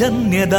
ಜನ್ಯದ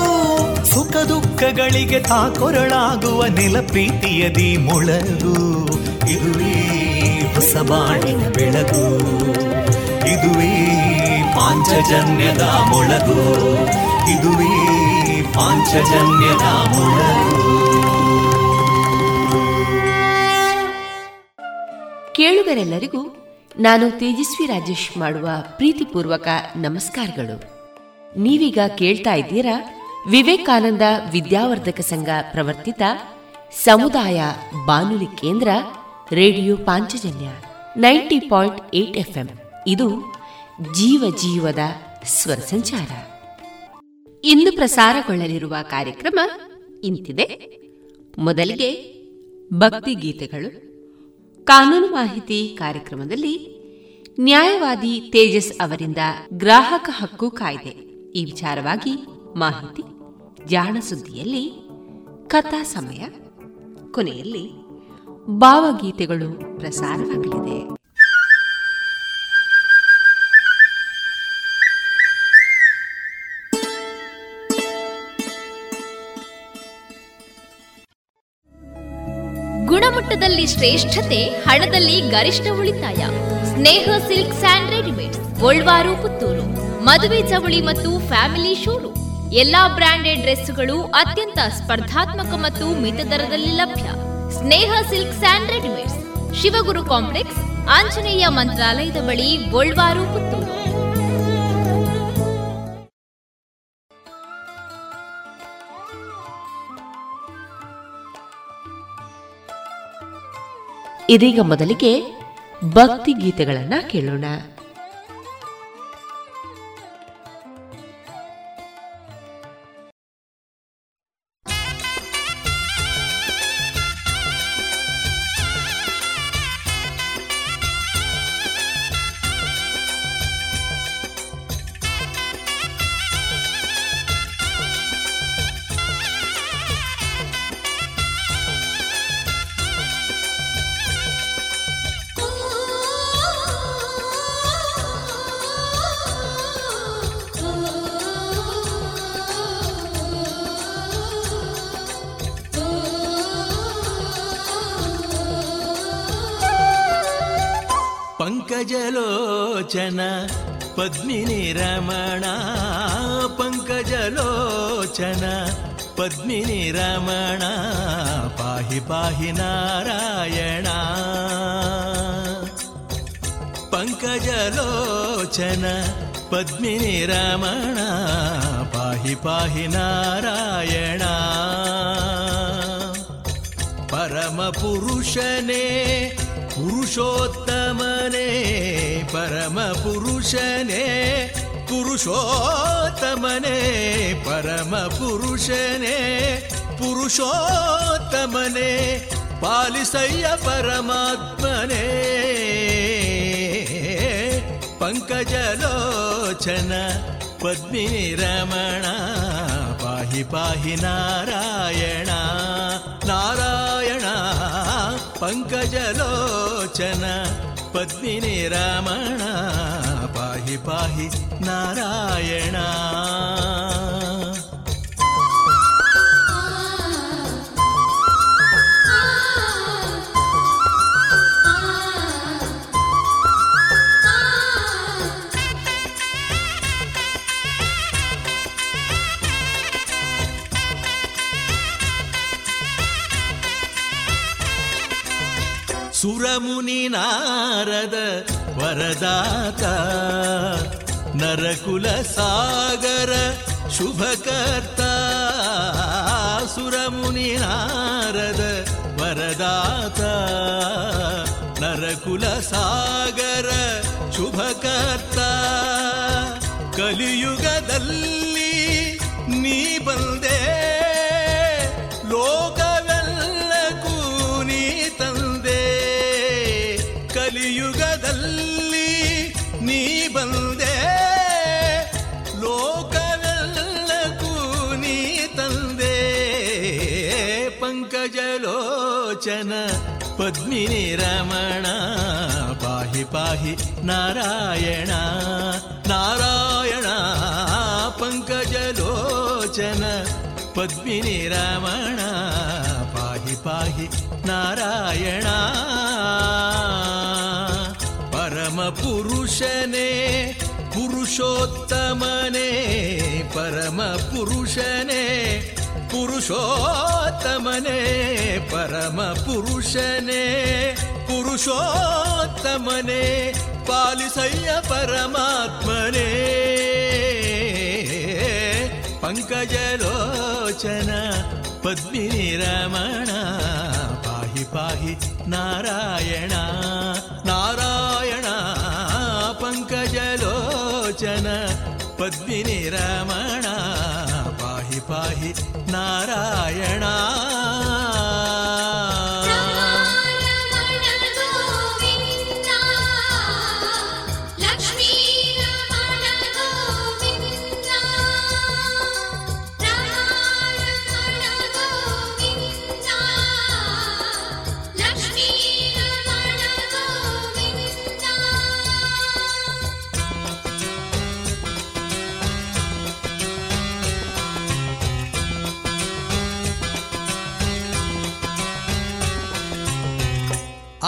ಸುಖ ದುಃಖಗಳಿಗೆ ತಾಕೊರಳಾಗುವ ನೆಲಪ್ರೀತಿಯದಿ ಮೊಳಗು. ಇದುವೇ ಹೊಸ ಬಾಳಿನ ಬೆಳಗು, ಇದುವೇ ಪಾಂಚಜನ್ಯದ ಮೊಳಗು, ಇದುವೇ ಪಾಂಚಜನ್ಯದ ಮೊಳಗು. ಕೇಳುಗರೆಲ್ಲರಿಗೂ ನಾನು ತೇಜಸ್ವಿ ರಾಜೇಶ್ ಮಾಡುವ ಪ್ರೀತಿಪೂರ್ವಕ ನಮಸ್ಕಾರಗಳು. ನೀವೀಗ ಕೇಳ್ತಾ ಇದ್ದೀರಾ ವಿವೇಕಾನಂದ ವಿದ್ಯಾವರ್ಧಕ ಸಂಘ ಪ್ರವರ್ತಿತ ಸಮುದಾಯ ಬಾನುಲಿ ಕೇಂದ್ರ ರೇಡಿಯೋ ಪಾಂಚಜನ್ಯ 90.8 FM. ಇದು ಜೀವ ಜೀವದ ಸ್ವರ ಸಂಚಾರ. ಇಂದು ಪ್ರಸಾರಗೊಳ್ಳಲಿರುವ ಕಾರ್ಯಕ್ರಮ ಇಂತಿದೆ. ಮೊದಲಿಗೆ ಭಕ್ತಿ ಗೀತೆಗಳು. ಕಾನೂನು ಮಾಹಿತಿ ಕಾರ್ಯಕ್ರಮದಲ್ಲಿ ನ್ಯಾಯವಾದಿ ತೇಜಸ್ ಅವರಿಂದ ಗ್ರಾಹಕ ಹಕ್ಕು ಕಾಯ್ದೆ ಈ ವಿಚಾರವಾಗಿ ಮಾಹಿತಿ. ಜಾಣ ಸುದ್ದಿಯಲ್ಲಿ ಕಥಾ ಸಮಯ. ಕೊನೆಯಲ್ಲಿ ಭಾವಗೀತೆಗಳು ಪ್ರಸಾರವಾಗಲಿದೆ. ಗುಣಮಟ್ಟದಲ್ಲಿ ಶ್ರೇಷ್ಠತೆ, ಹಣದಲ್ಲಿ ಗರಿಷ್ಠ ಉಳಿತಾಯ. ಸ್ನೇಹ ಸಿಲ್ಕ್ ಸ್ಯಾಂಡ್ ರೆಡಿಮೇಡ್ಸ್, ಗೋಲ್ವಾರು ಪುತ್ತೂರು. ಮದುವೆ ಚವಳಿ ಮತ್ತು ಫ್ಯಾಮಿಲಿ ಶೋರೂಮ್. ಎಲ್ಲಾ ಬ್ರಾಂಡೆಡ್ ಡ್ರೆಸ್ಗಳು ಅತ್ಯಂತ ಸ್ಪರ್ಧಾತ್ಮಕ ಮತ್ತು ಮಿತ ದರದಲ್ಲಿ ಲಭ್ಯ. Sneha silk and readymades, Shivaguru complex, Anjaneya ಮಂತ್ರಾಲಯದ ಬಳಿ, ಗೋಲ್ವಾರು ಪುತ್ತೂರು. ಇದೀಗ ಮೊದಲಿಗೆ ಭಕ್ತಿ ಗೀತೆಗಳನ್ನ ಕೇಳೋಣ. ಪಂಕಜಲೋಚನ ಪದ್ಮಿನಿ ರಮಣ, ಪಂಕಜಲೋಚನ ಪದ್ಮಿನಿ ರಮಣ, ಪಾಹಿ ಪಾಹಿ ನಾರಾಯಣ. ಪಂಕಜಲೋಚನ ಪದ್ಮಿನಿ ರಮಣ, ಪಾಹಿ ಪಾಹಿ ನಾರಾಯಣ. ಪರಮ ಪುರುಷನೇ ಪುರುಷೋತ್ತಮನೇ, ಪರಮ ಪುರುಷನೇ ಪುರುಷೋತ್ತಮನೇ, ಪರಮ ಪುರುಷನೇ ಪುರುಷೋತ್ತಮನೇ, ಪಾಲಿಸಯ್ಯ ಪರಮಾತ್ಮನೇ. ಪಂಕಜಲೋಚನ ಪದ್ಮಿನಿ ರಮಣ, ಪಾಹಿ ಪಾಹಿ ನಾರಾಯಣ ನಾರಾಯಣ. ಪಂಕಜಲೋಚನ ಪದ್ಮಿನಿ ರಮಣ, ಪಾಹಿ ಪಾಹಿ ನಾರಾಯಣ. ಸುರಮುನಿ ನಾರದ ವರದಾತ ನರಕುಲ ಸಾಗರ ಶುಭಕರ್ತ. ಸುರಮುನಿ ನಾರದ ವರದಾತ ನರಕುಲ ಸಾಗರ ಶುಭಕರ್ತ. ಕಲಿಯುಗದಲ್ಲಿ ನೀ ಬಂದೆ ಲೋಕವೆಲ್ಲಕ್ಕೂ ನೀ ತಂದೆ. ಕಲಿಯುಗದಲ್ಲಿ ನೀ ಬಂದೆ ಲೋಕವೆಲ್ಲಕ್ಕೂ ನೀ ತಂದೆ. ಪಂಕಜಲೋಚನ ಪದ್ಮಿನಿ ರಮಣ ಪಾಹಿ ಪಾಹಿ ನಾರಾಯಣ ನಾರಾಯಣ. ಪಂಕಜಲೋಚನ ಪದ್ಮಿನಿ ರಮಣ ಪಾಹಿ ಪಾಹಿ ನಾರಾಯಣ. ಪರಮ ಪುರುಷನೇ ಪುರುಷೋತ್ತಮನೇ ಪರಮ ಪುರುಷನೇ ಪುರುಷೋತ್ತಮನೇ. ಪರಮ ಪುರುಷನೇ ಪುರುಷೋತ್ತಮನೇ ಪಾಲಿಸಯ್ಯ ಪರಮಾತ್ಮನೇ. ಪಂಕಜಲೋಚನ ಪದ್ಮಿನಿ ರಮಣ ಪಾಹಿ ಪಾಹಿ ನಾರಾಯಣ ನಾರಾಯಣ. ಪಂಕಜಲೋಚನ ಪದ್ಮಿನಿ ರಮಣ ಪಾಹಿ ಪಾಹಿ ನಾರಾಯಣ.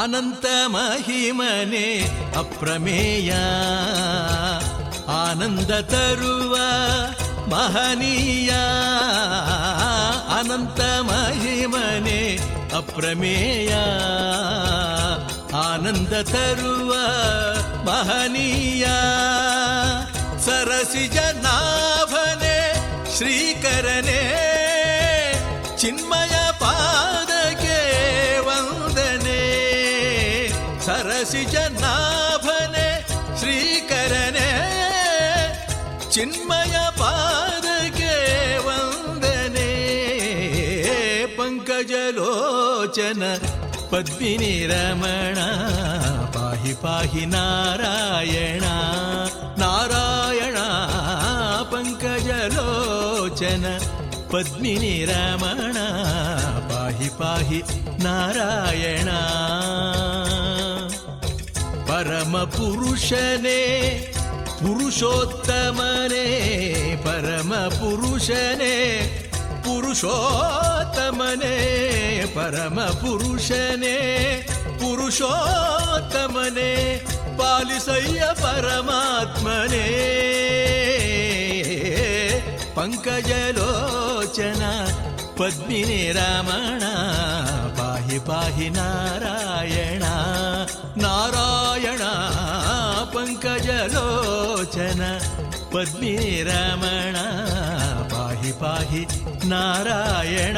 ಅನಂತ ಮಹಿಮನೆ ಅಪ್ರಮೇಯ ಆನಂದ ತರುವ ಮಹನೀಯ. ಅನಂತ ಮಹಿಮನೆ ಅಪ್ರಮೇಯ ಆನಂದ ತರುವ ಮಹನೀಯ. ಸರಸಿಜನಾಭನೆ ಶ್ರೀಕರನೆ ಚಿನ್ಮಯ ಪಾದಕ್ಕೆ ವಂದನೆ. ಸರಸಿಜನಾಭನೆ ಶ್ರೀಕರನೆ ಚಿನ್ಮಯ ಪಾದಕ್ಕೆ ವಂದನೆ. ಪಂಕಜಲೋಚನ ಪದ್ಮಿನಿ ರಮಣ ಪಾಹಿ ಪಾಹಿ ನಾರಾಯಣ ನಾರಾಯಣ. ಪಂಕಜಲೋಚನ ಪದ್ಮಿನಿ ರಮಣ ಪಾಹಿ ಪಾಹಿ ನಾರಾಯಣ. ಪರಮ ಪುರುಷನೇ ಪುರುಷೋತ್ತಮನೇ ಪರಮ ಪುರುಷನೇ ಪುರುಷೋತ್ತಮನೇ. ಪರಮ ಪುರುಷನೇ ಪುರುಷೋತ್ತಮನೇ ಪಾಲಿಸಯ್ಯ ಪರಮಾತ್ಮನೇ. ಪಂಕಜಲೋಚನ ಪದ್ಮಿನಿ ರಮಣ ಪಾಹಿ ಪಾಹಿ ನಾರಾಯಣ ನಾರಾಯಣ. ಪಂಕಜಲೋಚನ ಪದ್ಮಿನಿ ರಮಣ ಪಾಹಿ ಪಾಹಿ ನಾರಾಯಣ.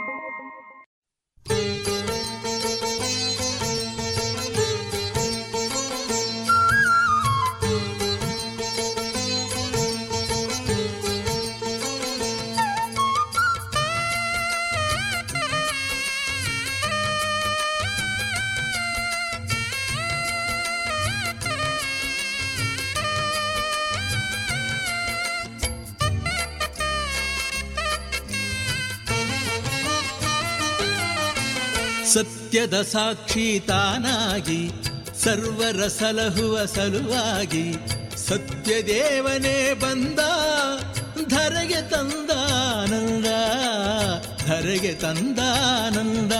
ಸತ್ಯದ ಸಾಕ್ಷಿ ತಾನಾಗಿ ಸರ್ವರ ಸಲಹುವ ಸಲುವಾಗಿ ಸತ್ಯದೇವನೇ ಬಂದ ಧರೆಗೆ ತಂದಾನಂದ ಧರೆಗೆ ತಂದಾನಂದ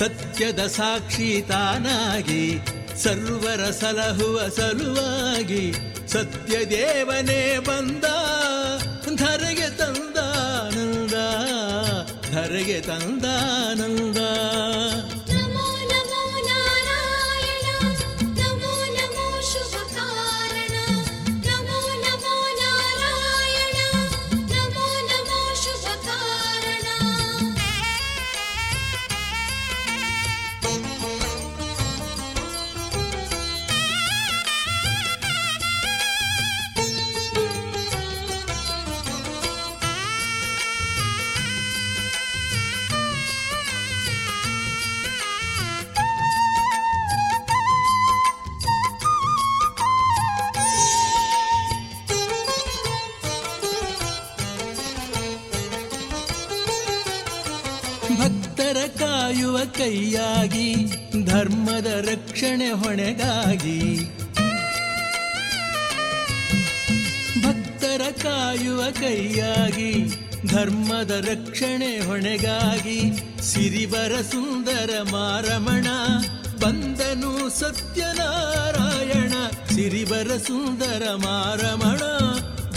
ಸತ್ಯದ ಸಾಕ್ಷಿ ತಾನಾಗಿ ಸರ್ವರ ಸಲಹುವ ಸಲುವಾಗಿ ಸತ್ಯದೇವನೇ ಬಂದ ಧರೆಗೆ ತಂದಾನಂದ ಧರೆಗೆ ತಂದಾನಂದ ಕಾಯುವ ಕೈಯಾಗಿ ಧರ್ಮದ ರಕ್ಷಣೆ ಹೊಣೆಗಾಗಿ ಭಕ್ತರ ಕಾಯುವ ಕೈಯಾಗಿ ಧರ್ಮದ ರಕ್ಷಣೆ ಹೊಣೆಗಾಗಿ ಸಿರಿವರ ಸುಂದರ ಮಾರಮಣ ಬಂದನು ಸತ್ಯನಾರಾಯಣ ಸಿರಿವರ ಸುಂದರ ಮಾರಮಣ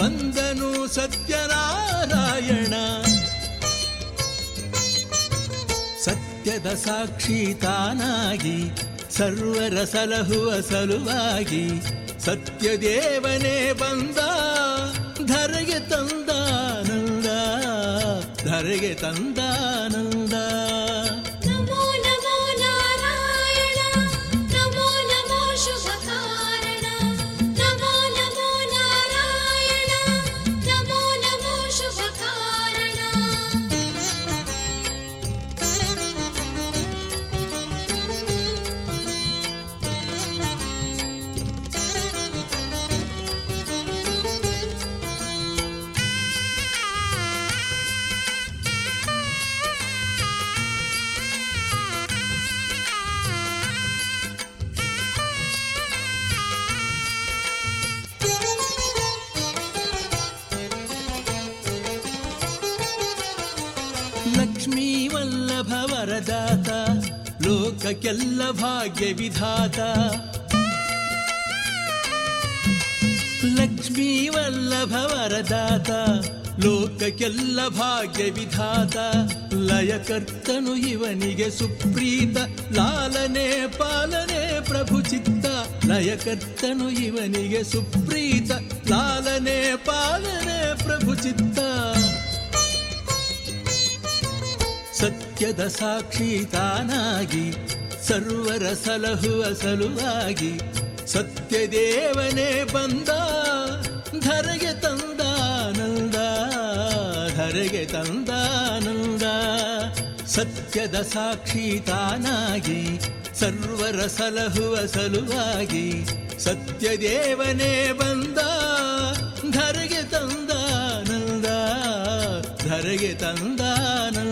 ಬಂದನು ಸತ್ಯನಾರಾಯಣ ಸತ್ಯದ ಸಾಕ್ಷಿ ತಾನಾಗಿ ಸರ್ವರ ಸಲಹುವ ಸಲುವಾಗಿ ಸತ್ಯದೇವನೇ ಬಂದ ಧರೆಗೆ ತಂದಾನಂದ ಧರೆಗೆ ತಂದಾನಂದ ವರದಾತ ಲೋಕಕ್ಕೆಲ್ಲ ಭಾಗ್ಯ ವಿಧಾತ ಲಕ್ಷ್ಮೀ ವಲ್ಲಭ ವರದಾತ ಲೋಕಕ್ಕೆಲ್ಲ ಭಾಗ್ಯ ವಿಧಾತ ಲಯಕರ್ತನು ಇವನಿಗೆ ಸುಪ್ರೀತ ಲಾಲನೆ ಪಾಲನೆ ಪ್ರಭು ಚಿತ್ತ ಲಯಕರ್ತನು ಇವನಿಗೆ ಸುಪ್ರೀತ ಲಾಲನೆ ಪಾಲನೆ ಪ್ರಭು ಚಿತ್ತ ಸತ್ಯದ ಸಾಕ್ಷಿ ತಾನಾಗಿ ಸರ್ವರ ಸಲಹುವ ಸಲುವಾಗಿ ಸತ್ಯದೇವನೇ ಬಂದ ಧರೆಗೆ ತಂದಾನಂದ ಧರೆಗೆ ತಂದಾನಂದ ಸತ್ಯದ ಸಾಕ್ಷಿ ತಾನಾಗಿ ಸರ್ವರ ಸಲಹುವ ಸಲುವಾಗಿ ಸತ್ಯದೇವನೇ ಬಂದ ಧರೆಗೆ ತಂದಾನಂದ ಧರೆಗೆ ತಂದಾನಂದ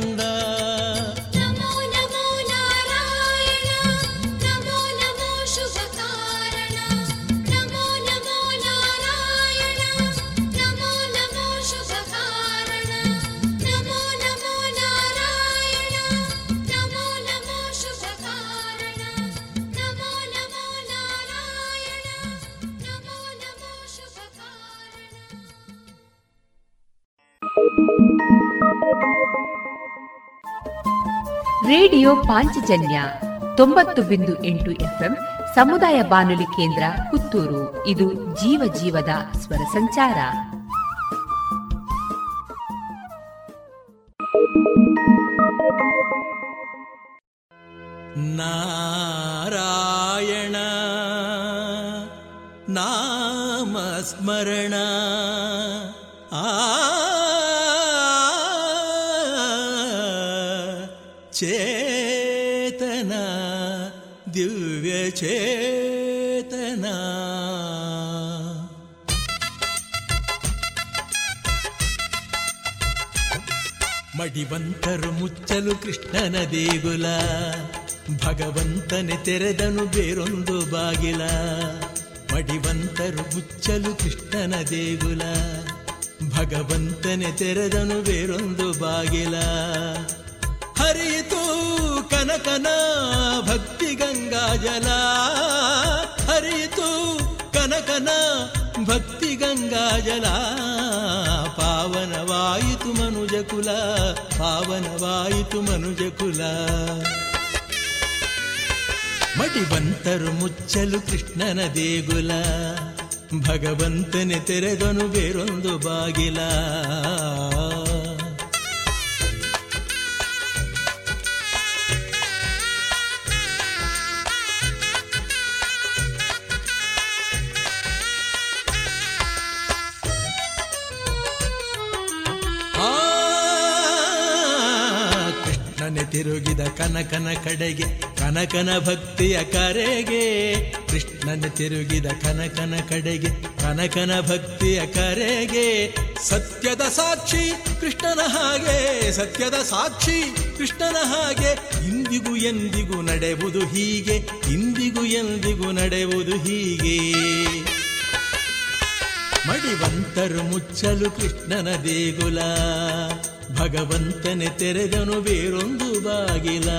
ರೇಡಿಯೋ ಪಾಂಚಜನ್ಯ 90.8 FM ಸಮುದಾಯ ಬಾನುಲಿ ಕೇಂದ್ರ ಪುತ್ತೂರು. ಇದು ಜೀವ ಜೀವದ ಸ್ವರ ಸಂಚಾರ. ನಾರಾಯಣ ನಾಮ ಸ್ಮರಣ ಚೇತನಾ ದಿವ್ಯ ಚೇತನಾ ಮಡಿವಂತರು ಮುಚ್ಚಲು ಕೃಷ್ಣನ ದೇಗುಲ, ಭಗವಂತನೆ ತೆರೆದನು ಬೇರೊಂದು ಬಾಗಿಲ. ಮಡಿವಂತರು ಮುಚ್ಚಲು ಕೃಷ್ಣನ ದೇಗುಲ, ಭಗವಂತನೆ ತೆರೆದನು ಬೇರೊಂದು ಬಾಗಿಲ. ಹರಿಯಿತು ಕನಕನ ಭಕ್ತಿ ಗಂಗಾ ಜಲ, ಹರಿಯಿತು ಕನಕನ ಭಕ್ತಿ ಗಂಗಾ ಜಲ. ಪಾವನವಾಯಿತು ಮನುಜ ಕುಲ, ಪಾವನವಾಯಿತು ಮನುಜ ಕುಲ. ಮಡಿವಂತರು ಮುಚ್ಚಲು ಕೃಷ್ಣನ ದೇಗುಲ, ಭಗವಂತನೆ ತೆರೆದನು ಬೇರೊಂದು ಬಾಗಿಲ. ತಿರುಗಿದ ಕನಕನ ಕಡೆಗೆ, ಕನಕನ ಭಕ್ತಿಯ ಕರೆಗೆ. ಕೃಷ್ಣನ ತಿರುಗಿದ ಕನಕನ ಕಡೆಗೆ, ಕನಕನ ಭಕ್ತಿಯ ಕರೆಗೆ. ಸತ್ಯದ ಸಾಕ್ಷಿ ಕೃಷ್ಣನ ಹಾಗೆ, ಸತ್ಯದ ಸಾಕ್ಷಿ ಕೃಷ್ಣನ ಹಾಗೆ. ಇಂದಿಗೂ ಎಂದಿಗೂ ನಡೆಯುವುದು ಹೀಗೆ, ಇಂದಿಗೂ ಎಂದಿಗೂ ನಡೆಯುವುದು ಹೀಗೆ. ಮಡಿವಂತರು ಮುಚ್ಚಲು ಕೃಷ್ಣನ ದೇಗುಲ, ಭಗವಂತನೆ ತೆರೆದನು ಬೇರೊಂದು ಬಾಗಿಲ.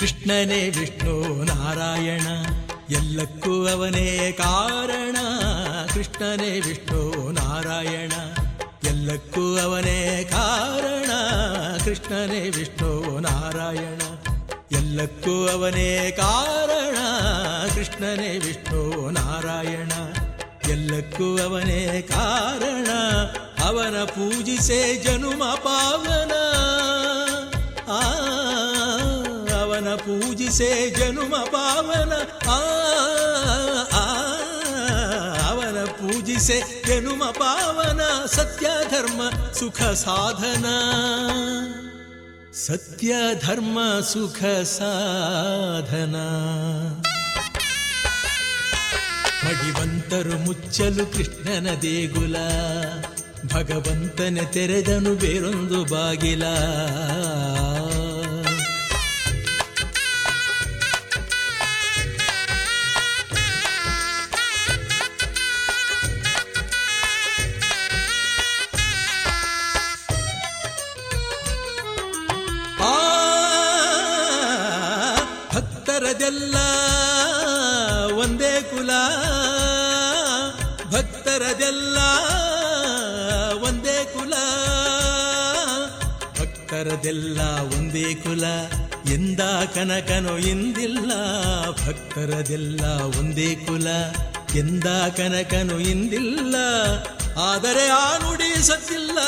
ಕೃಷ್ಣನೇ ವಿಷ್ಣು ನಾರಾಯಣ, ಎಲ್ಲಕ್ಕೂ ಅವನೇ ಕಾರಣ. ಕೃಷ್ಣನೇ ವಿಷ್ಣು ನಾರಾಯಣ, ಎಲ್ಲಕ್ಕೂ ಅವನೇ ಕಾರಣ. ಕೃಷ್ಣನೇ ವಿಷ್ಣು ನಾರಾಯಣ, ಎಲ್ಲಕ್ಕೂ ಅವನೇ ಕಾರಣ. ಕೃಷ್ಣನೇ ವಿಷ್ಣು ನಾರಾಯಣ, ಎಲ್ಲಕ್ಕೂ ಅವನೇ ಕಾರಣ. ಅವನ ಪೂಜಿಸೇ ಜನುಮ ಪಾವನ, ಅವನ ಪೂಜಿಸೇ ಜನುಮ ಪಾವನ. ಅವನ ಪೂಜಿಸೇ ಜನುಮ ಪಾವನ. ಸತ್ಯ ಧರ್ಮ ಸುಖ ಸಾಧನ, ಸತ್ಯ ಧರ್ಮ ಸುಖ ಸಾಧನ. ಮಡಿವಂತರು ಮುಚ್ಚಲು ಕೃಷ್ಣನ ದೇಗುಲ, ಭಗವಂತನೆ ತೆರೆದನು ಬೇರೊಂದು ಬಾಗಿಲ. ಭಕ್ತರದೆಲ್ಲ ಒಂದೇ ಕುಲ, ಭಕ್ತರದೆಲ್ಲ ಒಂದೇ ಕುಲ. ಭಕ್ತರದೆಲ್ಲ ಒಂದೇ ಕುಲ, ಎಂದ ಕನಕನು ಇಂದಿಲ್ಲ. ಭಕ್ತರದೆಲ್ಲ ಒಂದೇ ಕುಲ, ಎಂದ ಕನಕನು ಇಂದಿಲ್ಲ. ಆದರೆ ಆ ನುಡಿ ಸತ್ತಿಲ್ಲ,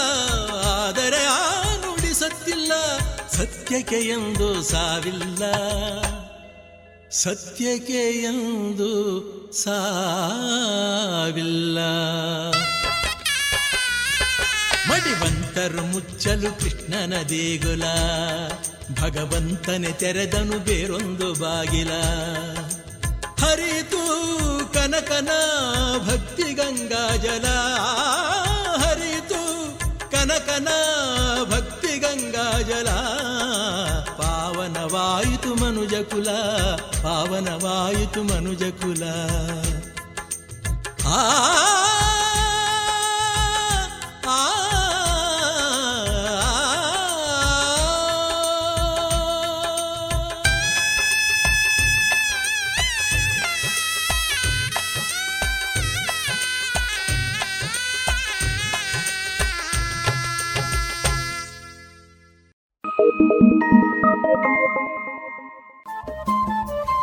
ಆದರೆ ಆ ನುಡಿ ಸತ್ತಿಲ್ಲ. ಸತ್ಯಕ್ಕೆ ಎಂದು ಸಾವಿಲ್ಲ, ಸತ್ಯಕ್ಕೆ ಎಂದು ಸಾವಿಲ್ಲ. ಮಡಿವಂತರು ಮುಚ್ಚಲು ಕೃಷ್ಣನ ದೇಗುಲ, ಭಗವಂತನೆ ತೆರೆದನು ಬೇರೊಂದು ಬಾಗಿಲ. ಹರಿತು ಕನಕನ ಭಕ್ತಿ ಗಂಗಾ ಜಲ, ಹರಿತು ಕನಕನ ಭಕ್ತಿ ಗಂಗಾ ಜಲ. ಪಾವನವಾಯಿತು ಮನುಜ ಕುಲ, ಪಾವನವಾಯಿತು ಮನುಜ ಕುಲ. ಆ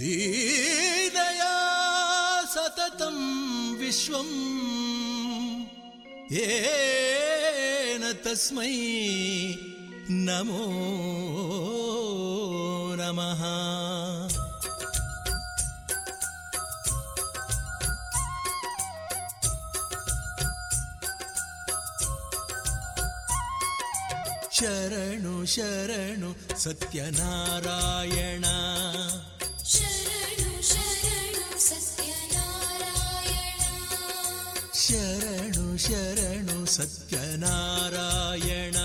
ಲೀಲಯಾ ಸತತಂ ವಿಶ್ವಂ ಯೇನ ತಸ್ಮೈ ನಮೋ ನಮಃ. ಶರಣು ಶರಣು ಸತ್ಯನಾರಾಯಣ, ಶರಣು ಶರಣು ಸತ್ಯನಾರಾಯಣ, ಶರಣು ಶರಣು ಸತ್ಯನಾರಾಯಣ,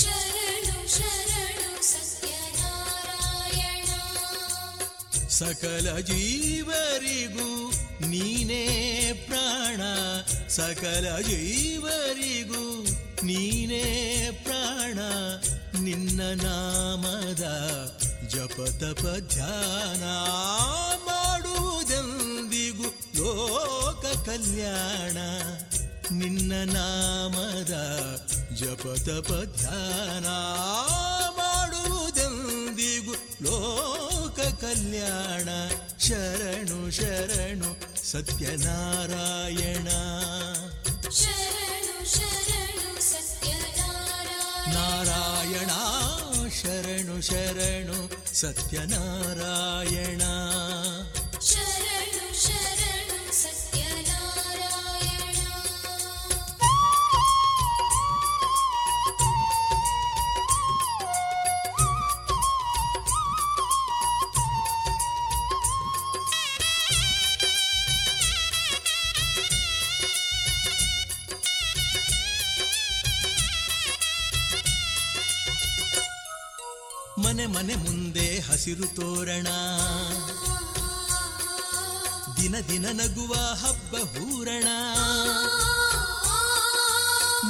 ಶರಣು ಶರಣು ಸತ್ಯನಾರಾಯಣ. ಸಕಲ ಜೀವರಿಗೂ ನೀನೇ ಪ್ರಾಣ, ಸಕಲ ಜೀವರಿಗೂ ನೀನೇ ಪ್ರಾಣ. ನಿನ್ನ ನಾಮದ ಜಪತಪ ಧ್ಯಾನ ಮಾಡುವುದೆಂದಿಗೂ ಲೋಕ ಕಲ್ಯಾಣ. ನಿನ್ನ ನಾಮದ ಜಪತಪ ಧ್ಯಾನ ಮಾಡುವುದೆಂದಿಗೂ ಲೋಕ ಕಲ್ಯಾಣ. ಶರಣು ಶರಣು ಸತ್ಯನಾರಾಯಣ, ಶರಣು ಶರಣು ಸತ್ಯನಾರಾಯಣ, ಶರಣು ಶರಣು ಸತ್ಯನಾರಾಯಣ, ಶರಣು ಶರಣು ಸತ್ಯನಾರಾಯಣ. ಮನೆ ಮನೆ ಮುಂದೆ ಹಸಿರು ತೋರಣ, ದಿನ ದಿನ ನಗುವ ಹಬ್ಬ ಹೂರಣ.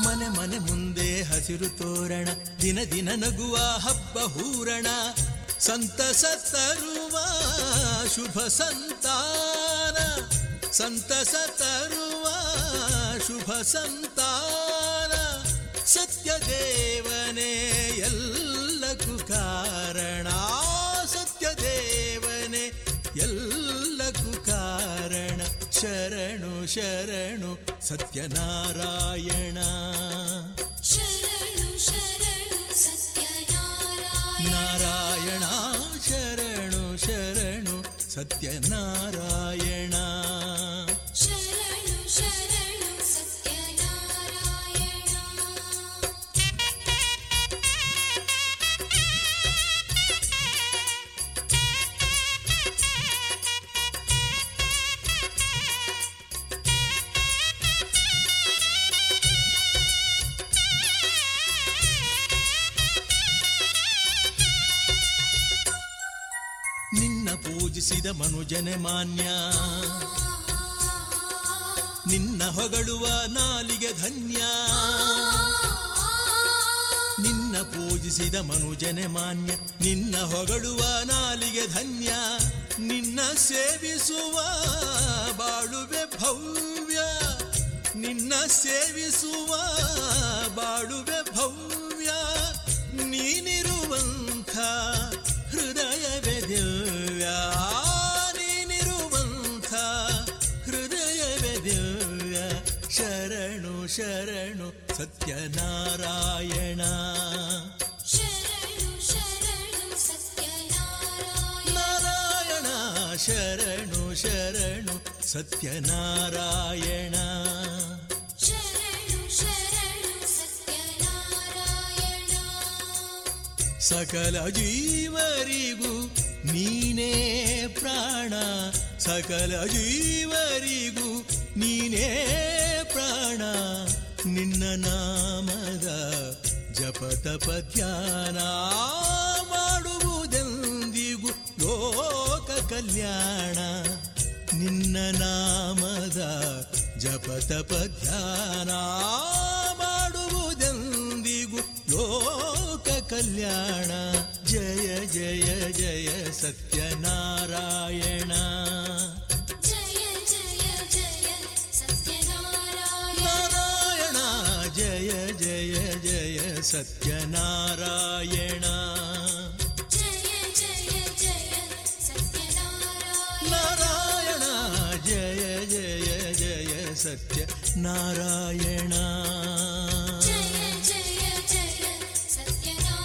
ಮನೆ ಮನೆ ಮುಂದೆ ಹಸಿರು ತೋರಣ, ದಿನ ದಿನ ನಗುವ ಹಬ್ಬ ಹೂರಣ. ಸಂತಸ ತರುವ ಶುಭ ಸಂತಾನ, ಸಂತಸ ತರುವ ಶುಭ ಸಂತಾನ. ಸತ್ಯದೇವನೇ ಎಲ್ಲಕ್ಕೂ ಕಾರಣ, ಸತ್ಯದೇವನೇ ಎಲ್ಲಕ್ಕೂ ಕಾರಣ. ಶರಣು ಶರಣು ಸತ್ಯನಾರಾಯಣ, ಶರಣು ಶರಣು ಸತ್ಯನಾರಾಯಣ, ಶರಣು ಶರಣು ಸತ್ಯನಾರಾಯಣ. ಸಿದ ಮನುಜನೆ ಮಾನ್ಯ, ನಿನ್ನ ಹೊಗಳುವ ನಾಲಿಗೆ ಧನ್ಯ. ನಿನ್ನ ಪೂಜಿಸಿದ ಮನುಜನೆ ಮಾನ್ಯ, ನಿನ್ನ ಹೊಗಳುವ ನಾಲಿಗೆ ಧನ್ಯ. ನಿನ್ನ ಸೇವಿಸುವ ಬಾಳುವೆ ಭವ್ಯ, ನಿನ್ನ ಸೇವಿಸುವ ಬಾಳುವೆ ಭವ್ಯ. ನೀನಿರುವಂಥ ಹೃದಯವೇ ದಿವ್ಯ, ನೀನಿರುವಂಥ ಹೃದಯವೇ ದಿವ್ಯ. ಶರಣು ಶರಣು ಸತ್ಯನಾರಾಯಣ, ಶರಣು ಶರಣು ಸತ್ಯನಾರಾಯಣ, ಶರಣು ಶರಣು ಸತ್ಯನಾರಾಯಣ. ಸಕಲ ಜೀವರಿಗೂ ನೀನೇ ಪ್ರಾಣ, ಸಕಲ ಜೀವರಿಗೂ ನೀನೇ ಪ್ರಾಣ. ನಿನ್ನ ನಾಮದ ಜಪತಪ ಧ್ಯಾನ ಮಾಡುವುದೆಂದಿಗೂ ಲೋಕ ಕಲ್ಯಾಣ. ನಿನ್ನ ನಾಮದ ಜಪತಪ ಧ್ಯಾನ ಮಾಡುವುದೆಂದಿಗೂ ಲೋಕ ಕಲ್ಯಾಣ. ಜಯ ಜಯ ಜಯ ಸತ್ಯನಾರಾಯಣ, ಜಯ ಜಯ ಜಯ ಸತ್ಯನಾರಾಯಣ, ನಾರಾಯಣ ಜಯ ಸತ್ಯನಾರಾಯಣ ಜಯ ಜಯ ಜಯ ಸತ್ಯನಾರಾಯಣ ನಾರಾಯಣ ಜಯ ಜಯ ಜಯ ಸತ್ಯನಾರಾಯಣ ಜಯ ಜಯ ಜಯ ಸತ್ಯನಾರಾಯಣ.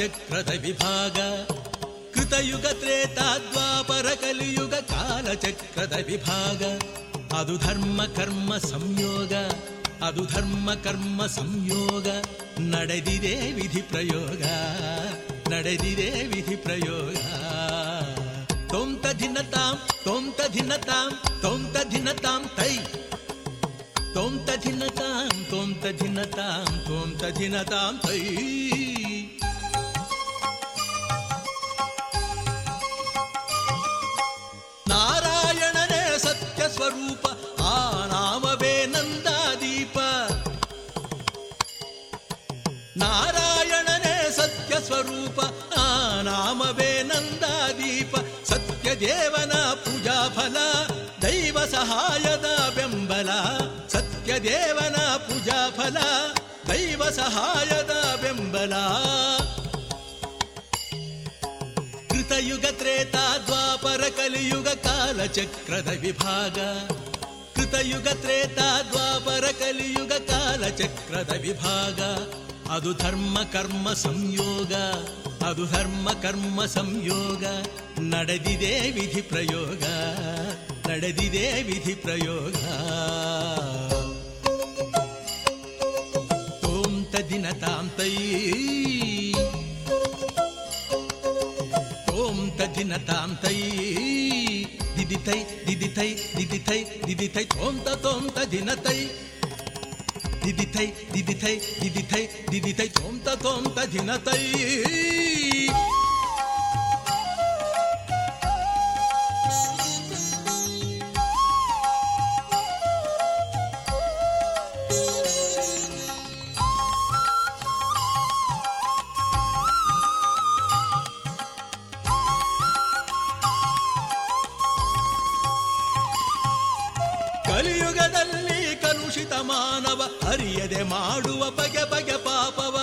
ಚಕ್ರದ ವಿಭಾಗ ಕೃತಯುಗ ತ್ರೇತಾ ದ್ವಾಪರ ಕಲಿಯುಗ ಕಾಲಚಕ್ರದ ವಿಭಾಗ ಅದು ಧರ್ಮ ಕರ್ಮ ಸಂಯೋಗ, ಅದು ಧರ್ಮ ಕರ್ಮ ಸಂಯೋಗ ನಡೆದಿದೆ ವಿಧಿ ಪ್ರಯೋಗ, ನಡೆದಿದೆ ವಿಧಿ ಪ್ರಯೋಗ. ತೋಂತ ಧಿನತಾಂ ತೋಂತ ಧಿನತಾಂ ತೋಂತ ಧಿನತಾಂ ತೈ ತೋಂತ ಧಿನತಾಂ ತೋಂತ ಧಿನತಾಂ ತೋಂತ ಧಿನತಾಂ ತೈ. ಸ್ವರೂಪ ಆ ನಾಮವೇ ನಂದಾದೀಪ, ನಾರಾಯಣನೇ ಸತ್ಯ ಸ್ವರೂಪ ಆ ನಾಮವೇ ನಂದಾದೀಪ. ಸತ್ಯ ದೇವನ ಪೂಜಾಫಲ ದೈವ ಸಹಾಯದ ಬೆಂಬಲ, ಸತ್ಯ ದೇವನ ಪೂಜಾಫಲ ದೈವ ಸಹಾಯದ ಬೆಂಬಲ. ಕೃತಯುಗ ತ್ರೇತಾ ದ್ವಾಪರ ಕಲಿಯುಗ ಕಾಲಚಕ್ರದ ವಿಭಾಗ ಕೃತಯುಗ ತ್ರೇತಾ ದ್ವಾಪರ ಕಲಿಯುಗ ಕಾಲಚಕ್ರದ ವಿಭಾಗ ಅದು ಧರ್ಮ ಕರ್ಮ ಸಂಯೋಗ, ಅದು ಧರ್ಮ ಕರ್ಮ ಸಂಯೋಗ ನಡೆದಿದೆ ವಿಧಿ ಪ್ರಯೋಗ, ನಡೆದಿದೆ ವಿಧಿ ಪ್ರಯೋಗ. ತೋಂತ ದಿನತಾಂತೈ ಧಿನತಾಂ ತೈ ದಿದಿತೈ ದಿದಿತೈ ದಿದಿತೈ ದಿದಿತೈ ತೋಂತ ತೋಂತ ಧಿನತೈ ದಿದಿತೈ ದಿದಿತೈ ದಿದಿತೈ ದಿದಿತೈ ತೋಂತ ತೋಂತ ಧಿನತೈ. ಮಾನವ ಅರಿಯದೆ ಮಾಡುವ ಬಗೆ ಬಗೆ ಪಾಪವ,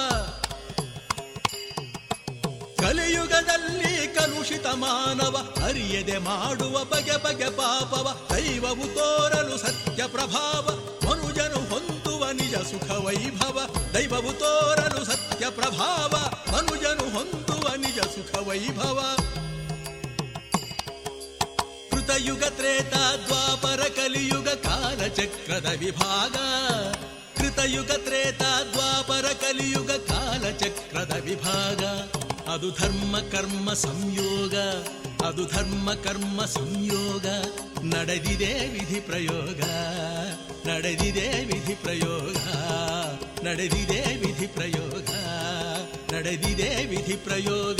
ಕಲಿಯುಗದಲ್ಲಿ ಕಲುಷಿತ ಮಾನವ ಅರಿಯದೆ ಮಾಡುವ ಬಗೆ ಬಗೆ ಪಾಪವ. ದೈವವು ತೋರಲು ಸತ್ಯ ಪ್ರಭಾವ ಮನುಜನು ಹೊಂದುವ ನಿಜ ಸುಖ ವೈಭವ, ದೈವವು ತೋರಲು ಸತ್ಯ ಪ್ರಭಾವ ಮನುಜನು ಹೊಂದುವ ನಿಜ ಸುಖ ವೈಭವ. ಕೃತಯುಗ ತ್ರೇತಾ ದ್ವಾಪರ ಕಲಿಯುಗ ಕಾಲಚಕ್ರದ ವಿಭಾಗ ಕೃತಯುಗ ತ್ರೇತಾ ದ್ವಾಪರ ಕಲಿಯುಗ ಕಾಲಚಕ್ರದ ವಿಭಾಗ ಅದು ಧರ್ಮ ಕರ್ಮ ಸಂಯೋಗ, ಅದು ಧರ್ಮ ಕರ್ಮ ಸಂಯೋಗ ನಡೆದಿದೆ ವಿಧಿ ಪ್ರಯೋಗ, ನಡೆದಿದೆ ವಿಧಿ ಪ್ರಯೋಗ, ನಡೆದಿದೆ ವಿಧಿ ಪ್ರಯೋಗ, ನಡೆದಿದೆ ವಿಧಿ ಪ್ರಯೋಗ.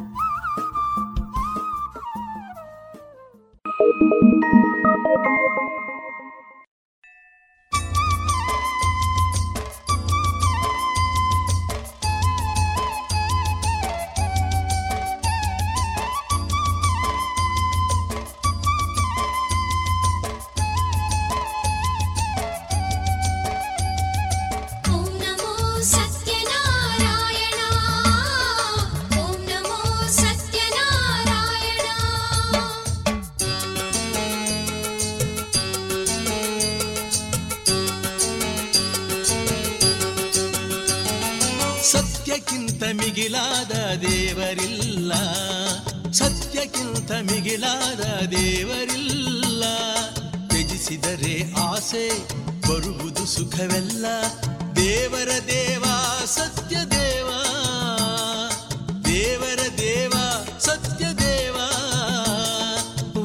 ಮಿಗಿಲಾದ ದೇವರಿಲ್ಲ, ಸತ್ಯಕ್ಕಿಂತ ಮಿಗಿಲಾದ ದೇವರಿಲ್ಲ. ತ್ಯಜಿಸಿದರೆ ಆಸೆ ಬರುವುದು ಸುಖವೆಲ್ಲ. ದೇವರ ದೇವ ಸತ್ಯ ದೇವ, ದೇವರ ದೇವ ಸತ್ಯ ದೇವ.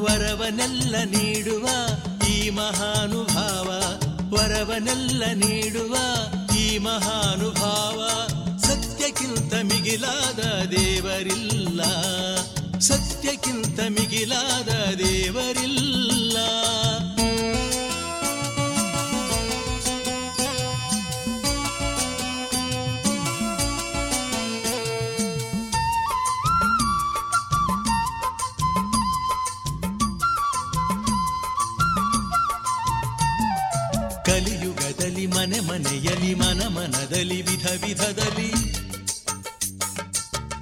ವರವನೆಲ್ಲ ನೀಡುವ ಈ ಮಹಾನುಭಾವ, ವರವನೆಲ್ಲ ನೀಡುವ ಈ ಮಹಾನುಭಾವ. ಸತ್ಯಕ್ಕಿಂತ ಮಿಗಿಲಾದ ದೇವರಿಲ್ಲ, ಸತ್ಯಕ್ಕಿಂತ ಮಿಗಿಲಾದ ದೇವರಿಲ್ಲ. ಕಲಿಯುಗದಲ್ಲಿ ಮನೆ ಮನೆಯಲ್ಲಿ ಮನ ಮನದಲ್ಲಿ ವಿಧ ವಿಧದಲ್ಲಿ,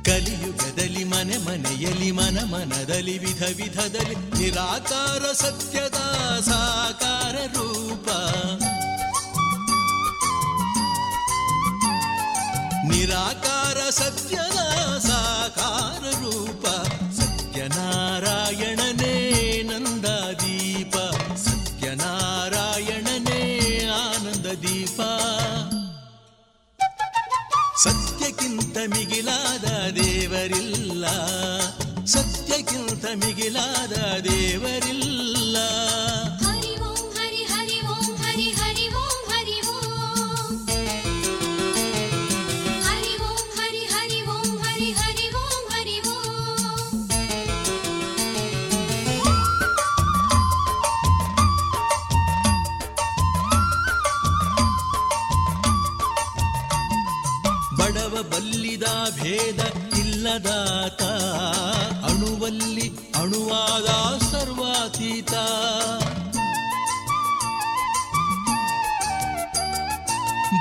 ಕಲಿಯುಗದಲ್ಲಿ ಮನೆ ಮನೆಯಲ್ಲಿ ಮನ ಮನದಲ್ಲಿ ವಿಧ ವಿಧದಲ್ಲಿ. ನಿರಾಕಾರ ಸತ್ಯದ ಸಾಕಾರ ರೂಪ, ನಿರಾಕಾರ ಸತ್ಯದ ಸಾಕಾರ ರೂಪ. ಸತ್ಯನಾರಾಯಣನೇ ನಂದ ದೀಪ, ಸತ್ಯನಾರಾಯಣನೇ ಆನಂದ ದೀಪ. ಸತ್ಯಕ್ಕಿಂತ ಮಿಗಿಲಾದ ದೇವರಿಲ್ಲ, ಸತ್ಯಕ್ಕಿಂತ ಮಿಗಿಲಾದ ದೇವರಿಲ್ಲ. ಹರಿ ಓಂ ಹರಿ ಹರಿ ಓಂ ಹರಿ ಹರಿ ಓಂ ಹರಿ ಓಂ, ಹರಿ ಓಂ ಹರಿ ಹರಿ ಓಂ ಹರಿ ಹರಿ ಓಂ ಹರಿ ಓಂ. ಬಡವ ಬಲ್ಲಿದ ಭೇದ ಇಲ್ಲದಾತ, ಅಣುವಲ್ಲಿ ಅಣುವಾದ ಸರ್ವಾತೀತ.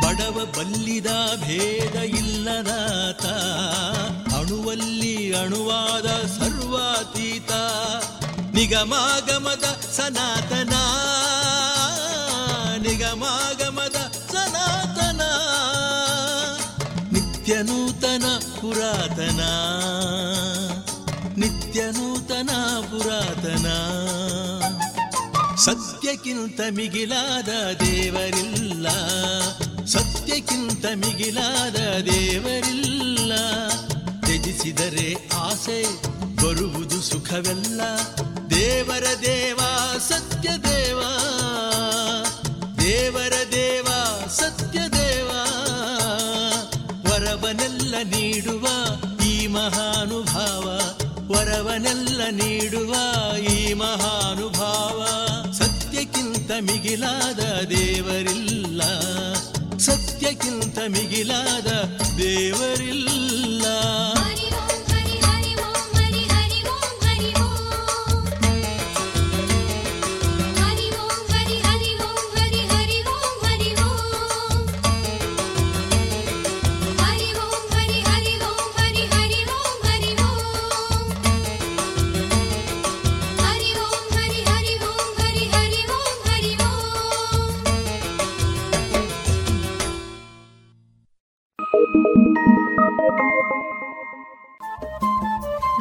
ಬಡವ ಬಲ್ಲಿದ ಭೇದ ಇಲ್ಲದಾತ, ಅಣುವಲ್ಲಿ ಅಣುವಾದ ಸರ್ವಾತೀತ. ನಿಗಮಾಗಮದ ಸನಾತನ, ನಿಗಮಾಗಮದ ಸನಾತನ. ನಿತ್ಯನೂತನ ಪುರಾತನ, ನಿತ್ಯನೂತನ ಪುರಾತನ. ಸತ್ಯಕ್ಕಿಂತ ಮಿಗಿಲಾದ ದೇವರಿಲ್ಲ, ಸತ್ಯಕ್ಕಿಂತ ಮಿಗಿಲಾದ ದೇವರಿಲ್ಲ. ತ್ಯಜಿಸಿದರೆ ಆಸೆ ಬರುವುದು ಸುಖವೆಲ್ಲ. ದೇವರ ದೇವ ಸತ್ಯ ದೇವ, ದೇವರ ದೇವ ಸತ್ಯ ದೇವ. ವರವನೆಲ್ಲ ನೀಡುವ ಈ ಮಹಾನುಭಾವ, ವರವನೆಲ್ಲ ನೀಡುವ ಈ ಮಹಾನುಭಾವ. ಸತ್ಯಕ್ಕಿಂತ ಮಿಗಿಲಾದ ದೇವರಿಲ್ಲ, ಸತ್ಯಕ್ಕಿಂತ ಮಿಗಿಲಾದ ದೇವರಿಲ್ಲ.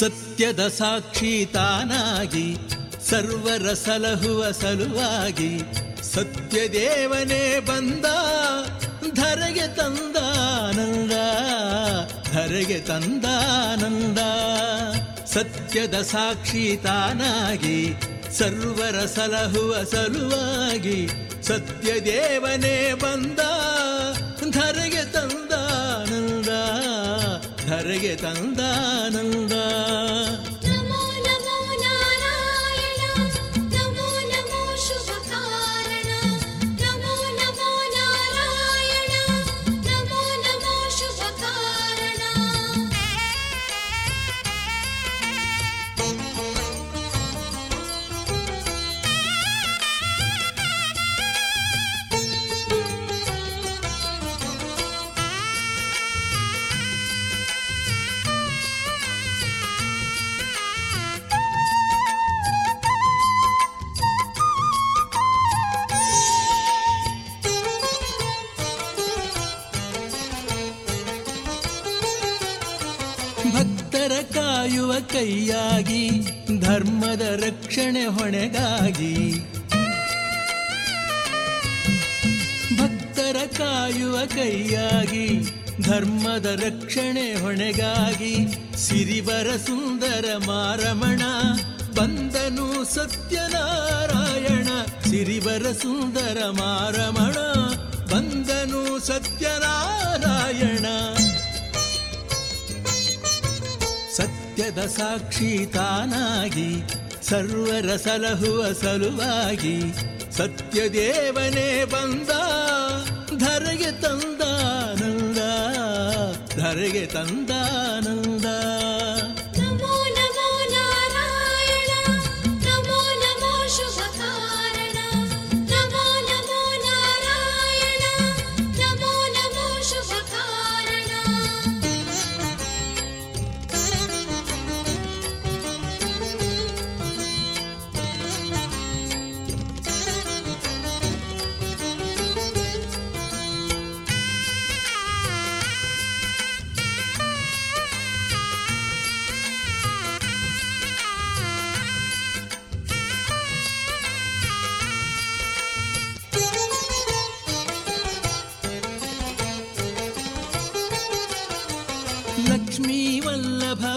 ಸತ್ಯದ ಸಾಕ್ಷಿ ತಾನಾಗಿ ಸರ್ವರ ಸಲಹುವ ಸಲುವಾಗಿ ಸತ್ಯದೇವನೇ ಬಂದ ಧರೆಗೆ ತಂದಾನಂದ ಧರೆಗೆ ತಂದಾನಂದ ಸತ್ಯದ ಸಾಕ್ಷಿ ತಾನಾಗಿ ಸರ್ವರ ಸಲಹುವ ಸಲುವಾಗಿ ಸತ್ಯದೇವನೇ ಬಂದ ಧರೆಗೆ ತಂದಾನಂದ ಧರೆಗೆ ತಂದಾನಂದ ಕಾಯುವ ಕೈಯಾಗಿ ಧರ್ಮದ ರಕ್ಷಣೆ ಹೊಣೆಗಾಗಿ ಭಕ್ತರ ಕಾಯುವ ಕೈಯಾಗಿ ಧರ್ಮದ ರಕ್ಷಣೆ ಹೊಣೆಗಾಗಿ ಸಿರಿವರ ಸುಂದರ ಮಾರಮಣ ಬಂದನು ಸತ್ಯನಾರಾಯಣ ಸಿರಿವರ ಸುಂದರ ಮಾರಮಣ ಬಂದನು ಸತ್ಯನಾರಾಯಣ ಸತ್ಯದ ಸಾಕ್ಷಿ ತಾನಾಗಿ ಸರ್ವರ ಸಲಹುವ ಸಲುವಾಗಿ ಸತ್ಯದೇವನೇ ಬಂದ ಧರೆಗೆ ತಂದಾನಂದ ಧರೆಗೆ ತಂದಾನಂದ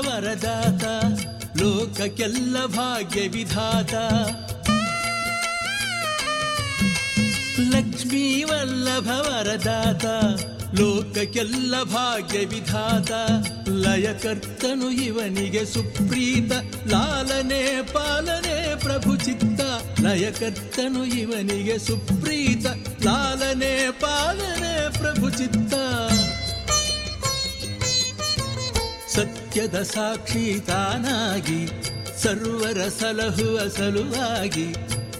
ವರದಾತ ಲೋಕಕ್ಕೆಲ್ಲ ಭಾಗ್ಯ ವಿಧಾತ ಲಕ್ಷ್ಮೀ ವಲ್ಲಭ ವರದಾತ ಲೋಕಕ್ಕೆಲ್ಲ ಭಾಗ್ಯ ವಿಧಾತ ಲಯಕರ್ತನು ಇವನಿಗೆ ಸುಪ್ರೀತ ಲಾಲನೆ ಪಾಲನೆ ಪ್ರಭು ಚಿತ್ತ ಲಯಕರ್ತನು ಇವನಿಗೆ ಸುಪ್ರೀತ ಲಾಲನೆ ಪಾಲನೆ ಪ್ರಭು ಚಿತ್ತ ಸತ್ಯದ ಸಾಕ್ಷಿ ತಾನಾಗಿ ಸರ್ವರ ಸಲಹುವ ಸಲುವಾಗಿ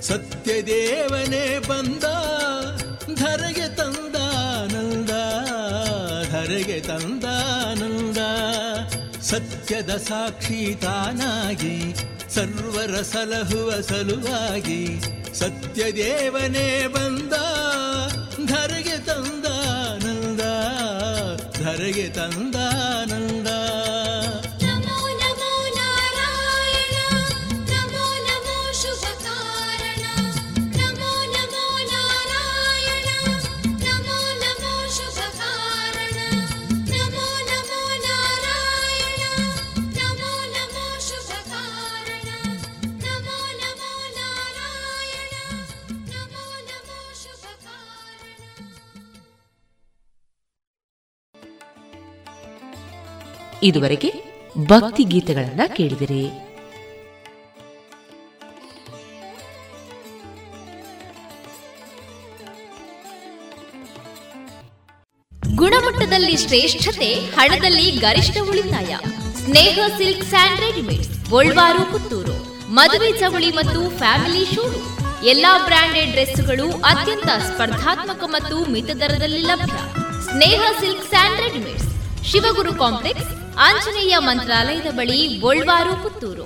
ಸತ್ಯದೇವನೇ ಬಂದ ಧರೆಗೆ ತಂದಾನಂದ ಧರೆಗೆ ತಂದಾನಂದ ಸತ್ಯದ ಸಾಕ್ಷಿ ತಾನಾಗಿ ಸರ್ವರ ಸಲಹುವ ಸಲುವಾಗಿ ಸತ್ಯದೇವನೇ ಬಂದ ಧರೆಗೆ ತಂದಾನಂದ ಧರೆಗೆ ತಂದಾನಂದ ಇದುವರೆಗೆ ಭಕ್ತಿ ಗೀತೆಗಳನ್ನ ಕೇಳಿದಿರಿ. ಗುಣಮಟ್ಟದಲ್ಲಿ ಶ್ರೇಷ್ಠತೆ, ಹಣದಲ್ಲಿ ಗರಿಷ್ಠ ಉಳಿತಾಯ. ಸ್ನೇಹ ಸಿಲ್ಕ್ ಸ್ಯಾಂಡ್ ರೆಡಿಮೇಡ್ಸ್, ಗೋಲ್ವಾರು ಪುತ್ತೂರು. ಮದುವೆ ಚವಳಿ ಮತ್ತು ಫ್ಯಾಮಿಲಿ ಶೂರೂಮ್. ಎಲ್ಲಾ ಬ್ರಾಂಡೆಡ್ ಡ್ರೆಸ್ಗಳು ಅತ್ಯಂತ ಸ್ಪರ್ಧಾತ್ಮಕ ಮತ್ತು ಮಿತ ದರದಲ್ಲಿ ಲಭ್ಯ. Sneha silk and readymades, Shivaguru complex, Anjaneya ಮಂತ್ರಾಲಯದ ಬಳಿ, ಗೋಲ್ವಾರು ಪುತ್ತೂರು.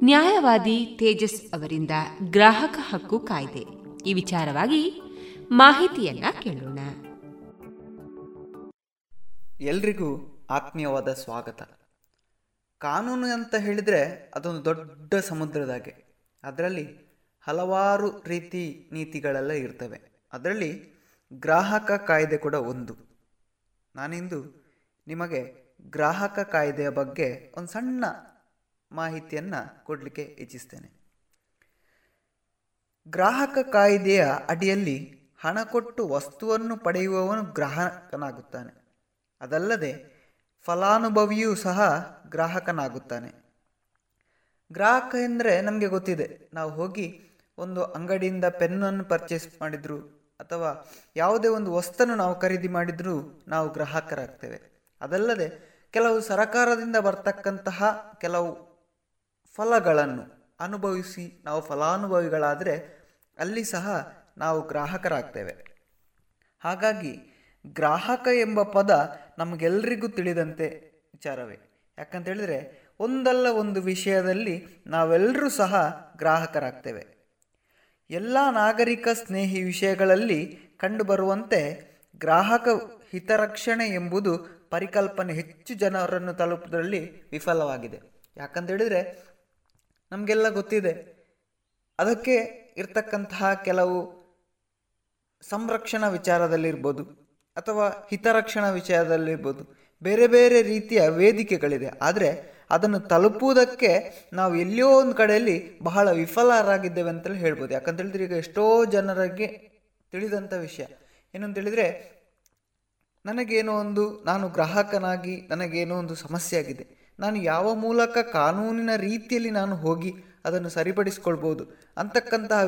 ನ್ಯಾಯವಾದಿ ತೇಜಸ್ ಅವರಿಂದ ಗ್ರಾಹಕ ಹಕ್ಕು ಕಾಯ್ದೆ ಈ ವಿಚಾರವಾಗಿ ಮಾಹಿತಿಯನ್ನ ಕೇಳೋಣ. ಎಲ್ರಿಗೂ ಆತ್ಮೀಯವಾದ ಸ್ವಾಗತ. ಕಾನೂನು ಅಂತ ಹೇಳಿದರೆ ಅದೊಂದು ದೊಡ್ಡ ಸಮುದ್ರದಾಗೆ, ಅದರಲ್ಲಿ ಹಲವಾರು ರೀತಿ ನೀತಿಗಳೆಲ್ಲ ಇರ್ತವೆ. ಅದರಲ್ಲಿ ಗ್ರಾಹಕ ಕಾಯ್ದೆ ಕೂಡ ಒಂದು. ನಾನಿಂದು ನಿಮಗೆ ಗ್ರಾಹಕ ಕಾಯ್ದೆಯ ಬಗ್ಗೆ ಒಂದು ಸಣ್ಣ ಮಾಹಿತಿಯನ್ನು ಕೊಡಲಿಕ್ಕೆ ಇಚ್ಛಿಸ್ತೇನೆ. ಗ್ರಾಹಕ ಕಾಯ್ದೆಯ ಅಡಿಯಲ್ಲಿ ಹಣ ಕೊಟ್ಟು ವಸ್ತುವನ್ನು ಪಡೆಯುವವನು ಗ್ರಾಹಕನಾಗುತ್ತಾನೆ. ಅದಲ್ಲದೆ ಫಲಾನುಭವಿಯೂ ಸಹ ಗ್ರಾಹಕನಾಗುತ್ತಾನೆ. ಗ್ರಾಹಕ ಎಂದರೆ ನಮಗೆ ಗೊತ್ತಿದೆ, ನಾವು ಹೋಗಿ ಒಂದು ಅಂಗಡಿಯಿಂದ ಪೆನ್ನನ್ನು ಪರ್ಚೇಸ್ ಮಾಡಿದರೂ ಅಥವಾ ಯಾವುದೇ ಒಂದು ವಸ್ತುವನ್ನು ನಾವು ಖರೀದಿ ಮಾಡಿದರೂ ನಾವು ಗ್ರಾಹಕರಾಗ್ತೇವೆ. ಅದಲ್ಲದೆ ಕೆಲವು ಸರಕಾರದಿಂದ ಬರ್ತಕ್ಕಂತಹ ಕೆಲವು ಫಲಗಳನ್ನು ಅನುಭವಿಸಿ ನಾವು ಫಲಾನುಭವಿಗಳಾದರೆ ಅಲ್ಲಿ ಸಹ ನಾವು ಗ್ರಾಹಕರಾಗ್ತೇವೆ. ಹಾಗಾಗಿ ಗ್ರಾಹಕ ಎಂಬ ಪದ ನಮಗೆಲ್ಲರಿಗೂ ತಿಳಿದಂತೆ ವಿಚಾರವೇ. ಯಾಕಂತೇಳಿದರೆ ಒಂದಲ್ಲ ಒಂದು ವಿಷಯದಲ್ಲಿ ನಾವೆಲ್ಲರೂ ಸಹ ಗ್ರಾಹಕರಾಗ್ತೇವೆ. ಎಲ್ಲ ನಾಗರಿಕ ಸ್ನೇಹಿ ವಿಷಯಗಳಲ್ಲಿ ಕಂಡುಬರುವಂತೆ ಗ್ರಾಹಕ ಹಿತರಕ್ಷಣೆ ಎಂಬುದು ಪರಿಕಲ್ಪನೆ ಹೆಚ್ಚು ಜನರನ್ನು ತಲುಪುವುದರಲ್ಲಿ ವಿಫಲವಾಗಿದೆ. ಯಾಕಂತೇಳಿದರೆ ನಮಗೆಲ್ಲ ಗೊತ್ತಿದೆ, ಅದಕ್ಕೆ ಇರ್ತಕ್ಕಂತಹ ಕೆಲವು ಸಂರಕ್ಷಣಾ ವಿಚಾರದಲ್ಲಿರ್ಬೋದು ಅಥವಾ ಹಿತರಕ್ಷಣಾ ವಿಷಯದಲ್ಲಿರ್ಬೋದು ಬೇರೆ ಬೇರೆ ರೀತಿಯ ವೇದಿಕೆಗಳಿದೆ. ಆದರೆ ಅದನ್ನು ತಲುಪುವುದಕ್ಕೆ ನಾವು ಎಲ್ಲೋ ಒಂದು ಕಡೆಯಲ್ಲಿ ಬಹಳ ವಿಫಲರಾಗಿದ್ದೇವೆ ಅಂತಲೇ ಹೇಳ್ಬೋದು. ಯಾಕಂತೇಳಿದ್ರೆ ಈಗ ಎಷ್ಟೋ ಜನರಿಗೆ ತಿಳಿದಂಥ ವಿಷಯ ಏನು ಅಂತೇಳಿದರೆ, ನಾನು ಗ್ರಾಹಕನಾಗಿ ನನಗೇನೋ ಒಂದು ಸಮಸ್ಯೆ ಆಗಿದೆ, ನಾನು ಯಾವ ಮೂಲಕ ಕಾನೂನಿನ ರೀತಿಯಲ್ಲಿ ನಾನು ಹೋಗಿ ಅದನ್ನು ಸರಿಪಡಿಸ್ಕೊಳ್ಬೋದು ಅಂತಕ್ಕಂತಹ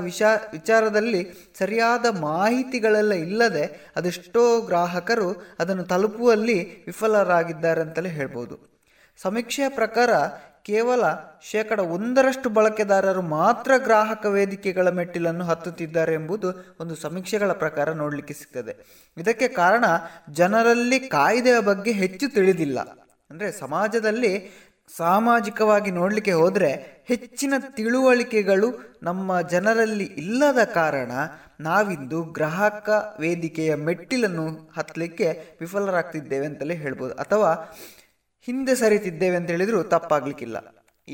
ವಿಚಾರದಲ್ಲಿ ಸರಿಯಾದ ಮಾಹಿತಿಗಳೆಲ್ಲ ಇಲ್ಲದೆ ಅದೆಷ್ಟೋ ಗ್ರಾಹಕರು ಅದನ್ನು ತಲುಪುವಲ್ಲಿ ವಿಫಲರಾಗಿದ್ದಾರೆ ಅಂತಲೇ ಹೇಳ್ಬೋದು. ಸಮೀಕ್ಷೆಯ ಪ್ರಕಾರ ಕೇವಲ 1% ಬಳಕೆದಾರರು ಮಾತ್ರ ಗ್ರಾಹಕ ವೇದಿಕೆಗಳ ಮೆಟ್ಟಿಲನ್ನು ಹತ್ತುತ್ತಿದ್ದಾರೆ ಎಂಬುದು ಒಂದು ಸಮೀಕ್ಷೆಗಳ ಪ್ರಕಾರ ನೋಡಲಿಕ್ಕೆ ಸಿಗ್ತದೆ. ಇದಕ್ಕೆ ಕಾರಣ ಜನರಲ್ಲಿ ಕಾಯ್ದೆಯ ಬಗ್ಗೆ ಹೆಚ್ಚು ತಿಳಿದಿಲ್ಲ. ಅಂದರೆ ಸಮಾಜದಲ್ಲಿ ಸಾಮಾಜಿಕವಾಗಿ ನೋಡಲಿಕ್ಕೆ ಹೋದರೆ ಹೆಚ್ಚಿನ ತಿಳುವಳಿಕೆಗಳು ನಮ್ಮ ಜನರಲ್ಲಿ ಇಲ್ಲದ ಕಾರಣ ನಾವಿಂದು ಗ್ರಾಹಕ ವೇದಿಕೆಯ ಮೆಟ್ಟಿಲನ್ನು ಹತ್ತಲಿಕ್ಕೆ ವಿಫಲರಾಗ್ತಿದ್ದೇವೆ ಅಂತಲೇ ಹೇಳ್ಬೋದು, ಅಥವಾ ಹಿಂದೆ ಸರಿತಿದ್ದೇವೆ ಅಂತ ಹೇಳಿದರೂ ತಪ್ಪಾಗಲಿಕ್ಕಿಲ್ಲ.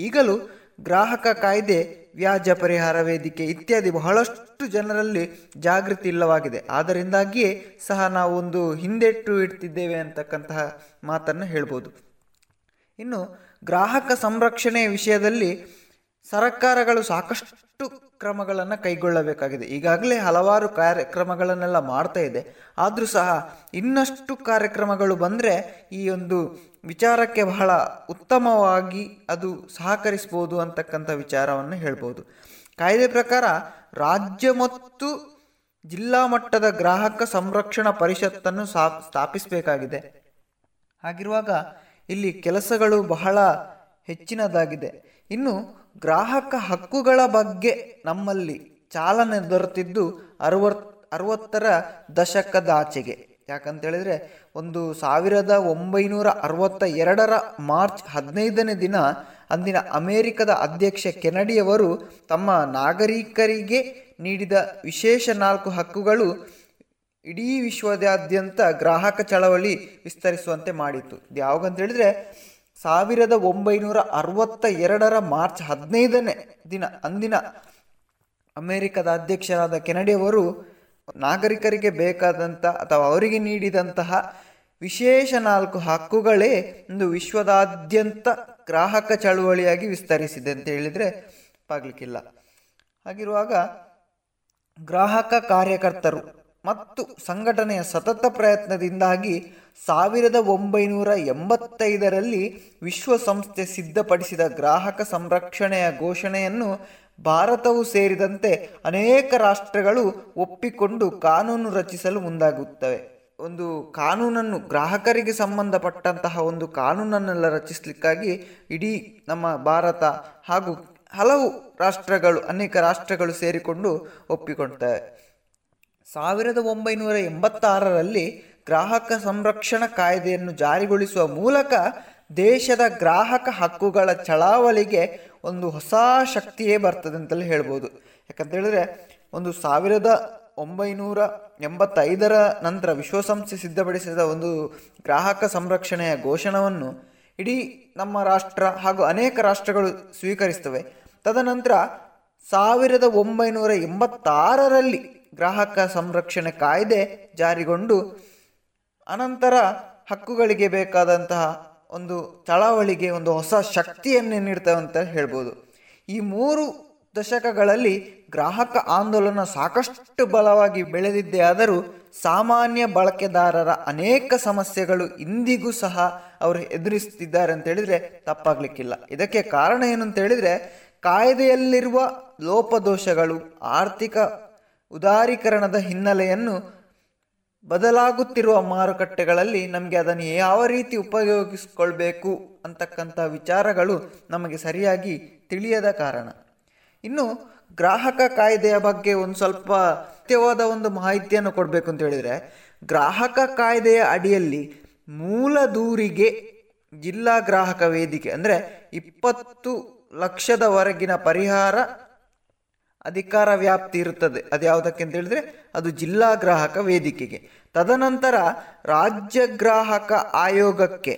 ಈಗಲೂ ಗ್ರಾಹಕ ಕಾಯ್ದೆ, ವ್ಯಾಜ್ಯ ಪರಿಹಾರ ವೇದಿಕೆ ಇತ್ಯಾದಿ ಬಹಳಷ್ಟು ಜನರಲ್ಲಿ ಜಾಗೃತಿ ಇಲ್ಲವಾಗಿದೆ. ಆದ್ದರಿಂದಾಗಿಯೇ ಸಹ ನಾವೊಂದು ಹಿಂದೆಟ್ಟು ಇಡ್ತಿದ್ದೇವೆ ಅಂತಕ್ಕಂತಹ ಮಾತನ್ನು ಹೇಳ್ಬೋದು. ಇನ್ನು ಗ್ರಾಹಕ ಸಂರಕ್ಷಣೆಯ ವಿಷಯದಲ್ಲಿ ಸರ್ಕಾರಗಳು ಸಾಕಷ್ಟು ಕ್ರಮಗಳನ್ನು ಕೈಗೊಳ್ಳಬೇಕಾಗಿದೆ. ಈಗಾಗಲೇ ಹಲವಾರು ಕಾರ್ಯಕ್ರಮಗಳನ್ನೆಲ್ಲ ಮಾಡ್ತಾ ಇದೆ. ಆದರೂ ಸಹ ಇನ್ನಷ್ಟು ಕಾರ್ಯಕ್ರಮಗಳು ಬಂದರೆ ಈ ಒಂದು ವಿಚಾರಕ್ಕೆ ಬಹಳ ಉತ್ತಮವಾಗಿ ಅದು ಸಹಕರಿಸ್ಬೋದು ಅಂತಕ್ಕಂಥ ವಿಚಾರವನ್ನು ಹೇಳ್ಬೋದು. ಕಾಯ್ದೆ ಪ್ರಕಾರ ರಾಜ್ಯ ಮತ್ತು ಜಿಲ್ಲಾ ಮಟ್ಟದ ಗ್ರಾಹಕ ಸಂರಕ್ಷಣಾ ಪರಿಷತ್ತನ್ನು ಸ್ಥಾಪಿಸಬೇಕಾಗಿದೆ. ಹಾಗಿರುವಾಗ ಇಲ್ಲಿ ಕೆಲಸಗಳು ಬಹಳ ಹೆಚ್ಚಿನದಾಗಿದೆ. ಇನ್ನು ಗ್ರಾಹಕ ಹಕ್ಕುಗಳ ಬಗ್ಗೆ ನಮ್ಮಲ್ಲಿ ಚಾಲನೆ ದೊರೆತಿದ್ದು 60ರ ದಶಕದಾಚೆಗೆ. ಯಾಕಂತೇಳಿದರೆ 1962ರ ಮಾರ್ಚ್ 15ನೇ ದಿನ ಅಂದಿನ ಅಮೆರಿಕದ ಅಧ್ಯಕ್ಷ ಕೆನಡಿಯವರು ತಮ್ಮ ನಾಗರಿಕರಿಗೆ ನೀಡಿದ ವಿಶೇಷ 4 ಹಕ್ಕುಗಳು ಇಡೀ ವಿಶ್ವದಾದ್ಯಂತ ಗ್ರಾಹಕ ಚಳವಳಿ ವಿಸ್ತರಿಸುವಂತೆ ಮಾಡಿತು. ಯಾವಾಗಂತೇಳಿದರೆ 1962ರ ಮಾರ್ಚ್ 15ನೇ ದಿನ ಅಂದಿನ ಅಮೆರಿಕದ ಅಧ್ಯಕ್ಷರಾದ ಕೆನಡಿಯವರು ನಾಗರಿಕರಿಗೆ ಬೇಕಾದಂಥ ಅಥವಾ ಅವರಿಗೆ ನೀಡಿದಂತಹ ವಿಶೇಷ 4 ಹಕ್ಕುಗಳೇ ಇಂದು ವಿಶ್ವದಾದ್ಯಂತ ಗ್ರಾಹಕ ಚಳವಳಿಯಾಗಿ ವಿಸ್ತರಿಸಿದೆ ಅಂತ ಹೇಳಿದರೆ ತಪ್ಪಾಗಲಿಕ್ಕಿಲ್ಲ. ಹಾಗಿರುವಾಗ ಗ್ರಾಹಕ ಕಾರ್ಯಕರ್ತರು ಮತ್ತು ಸಂಘಟನೆಯ ಸತತ ಪ್ರಯತ್ನದಿಂದಾಗಿ 1985ರಲ್ಲಿ ವಿಶ್ವಸಂಸ್ಥೆ ಸಿದ್ಧಪಡಿಸಿದ ಗ್ರಾಹಕ ಸಂರಕ್ಷಣೆಯ ಘೋಷಣೆಯನ್ನು ಭಾರತವೂ ಸೇರಿದಂತೆ ಅನೇಕ ರಾಷ್ಟ್ರಗಳು ಒಪ್ಪಿಕೊಂಡು ಕಾನೂನು ರಚಿಸಲು ಮುಂದಾಗುತ್ತವೆ. ಒಂದು ಕಾನೂನನ್ನು, ಗ್ರಾಹಕರಿಗೆ ಸಂಬಂಧಪಟ್ಟಂತಹ ಒಂದು ಕಾನೂನನ್ನೆಲ್ಲ ರಚಿಸಲಿಕ್ಕಾಗಿ ಇಡೀ ನಮ್ಮ ಭಾರತ ಹಾಗೂ ಹಲವು ರಾಷ್ಟ್ರಗಳು, ಅನೇಕ ರಾಷ್ಟ್ರಗಳು ಸೇರಿಕೊಂಡು ಒಪ್ಪಿಕೊಳ್ತವೆ. 1986ರಲ್ಲಿ ಗ್ರಾಹಕ ಸಂರಕ್ಷಣಾ ಕಾಯ್ದೆಯನ್ನು ಜಾರಿಗೊಳಿಸುವ ಮೂಲಕ ದೇಶದ ಗ್ರಾಹಕ ಹಕ್ಕುಗಳ ಚಳವಳಿಗೆ ಒಂದು ಹೊಸ ಶಕ್ತಿಯೇ ಬರ್ತದೆ ಅಂತಲೇ ಹೇಳ್ಬೋದು. ಯಾಕಂತೇಳಿದರೆ 1985ರ ನಂತರ ವಿಶ್ವಸಂಸ್ಥೆ ಸಿದ್ಧಪಡಿಸಿದ ಒಂದು ಗ್ರಾಹಕ ಸಂರಕ್ಷಣೆಯ ಘೋಷಣೆಯನ್ನು ಇಡೀ ನಮ್ಮ ರಾಷ್ಟ್ರ ಹಾಗೂ ಅನೇಕ ರಾಷ್ಟ್ರಗಳು ಸ್ವೀಕರಿಸ್ತವೆ. ತದನಂತರ 1986ರಲ್ಲಿ ಗ್ರಾಹಕ ಸಂರಕ್ಷಣೆ ಕಾಯ್ದೆ ಜಾರಿಗೊಂಡು ಅನಂತರ ಹಕ್ಕುಗಳಿಗೆ ಬೇಕಾದಂತಹ ಒಂದು ಚಳವಳಿಗೆ ಒಂದು ಹೊಸ ಶಕ್ತಿಯನ್ನೇ ನೀಡ್ತವೆ ಅಂತ ಹೇಳ್ಬೋದು. ಈ 3 ದಶಕಗಳಲ್ಲಿ ಗ್ರಾಹಕ ಆಂದೋಲನ ಸಾಕಷ್ಟು ಬಲವಾಗಿ ಬೆಳೆದಿದ್ದೇ ಆದರೂ ಸಾಮಾನ್ಯ ಬಳಕೆದಾರರ ಅನೇಕ ಸಮಸ್ಯೆಗಳು ಇಂದಿಗೂ ಸಹ ಅವರು ಎದುರಿಸ್ತಿದ್ದಾರೆ ಅಂತೇಳಿದರೆ ತಪ್ಪಾಗಲಿಕ್ಕಿಲ್ಲ. ಇದಕ್ಕೆ ಕಾರಣ ಏನು ಅಂತೇಳಿದರೆ ಕಾಯ್ದೆಯಲ್ಲಿರುವ ಲೋಪದೋಷಗಳು, ಆರ್ಥಿಕ ಉದಾರೀಕರಣದ ಹಿನ್ನೆಲೆಯನ್ನು ಬದಲಾಗುತ್ತಿರುವ ಮಾರುಕಟ್ಟೆಗಳಲ್ಲಿ ನಮಗೆ ಅದನ್ನು ಯಾವ ರೀತಿ ಉಪಯೋಗಿಸಿಕೊಳ್ಬೇಕು ಅಂತಕ್ಕಂಥ ವಿಚಾರಗಳು ನಮಗೆ ಸರಿಯಾಗಿ ತಿಳಿಯದ ಕಾರಣ. ಇನ್ನು ಗ್ರಾಹಕ ಕಾಯ್ದೆಯ ಬಗ್ಗೆ ಒಂದು ಸ್ವಲ್ಪ ಸತ್ಯವಾದ ಒಂದು ಮಾಹಿತಿಯನ್ನು ಕೊಡಬೇಕು ಅಂತ ಹೇಳಿದರೆ, ಗ್ರಾಹಕ ಕಾಯ್ದೆಯ ಅಡಿಯಲ್ಲಿ ಮೂಲ ದೂರಿಗೆ ಜಿಲ್ಲಾ ಗ್ರಾಹಕ ವೇದಿಕೆ ಅಂದರೆ 20 ಲಕ್ಷದವರೆಗಿನ ಪರಿಹಾರ ಅಧಿಕಾರ ವ್ಯಾಪ್ತಿ ಇರುತ್ತದೆ. ಅದು ಯಾವುದಕ್ಕೆ ಅಂತ ಹೇಳಿದರೆ ಅದು ಜಿಲ್ಲಾ ಗ್ರಾಹಕ ವೇದಿಕೆಗೆ. ತದನಂತರ ರಾಜ್ಯ ಗ್ರಾಹಕ ಆಯೋಗಕ್ಕೆ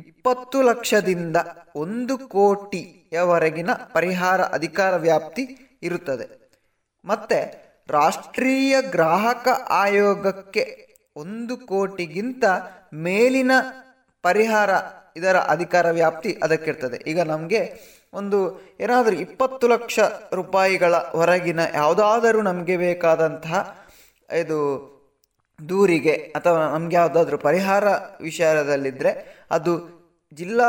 20 ಲಕ್ಷದಿಂದ 1 ಕೋಟಿಯವರೆಗಿನ ಪರಿಹಾರ ಅಧಿಕಾರ ವ್ಯಾಪ್ತಿ ಇರುತ್ತದೆ. ಮತ್ತು ರಾಷ್ಟ್ರೀಯ ಗ್ರಾಹಕ ಆಯೋಗಕ್ಕೆ 1 ಕೋಟಿಗಿಂತ ಮೇಲಿನ ಪರಿಹಾರ, ಇದರ ಅಧಿಕಾರ ವ್ಯಾಪ್ತಿ ಅದಕ್ಕಿರ್ತದೆ. ಈಗ ನಮಗೆ ಒಂದು ಏನಾದರೂ 20 ಲಕ್ಷ ರೂಪಾಯಿಗಳ ಹೊರಗಿನ ಯಾವುದಾದರೂ ನಮಗೆ ಬೇಕಾದಂತಹ ಇದು ದೂರಿಗೆ ಅಥವಾ ನಮಗೆ ಯಾವುದಾದ್ರೂ ಪರಿಹಾರ ವಿಚಾರದಲ್ಲಿದ್ದರೆ ಅದು ಜಿಲ್ಲಾ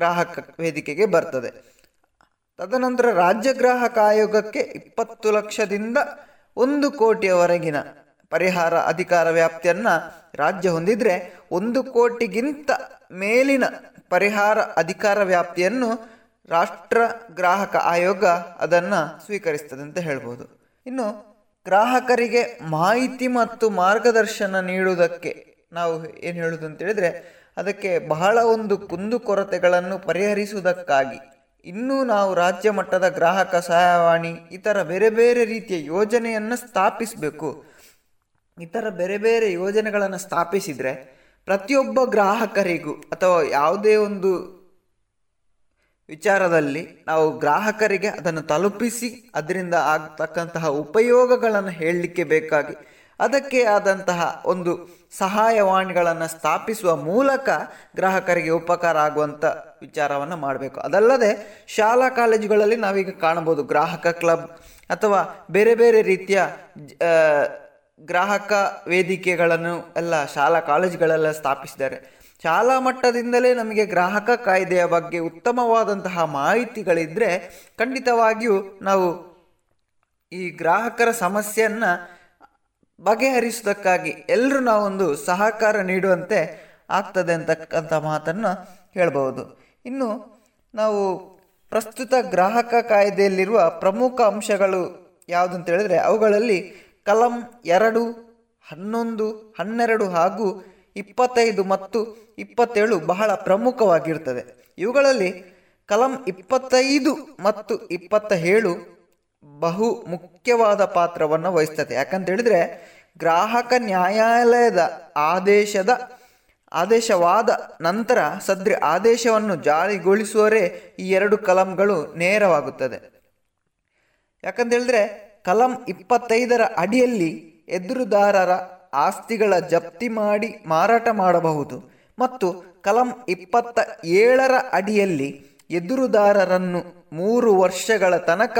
ಗ್ರಾಹಕ ವೇದಿಕೆಗೆ ಬರ್ತದೆ. ತದನಂತರ ರಾಜ್ಯ ಗ್ರಾಹಕ ಆಯೋಗಕ್ಕೆ 20 ಲಕ್ಷದಿಂದ 1 ಕೋಟಿಯವರೆಗಿನ ಪರಿಹಾರ ಅಧಿಕಾರ ವ್ಯಾಪ್ತಿಯನ್ನು ರಾಜ್ಯ ಹೊಂದಿದರೆ 1 ಕೋಟಿಗಿಂತ ಮೇಲಿನ ಪರಿಹಾರ ಅಧಿಕಾರ ವ್ಯಾಪ್ತಿಯನ್ನು ರಾಷ್ಟ್ರ ಗ್ರಾಹಕ ಆಯೋಗ ಅದನ್ನು ಸ್ವೀಕರಿಸ್ತದೆ ಅಂತ ಹೇಳ್ಬೋದು. ಇನ್ನು ಗ್ರಾಹಕರಿಗೆ ಮಾಹಿತಿ ಮತ್ತು ಮಾರ್ಗದರ್ಶನ ನೀಡುವುದಕ್ಕೆ ನಾವು ಏನು ಹೇಳೋದು ಅಂತೇಳಿದರೆ, ಅದಕ್ಕೆ ಬಹಳ ಒಂದು ಕುಂದುಕೊರತೆಗಳನ್ನು ಪರಿಹರಿಸುವುದಕ್ಕಾಗಿ ಇನ್ನೂ ನಾವು ರಾಜ್ಯ ಮಟ್ಟದ ಗ್ರಾಹಕ ಸಹಾಯವಾಣಿ, ಇತರ ಬೇರೆ ಬೇರೆ ರೀತಿಯ ಯೋಜನೆಯನ್ನು ಸ್ಥಾಪಿಸಬೇಕು. ಇತರ ಬೇರೆ ಬೇರೆ ಯೋಜನೆಗಳನ್ನು ಸ್ಥಾಪಿಸಿದರೆ ಪ್ರತಿಯೊಬ್ಬ ಗ್ರಾಹಕರಿಗೂ ಅಥವಾ ಯಾವುದೇ ಒಂದು ವಿಚಾರದಲ್ಲಿ ನಾವು ಗ್ರಾಹಕರಿಗೆ ಅದನ್ನು ತಲುಪಿಸಿ ಅದರಿಂದ ಆಗ್ತಕ್ಕಂತಹ ಉಪಯೋಗಗಳನ್ನು ಹೇಳಲಿಕ್ಕೆ ಬೇಕಾಗಿ ಅದಕ್ಕೆ ಆದಂತಹ ಒಂದು ಸಹಾಯವಾಣಿಗಳನ್ನು ಸ್ಥಾಪಿಸುವ ಮೂಲಕ ಗ್ರಾಹಕರಿಗೆ ಉಪಕಾರ ಆಗುವಂಥ ವಿಚಾರವನ್ನು ಮಾಡಬೇಕು. ಅದಲ್ಲದೆ ಶಾಲಾ ಕಾಲೇಜುಗಳಲ್ಲಿ ನಾವೀಗ ಕಾಣಬಹುದು ಗ್ರಾಹಕ ಕ್ಲಬ್ ಅಥವಾ ಬೇರೆ ಬೇರೆ ರೀತಿಯ ಗ್ರಾಹಕ ವೇದಿಕೆಗಳನ್ನು ಎಲ್ಲ ಶಾಲಾ ಕಾಲೇಜುಗಳೆಲ್ಲ ಸ್ಥಾಪಿಸಿದ್ದಾರೆ. ಶಾಲಾ ಮಟ್ಟದಿಂದಲೇ ನಮಗೆ ಗ್ರಾಹಕ ಕಾಯ್ದೆಯ ಬಗ್ಗೆ ಉತ್ತಮವಾದಂತಹ ಮಾಹಿತಿಗಳಿದ್ದರೆ ಖಂಡಿತವಾಗಿಯೂ ನಾವು ಈ ಗ್ರಾಹಕರ ಸಮಸ್ಯೆಯನ್ನು ಬಗೆಹರಿಸೋದಕ್ಕಾಗಿ ಎಲ್ಲರೂ ನಾವೊಂದು ಸಹಕಾರ ನೀಡುವಂತೆ ಆಗ್ತದೆ ಅಂತಕ್ಕಂಥ ಮಾತನ್ನು ಹೇಳ್ಬೋದು. ಇನ್ನು ನಾವು ಪ್ರಸ್ತುತ ಗ್ರಾಹಕ ಕಾಯ್ದೆಯಲ್ಲಿರುವ ಪ್ರಮುಖ ಅಂಶಗಳು ಯಾವುದಂತ ಹೇಳಿದರೆ, ಅವುಗಳಲ್ಲಿ ಕಲಂ 2, 11, 12 ಹಾಗೂ 25 ಮತ್ತು 27 ಬಹಳ ಪ್ರಮುಖವಾಗಿರ್ತದೆ. ಇವುಗಳಲ್ಲಿ ಕಲಂ 25 ಮತ್ತು 27 ಬಹು ಮುಖ್ಯವಾದ ಪಾತ್ರವನ್ನು ವಹಿಸ್ತದೆ. ಯಾಕಂತೇಳಿದರೆ ಗ್ರಾಹಕ ನ್ಯಾಯಾಲಯದ ಆದೇಶವಾದ ನಂತರ ಸದ್ರಿ ಆದೇಶವನ್ನು ಜಾರಿಗೊಳಿಸುವವರೇ ಈ 2 ಕಲಂಗಳು ನೇರವಾಗುತ್ತದೆ. ಯಾಕಂತೇಳಿದರೆ ಕಲಂ 25 ಅಡಿಯಲ್ಲಿ ಎದುರುದಾರರ ಆಸ್ತಿಗಳ ಜಪ್ತಿ ಮಾಡಿ ಮಾರಾಟ ಮಾಡಬಹುದು ಮತ್ತು ಕಲಂ 27 ಅಡಿಯಲ್ಲಿ ಎದುರುದಾರರನ್ನು 3 ವರ್ಷಗಳ ತನಕ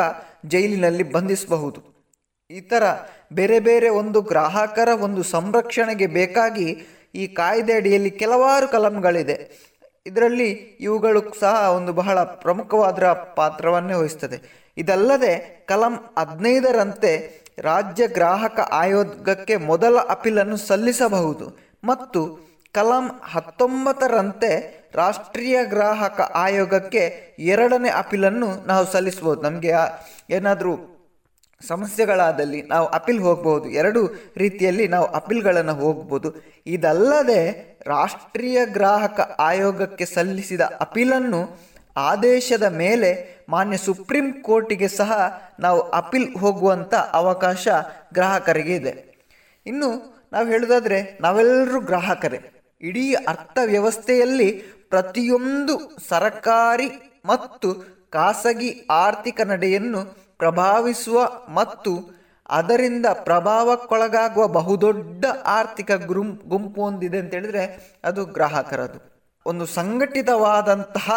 ಜೈಲಿನಲ್ಲಿ ಬಂಧಿಸಬಹುದು. ಈ ಥರ ಬೇರೆ ಬೇರೆ ಗ್ರಾಹಕರ ಸಂರಕ್ಷಣೆಗೆ ಬೇಕಾಗಿ ಈ ಕಾಯ್ದೆ ಅಡಿಯಲ್ಲಿ ಕೆಲವಾರು ಕಲಂಗಳಿದೆ. ಇದರಲ್ಲಿ ಇವುಗಳು ಸಹ ಬಹಳ ಪ್ರಮುಖವಾದ ಪಾತ್ರವನ್ನೇ ವಹಿಸ್ತದೆ. ಇದಲ್ಲದೆ ಕಲಂ 15 ರಾಜ್ಯ ಗ್ರಾಹಕ ಆಯೋಗಕ್ಕೆ ಮೊದಲ ಅಪೀಲನ್ನು ಸಲ್ಲಿಸಬಹುದು ಮತ್ತು ಕಲಂ 19 ರಾಷ್ಟ್ರೀಯ ಗ್ರಾಹಕ ಆಯೋಗಕ್ಕೆ 2ನೇ ಅಪೀಲನ್ನು ನಾವು ಸಲ್ಲಿಸ್ಬೋದು. ನಮಗೆ ಏನಾದರೂ ಸಮಸ್ಯೆಗಳಾದಲ್ಲಿ ನಾವು ಅಪೀಲ್ ಹೋಗ್ಬೋದು. 2 ರೀತಿಯಲ್ಲಿ ನಾವು ಅಪೀಲ್ಗಳನ್ನು ಹೋಗ್ಬೋದು. ಇದಲ್ಲದೆ ರಾಷ್ಟ್ರೀಯ ಗ್ರಾಹಕ ಆಯೋಗಕ್ಕೆ ಸಲ್ಲಿಸಿದ ಅಪೀಲನ್ನು ಆದೇಶದ ಮೇಲೆ ಮಾನ್ಯ ಸುಪ್ರೀಂ ಕೋರ್ಟಿಗೆ ಸಹ ನಾವು ಅಪೀಲ್ ಹೋಗುವಂಥ ಅವಕಾಶ ಗ್ರಾಹಕರಿಗೆ ಇದೆ. ಇನ್ನು ನಾವು ಹೇಳೋದಾದರೆ, ನಾವೆಲ್ಲರೂ ಗ್ರಾಹಕರೇ. ಇಡೀ ಅರ್ಥವ್ಯವಸ್ಥೆಯಲ್ಲಿ ಪ್ರತಿಯೊಂದು ಸರಕಾರಿ ಮತ್ತು ಖಾಸಗಿ ಆರ್ಥಿಕ ನಡೆಯನ್ನು ಪ್ರಭಾವಿಸುವ ಮತ್ತು ಅದರಿಂದ ಪ್ರಭಾವಕ್ಕೊಳಗಾಗುವ ಬಹುದೊಡ್ಡ ಆರ್ಥಿಕ ಗುಂಪು ಹೊಂದಿದೆ ಅಂತೇಳಿದರೆ ಅದು ಗ್ರಾಹಕರದು. ಒಂದು ಸಂಘಟಿತವಾದಂತಹ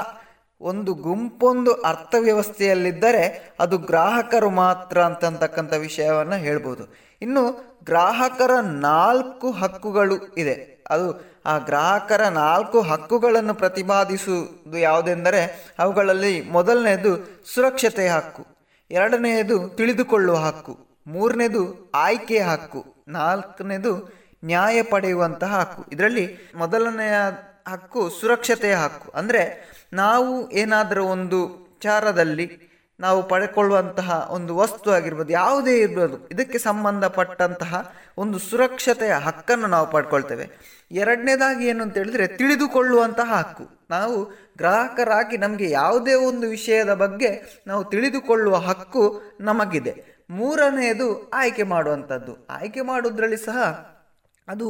ಗುಂಪೊಂದು ಅರ್ಥವ್ಯವಸ್ಥೆಯಲ್ಲಿದ್ದರೆ ಅದು ಗ್ರಾಹಕರು ಮಾತ್ರ ಅಂತಕ್ಕಂಥ ವಿಷಯವನ್ನು ಹೇಳ್ಬೋದು. ಇನ್ನು ಗ್ರಾಹಕರ 4 ಹಕ್ಕುಗಳು ಇದೆ. ಅದು ಆ ಗ್ರಾಹಕರ 4 ಹಕ್ಕುಗಳನ್ನು ಪ್ರತಿಪಾದಿಸುವುದು ಯಾವುದೆಂದರೆ, ಅವುಗಳಲ್ಲಿ ಮೊದಲನೆಯದು ಸುರಕ್ಷತೆಯ ಹಕ್ಕು, 2ನೆಯದು ತಿಳಿದುಕೊಳ್ಳುವ ಹಕ್ಕು, 3ನೆಯದು ಆಯ್ಕೆಯ ಹಕ್ಕು, 4ನೆಯದು ನ್ಯಾಯ ಪಡೆಯುವಂತಹ ಹಕ್ಕು. ಇದರಲ್ಲಿ ಮೊದಲನೆಯ ಹಕ್ಕು ಸುರಕ್ಷತೆಯ ಹಕ್ಕು. ಅಂದರೆ ನಾವು ಏನಾದರೂ ವಿಚಾರದಲ್ಲಿ ನಾವು ಪಡೆಕೊಳ್ಳುವಂತಹ ವಸ್ತು ಆಗಿರ್ಬೋದು, ಯಾವುದೇ ಇರ್ಬೋದು, ಇದಕ್ಕೆ ಸಂಬಂಧಪಟ್ಟಂತಹ ಸುರಕ್ಷತೆಯ ಹಕ್ಕನ್ನು ನಾವು ಪಡ್ಕೊಳ್ತೇವೆ. 2ನೇದಾಗಿ ಏನು ಅಂತ ಹೇಳಿದರೆ ತಿಳಿದುಕೊಳ್ಳುವಂತಹ ಹಕ್ಕು. ನಾವು ಗ್ರಾಹಕರಾಗಿ ನಮಗೆ ಯಾವುದೇ ವಿಷಯದ ಬಗ್ಗೆ ನಾವು ತಿಳಿದುಕೊಳ್ಳುವ ಹಕ್ಕು ನಮಗಿದೆ. 3ನೆಯದು ಆಯ್ಕೆ ಮಾಡುವಂಥದ್ದು. ಆಯ್ಕೆ ಮಾಡೋದ್ರಲ್ಲಿ ಸಹ ಅದು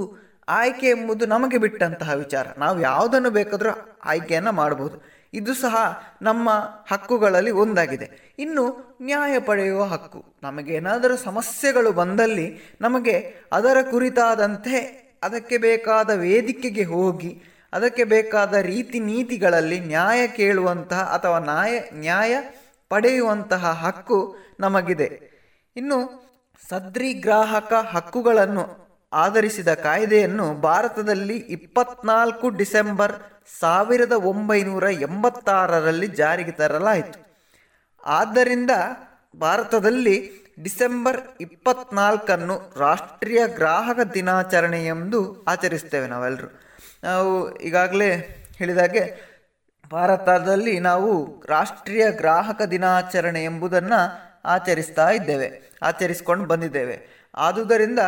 ಆಯ್ಕೆ ಎಂಬುದು ನಮಗೆ ಬಿಟ್ಟಂತಹ ವಿಚಾರ. ನಾವು ಯಾವುದನ್ನು ಬೇಕಾದರೂ ಆಯ್ಕೆಯನ್ನು ಮಾಡ್ಬೋದು. ಇದು ಸಹ ನಮ್ಮ ಹಕ್ಕುಗಳಲ್ಲಿ ಒಂದಾಗಿದೆ. ಇನ್ನು ನ್ಯಾಯ ಪಡೆಯುವ ಹಕ್ಕು. ನಮಗೇನಾದರೂ ಸಮಸ್ಯೆಗಳು ಬಂದಲ್ಲಿ ನಮಗೆ ಅದರ ಕುರಿತಾದಂತೆ ಅದಕ್ಕೆ ಬೇಕಾದ ವೇದಿಕೆಗೆ ಹೋಗಿ ಅದಕ್ಕೆ ಬೇಕಾದ ರೀತಿ ನೀತಿಗಳಲ್ಲಿ ನ್ಯಾಯ ಕೇಳುವಂತಹ ಅಥವಾ ನ್ಯಾಯ ಪಡೆಯುವಂತಹ ಹಕ್ಕು ನಮಗಿದೆ. ಇನ್ನು ಸದ್ರಿ ಗ್ರಾಹಕ ಹಕ್ಕುಗಳನ್ನು ಆಧರಿಸಿದ ಕಾಯ್ದೆಯನ್ನು ಭಾರತದಲ್ಲಿ 24 ಡಿಸೆಂಬರ್ 1986 ಜಾರಿಗೆ ತರಲಾಯಿತು. ಆದ್ದರಿಂದ ಭಾರತದಲ್ಲಿ ಡಿಸೆಂಬರ್ 24 ರಾಷ್ಟ್ರೀಯ ಗ್ರಾಹಕ ದಿನಾಚರಣೆ ಎಂದು ಆಚರಿಸ್ತೇವೆ ನಾವೆಲ್ಲರೂ. ನಾವು ಈಗಾಗಲೇ ಹೇಳಿದಾಗೆ ಭಾರತದಲ್ಲಿ ನಾವು ರಾಷ್ಟ್ರೀಯ ಗ್ರಾಹಕ ದಿನಾಚರಣೆ ಎಂಬುದನ್ನು ಆಚರಿಸ್ಕೊಂಡು ಬಂದಿದ್ದೇವೆ. ಆದುದರಿಂದ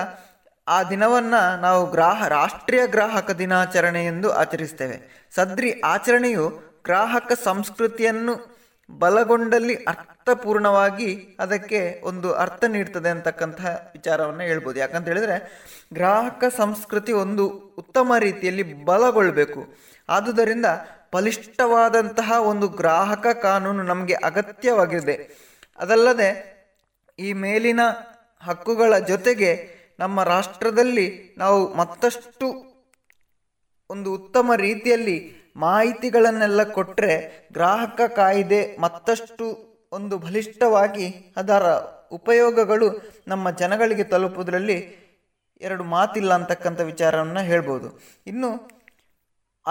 ಆ ದಿನವನ್ನು ನಾವು ರಾಷ್ಟ್ರೀಯ ಗ್ರಾಹಕ ದಿನಾಚರಣೆ ಎಂದು ಆಚರಿಸ್ತೇವೆ. ಸದ್ರಿ ಆಚರಣೆಯು ಗ್ರಾಹಕ ಸಂಸ್ಕೃತಿಯನ್ನು ಬಲಗೊಂಡಲ್ಲಿ ಅರ್ಥಪೂರ್ಣವಾಗಿ ಅದಕ್ಕೆ ಅರ್ಥ ನೀಡ್ತದೆ ಅಂತಕ್ಕಂತಹ ವಿಚಾರವನ್ನು ಹೇಳ್ಬೋದು. ಯಾಕಂತ ಹೇಳಿದರೆ ಗ್ರಾಹಕ ಸಂಸ್ಕೃತಿ ಉತ್ತಮ ರೀತಿಯಲ್ಲಿ ಬಲಗೊಳ್ಳಬೇಕು. ಆದುದರಿಂದ ಬಲಿಷ್ಠವಾದಂತಹ ಗ್ರಾಹಕ ಕಾನೂನು ನಮಗೆ ಅಗತ್ಯವಾಗಿದೆ. ಅದಲ್ಲದೆ ಈ ಮೇಲಿನ ಹಕ್ಕುಗಳ ಜೊತೆಗೆ ನಮ್ಮ ರಾಷ್ಟ್ರದಲ್ಲಿ ನಾವು ಮತ್ತಷ್ಟು ಉತ್ತಮ ರೀತಿಯಲ್ಲಿ ಮಾಹಿತಿಗಳನ್ನೆಲ್ಲ ಕೊಟ್ಟರೆ ಗ್ರಾಹಕ ಕಾಯ್ದೆ ಮತ್ತಷ್ಟು ಬಲಿಷ್ಠವಾಗಿ ಅದರ ಉಪಯೋಗಗಳು ನಮ್ಮ ಜನಗಳಿಗೆ ತಲುಪುವುದರಲ್ಲಿ 2 ಮಾತಿಲ್ಲ ಅಂತಕ್ಕಂಥ ವಿಚಾರವನ್ನು ಹೇಳ್ಬೋದು. ಇನ್ನು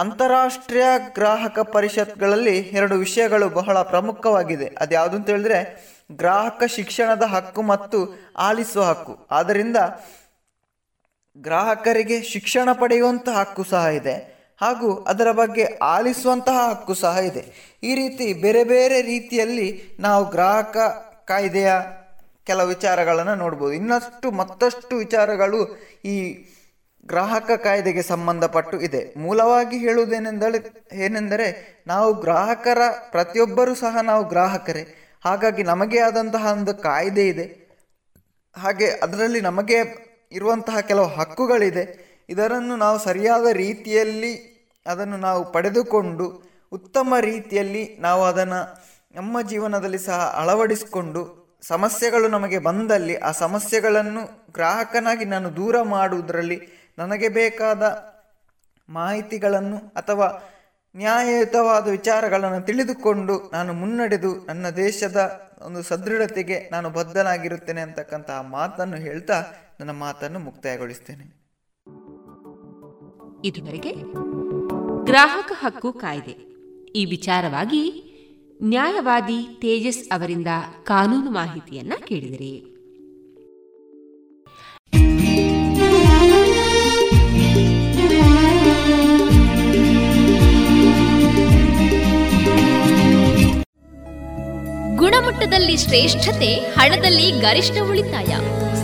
ಅಂತಾರಾಷ್ಟ್ರೀಯ ಗ್ರಾಹಕ ಪರಿಷತ್ಗಳಲ್ಲಿ 2 ವಿಷಯಗಳು ಬಹಳ ಪ್ರಮುಖವಾಗಿದೆ. ಅದು ಯಾವುದು ಅಂತ ಹೇಳಿದ್ರೆ ಗ್ರಾಹಕ ಶಿಕ್ಷಣದ ಹಕ್ಕು ಮತ್ತು ಆಲಿಸುವ ಹಕ್ಕು. ಆದ್ದರಿಂದ ಗ್ರಾಹಕರಿಗೆ ಶಿಕ್ಷಣ ಪಡೆಯುವಂಥ ಹಕ್ಕು ಸಹ ಇದೆ. ಹಾಗೂ ಅದರ ಬಗ್ಗೆ ಆಲಿಸುವಂತಹ ಹಕ್ಕು ಸಹ ಇದೆ. ಈ ರೀತಿ ಬೇರೆ ಬೇರೆ ರೀತಿಯಲ್ಲಿ ನಾವು ಗ್ರಾಹಕ ಕಾಯ್ದೆಯ ಕೆಲವು ವಿಚಾರಗಳನ್ನು ನೋಡ್ಬೋದು. ಮತ್ತಷ್ಟು ವಿಚಾರಗಳು ಈ ಗ್ರಾಹಕ ಕಾಯ್ದೆಗೆ ಸಂಬಂಧಪಟ್ಟು ಇದೆ. ಮೂಲವಾಗಿ ಹೇಳುವುದೇನೆಂದರೆ ನಾವು ಗ್ರಾಹಕರ, ಪ್ರತಿಯೊಬ್ಬರೂ ಸಹ ನಾವು ಗ್ರಾಹಕರೇ. ಹಾಗಾಗಿ ನಮಗೆ ಆದಂತಹ ಒಂದು ಕಾಯ್ದೆ ಇದೆ, ಹಾಗೆ ಅದರಲ್ಲಿ ನಮಗೆ ಇರುವಂತಹ ಕೆಲವು ಹಕ್ಕುಗಳಿದೆ. ಇದನ್ನು ನಾವು ಸರಿಯಾದ ರೀತಿಯಲ್ಲಿ ಅದನ್ನು ನಾವು ಪಡೆದುಕೊಂಡು ಉತ್ತಮ ರೀತಿಯಲ್ಲಿ ನಾವು ಅದನ್ನು ನಮ್ಮ ಜೀವನದಲ್ಲಿ ಸಹ ಅಳವಡಿಸಿಕೊಂಡು ಸಮಸ್ಯೆಗಳು ನಮಗೆ ಬಂದಲ್ಲಿ ಆ ಸಮಸ್ಯೆಗಳನ್ನು ಗ್ರಾಹಕನಾಗಿ ನಾನು ದೂರ ಮಾಡುವುದರಲ್ಲಿ ನನಗೆ ಬೇಕಾದ ಮಾಹಿತಿಗಳನ್ನು ಅಥವಾ ನ್ಯಾಯಯುತವಾದ ವಿಚಾರಗಳನ್ನು ತಿಳಿದುಕೊಂಡು ನಾನು ಮುನ್ನಡೆದು ನನ್ನ ದೇಶದ ಒಂದು ಸದೃಢತೆಗೆ ನಾನು ಬದ್ಧನಾಗಿರುತ್ತೇನೆ ಅಂತಕ್ಕಂತಹ ಮಾತನ್ನು ಹೇಳ್ತಾ ನನ್ನ ಮಾತನ್ನು ಮುಕ್ತಾಯಗೊಳಿಸ್ತೇನೆ. ಇದುವರೆಗೆ ಗ್ರಾಹಕ ಹಕ್ಕು ಕಾಯ್ದೆ ಈ ವಿಚಾರವಾಗಿ ನ್ಯಾಯವಾದಿ ತೇಜಸ್ ಅವರಿಂದ ಕಾನೂನು ಮಾಹಿತಿಯನ್ನ ಕೇಳಿದಿರಿ. ಗುಣಮಟ್ಟದಲ್ಲಿ ಶ್ರೇಷ್ಠತೆ, ಹಣದಲ್ಲಿ ಗರಿಷ್ಠ ಉಳಿತಾಯ.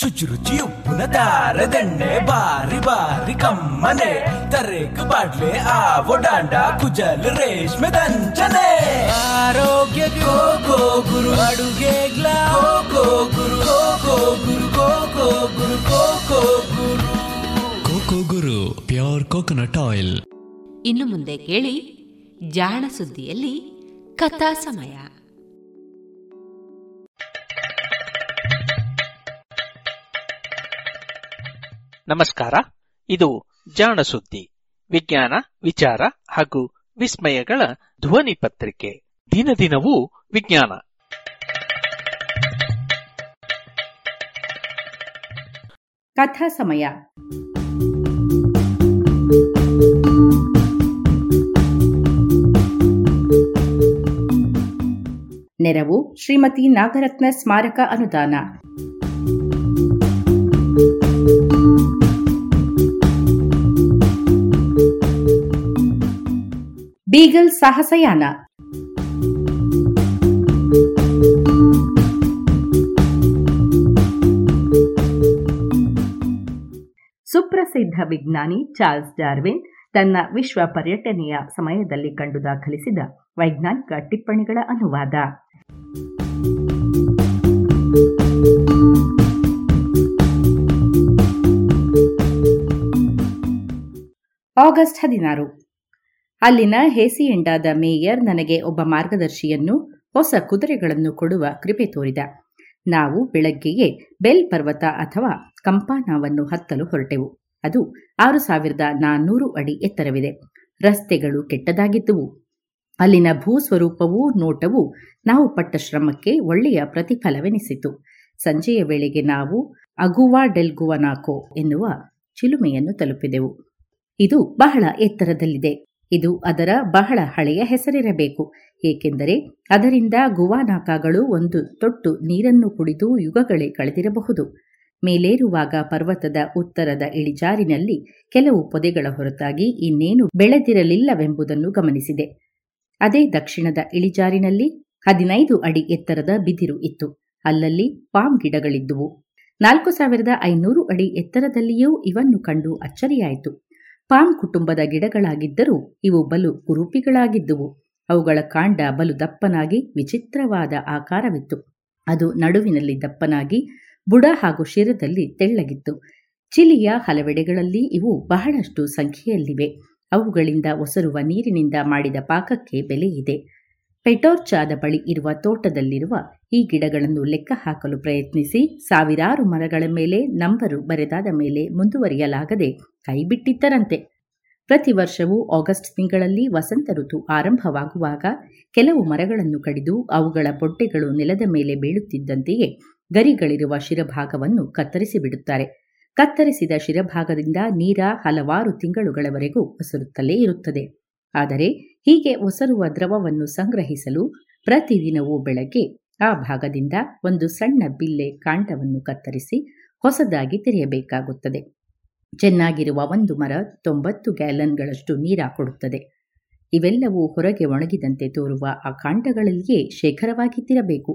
ಶುಚಿರುಚಿ ಉಪ್ಪಿನ ದಾರದೆಣ್ಣೆ ಬಾರಿ ಬಾರಿ ಕಮ್ಮನೆ, ತರೇಕು ಬಾಡ್ಲೆ ಆವೋ ಡಾಂಡ ಕುಜಲ್ ರೇಷ್ಮೆ ದಂಚನೆ. ಆರೋಗ್ಯ ಕೋ ಕೋ ಗುರು, ಅಡುಗೆಗ್ಲ coco Guru, coco Guru, coco Guru, coco Guru, coco Guru pure coconut oil. ಇನ್ನು ಮುಂದೆ ಕೇಳಿ ಜಾಣ ಸುದ್ದಿಯಲ್ಲಿ ಕಥಾ ಸಮಯ. ನಮಸ್ಕಾರ, ಇದು ಜಾಣಸುದ್ದಿ, ವಿಜ್ಞಾನ, ವಿಚಾರ ಹಾಗೂ ವಿಸ್ಮಯಗಳ ಧ್ವನಿ ಪತ್ರಿಕೆ. ದಿನ ದಿನವೂ ವಿಜ್ಞಾನ. ಕಥಾ ಸಮಯ. ನೆರವು ಶ್ರೀಮತಿ ನಾಗರತ್ನ ಸ್ಮಾರಕ ಅನುದಾನ. ಬೀಗಲ್ ಸಾಹಸಯಾನ. ಸುಪ್ರಸಿದ್ಧ ವಿಜ್ಞಾನಿ ಚಾರ್ಲ್ಸ್ ಡಾರ್ವಿನ್ ತನ್ನ ವಿಶ್ವ ಪರ್ಯಟನೆಯ ಸಮಯದಲ್ಲಿ ಕಂಡು ದಾಖಲಿಸಿದ ವೈಜ್ಞಾನಿಕ ಟಿಪ್ಪಣಿಗಳ ಅನುವಾದ. ಆಗಸ್ಟ್ 16 ಅಲ್ಲಿನ ಹೇಸಿಯೆಂಡಾದ ಮೇಯರ್ ನನಗೆ ಒಬ್ಬ ಮಾರ್ಗದರ್ಶಿಯನ್ನು, ಹೊಸ ಕುದುರೆಗಳನ್ನು ಕೊಡುವ ಕೃಪೆ ತೋರಿದ. ನಾವು ಬೆಳಗ್ಗೆಯೇ ಬೆಲ್ ಪರ್ವತ ಅಥವಾ ಕಂಪಾನಾವನ್ನು ಹತ್ತಲು ಹೊರಟೆವು. ಅದು 6400 ಅಡಿ ಎತ್ತರವಿದೆ. ರಸ್ತೆಗಳು ಕೆಟ್ಟದಾಗಿದ್ದುವು. ಅಲ್ಲಿನ ಭೂಸ್ವರೂಪವೂ ನೋಟವೂ ನಾವು ಪಟ್ಟ ಶ್ರಮಕ್ಕೆ ಒಳ್ಳೆಯ ಪ್ರತಿಫಲವೆನಿಸಿತು. ಸಂಜೆಯ ವೇಳೆಗೆ ನಾವು ಅಗುವಾ ಡೆಲ್ಗುವನಾಕೋ ಎನ್ನುವ ಚಿಲುಮೆಯನ್ನು ತಲುಪಿದೆವು. ಇದು ಬಹಳ ಎತ್ತರದಲ್ಲಿದೆ. ಇದು ಅದರ ಬಹಳ ಹಳೆಯ ಹೆಸರಿರಬೇಕು, ಏಕೆಂದರೆ ಅದರಿಂದ ಗುವಾನಾಕಾಗಳು ಒಂದು ತೊಟ್ಟು ನೀರನ್ನು ಕುಡಿದು ಯುಗಗಳೇ ಕಳೆದಿರಬಹುದು. ಮೇಲೇರುವಾಗ ಪರ್ವತದ ಉತ್ತರದ ಇಳಿಜಾರಿನಲ್ಲಿ ಕೆಲವು ಪೊದೆಗಳ ಹೊರತಾಗಿ ಇನ್ನೇನು ಬೆಳೆದಿರಲಿಲ್ಲವೆಂಬುದನ್ನು ಗಮನಿಸಿದೆ. ಅದೇ ದಕ್ಷಿಣದ ಇಳಿಜಾರಿನಲ್ಲಿ 15 ಅಡಿ ಎತ್ತರದ ಬಿದಿರು ಇತ್ತು. ಅಲ್ಲಲ್ಲಿ ಪಾಮ್ ಗಿಡಗಳಿದ್ದುವು. 4500 ಅಡಿ ಎತ್ತರದಲ್ಲಿಯೂ ಇವನ್ನು ಕಂಡು ಅಚ್ಚರಿಯಾಯಿತು. ಪಾಮ್ ಕುಟುಂಬದ ಗಿಡಗಳಾಗಿದ್ದರೂ ಇವು ಬಲು ಕುರೂಪಿಗಳಾಗಿದ್ದುವು. ಅವುಗಳ ಕಾಂಡ ಬಲು ದಪ್ಪನಾಗಿ ವಿಚಿತ್ರವಾದ ಆಕಾರವಿತ್ತು. ಅದು ನಡುವಿನಲ್ಲಿ ದಪ್ಪನಾಗಿ, ಬುಡ ಹಾಗೂ ಶಿರದಲ್ಲಿ ತೆಳ್ಳಗಿತ್ತು. ಚಿಲಿಯ ಹಲವೆಡೆಗಳಲ್ಲಿ ಇವು ಬಹಳಷ್ಟು ಸಂಖ್ಯೆಯಲ್ಲಿವೆ. ಅವುಗಳಿಂದ ಒಸರುವ ನೀರಿನಿಂದ ಮಾಡಿದ ಪಾಕಕ್ಕೆ ಬೆಲೆಯಿದೆ. ಪೆಟೋರ್ಚಾದ ಬಳಿ ಇರುವ ತೋಟದಲ್ಲಿರುವ ಈ ಗಿಡಗಳನ್ನು ಲೆಕ್ಕ ಹಾಕಲು ಪ್ರಯತ್ನಿಸಿ ಸಾವಿರಾರು ಮರಗಳ ಮೇಲೆ ನಂಬರು ಬರೆದಾದ ಮೇಲೆ ಮುಂದುವರಿಯಲಾಗದೆ ಕೈಬಿಟ್ಟಿದ್ದರಂತೆ. ಪ್ರತಿ ವರ್ಷವೂ ಆಗಸ್ಟ್ ತಿಂಗಳಲ್ಲಿ ವಸಂತ ಋತು ಆರಂಭವಾಗುವಾಗ ಕೆಲವು ಮರಗಳನ್ನು ಕಡಿದು ಅವುಗಳ ಬೊಡ್ಡೆಗಳು ನೆಲದ ಮೇಲೆ ಬೀಳುತ್ತಿದ್ದಂತೆಯೇ ಗರಿಗಳಿರುವ ಶಿರಭಾಗವನ್ನು ಕತ್ತರಿಸಿಬಿಡುತ್ತಾರೆ. ಕತ್ತರಿಸಿದ ಶಿರಭಾಗದಿಂದ ನೀರ ಹಲವಾರು ತಿಂಗಳುಗಳವರೆಗೂ ಒಸರುತ್ತಲೇ ಇರುತ್ತದೆ. ಆದರೆ ಹೀಗೆ ಒಸರುವ ದ್ರವವನ್ನು ಸಂಗ್ರಹಿಸಲು ಪ್ರತಿದಿನವೂ ಬೆಳಗ್ಗೆ ಆ ಭಾಗದಿಂದ ಒಂದು ಸಣ್ಣ ಬಿಲ್ಲೆ ಕಾಂಡವನ್ನು ಕತ್ತರಿಸಿ ಹೊಸದಾಗಿ ತೆರೆಯಬೇಕಾಗುತ್ತದೆ. ಚೆನ್ನಾಗಿರುವ ಒಂದು ಮರ 90 ಗ್ಯಾಲನ್ಗಳಷ್ಟು ನೀರ ಕೊಡುತ್ತದೆ. ಇವೆಲ್ಲವೂ ಹೊರಗೆ ಒಣಗಿದಂತೆ ತೋರುವ ಆ ಕಾಂಡಗಳಲ್ಲಿಯೇ ಶೇಖರವಾಗಿದ್ದಿರಬೇಕು.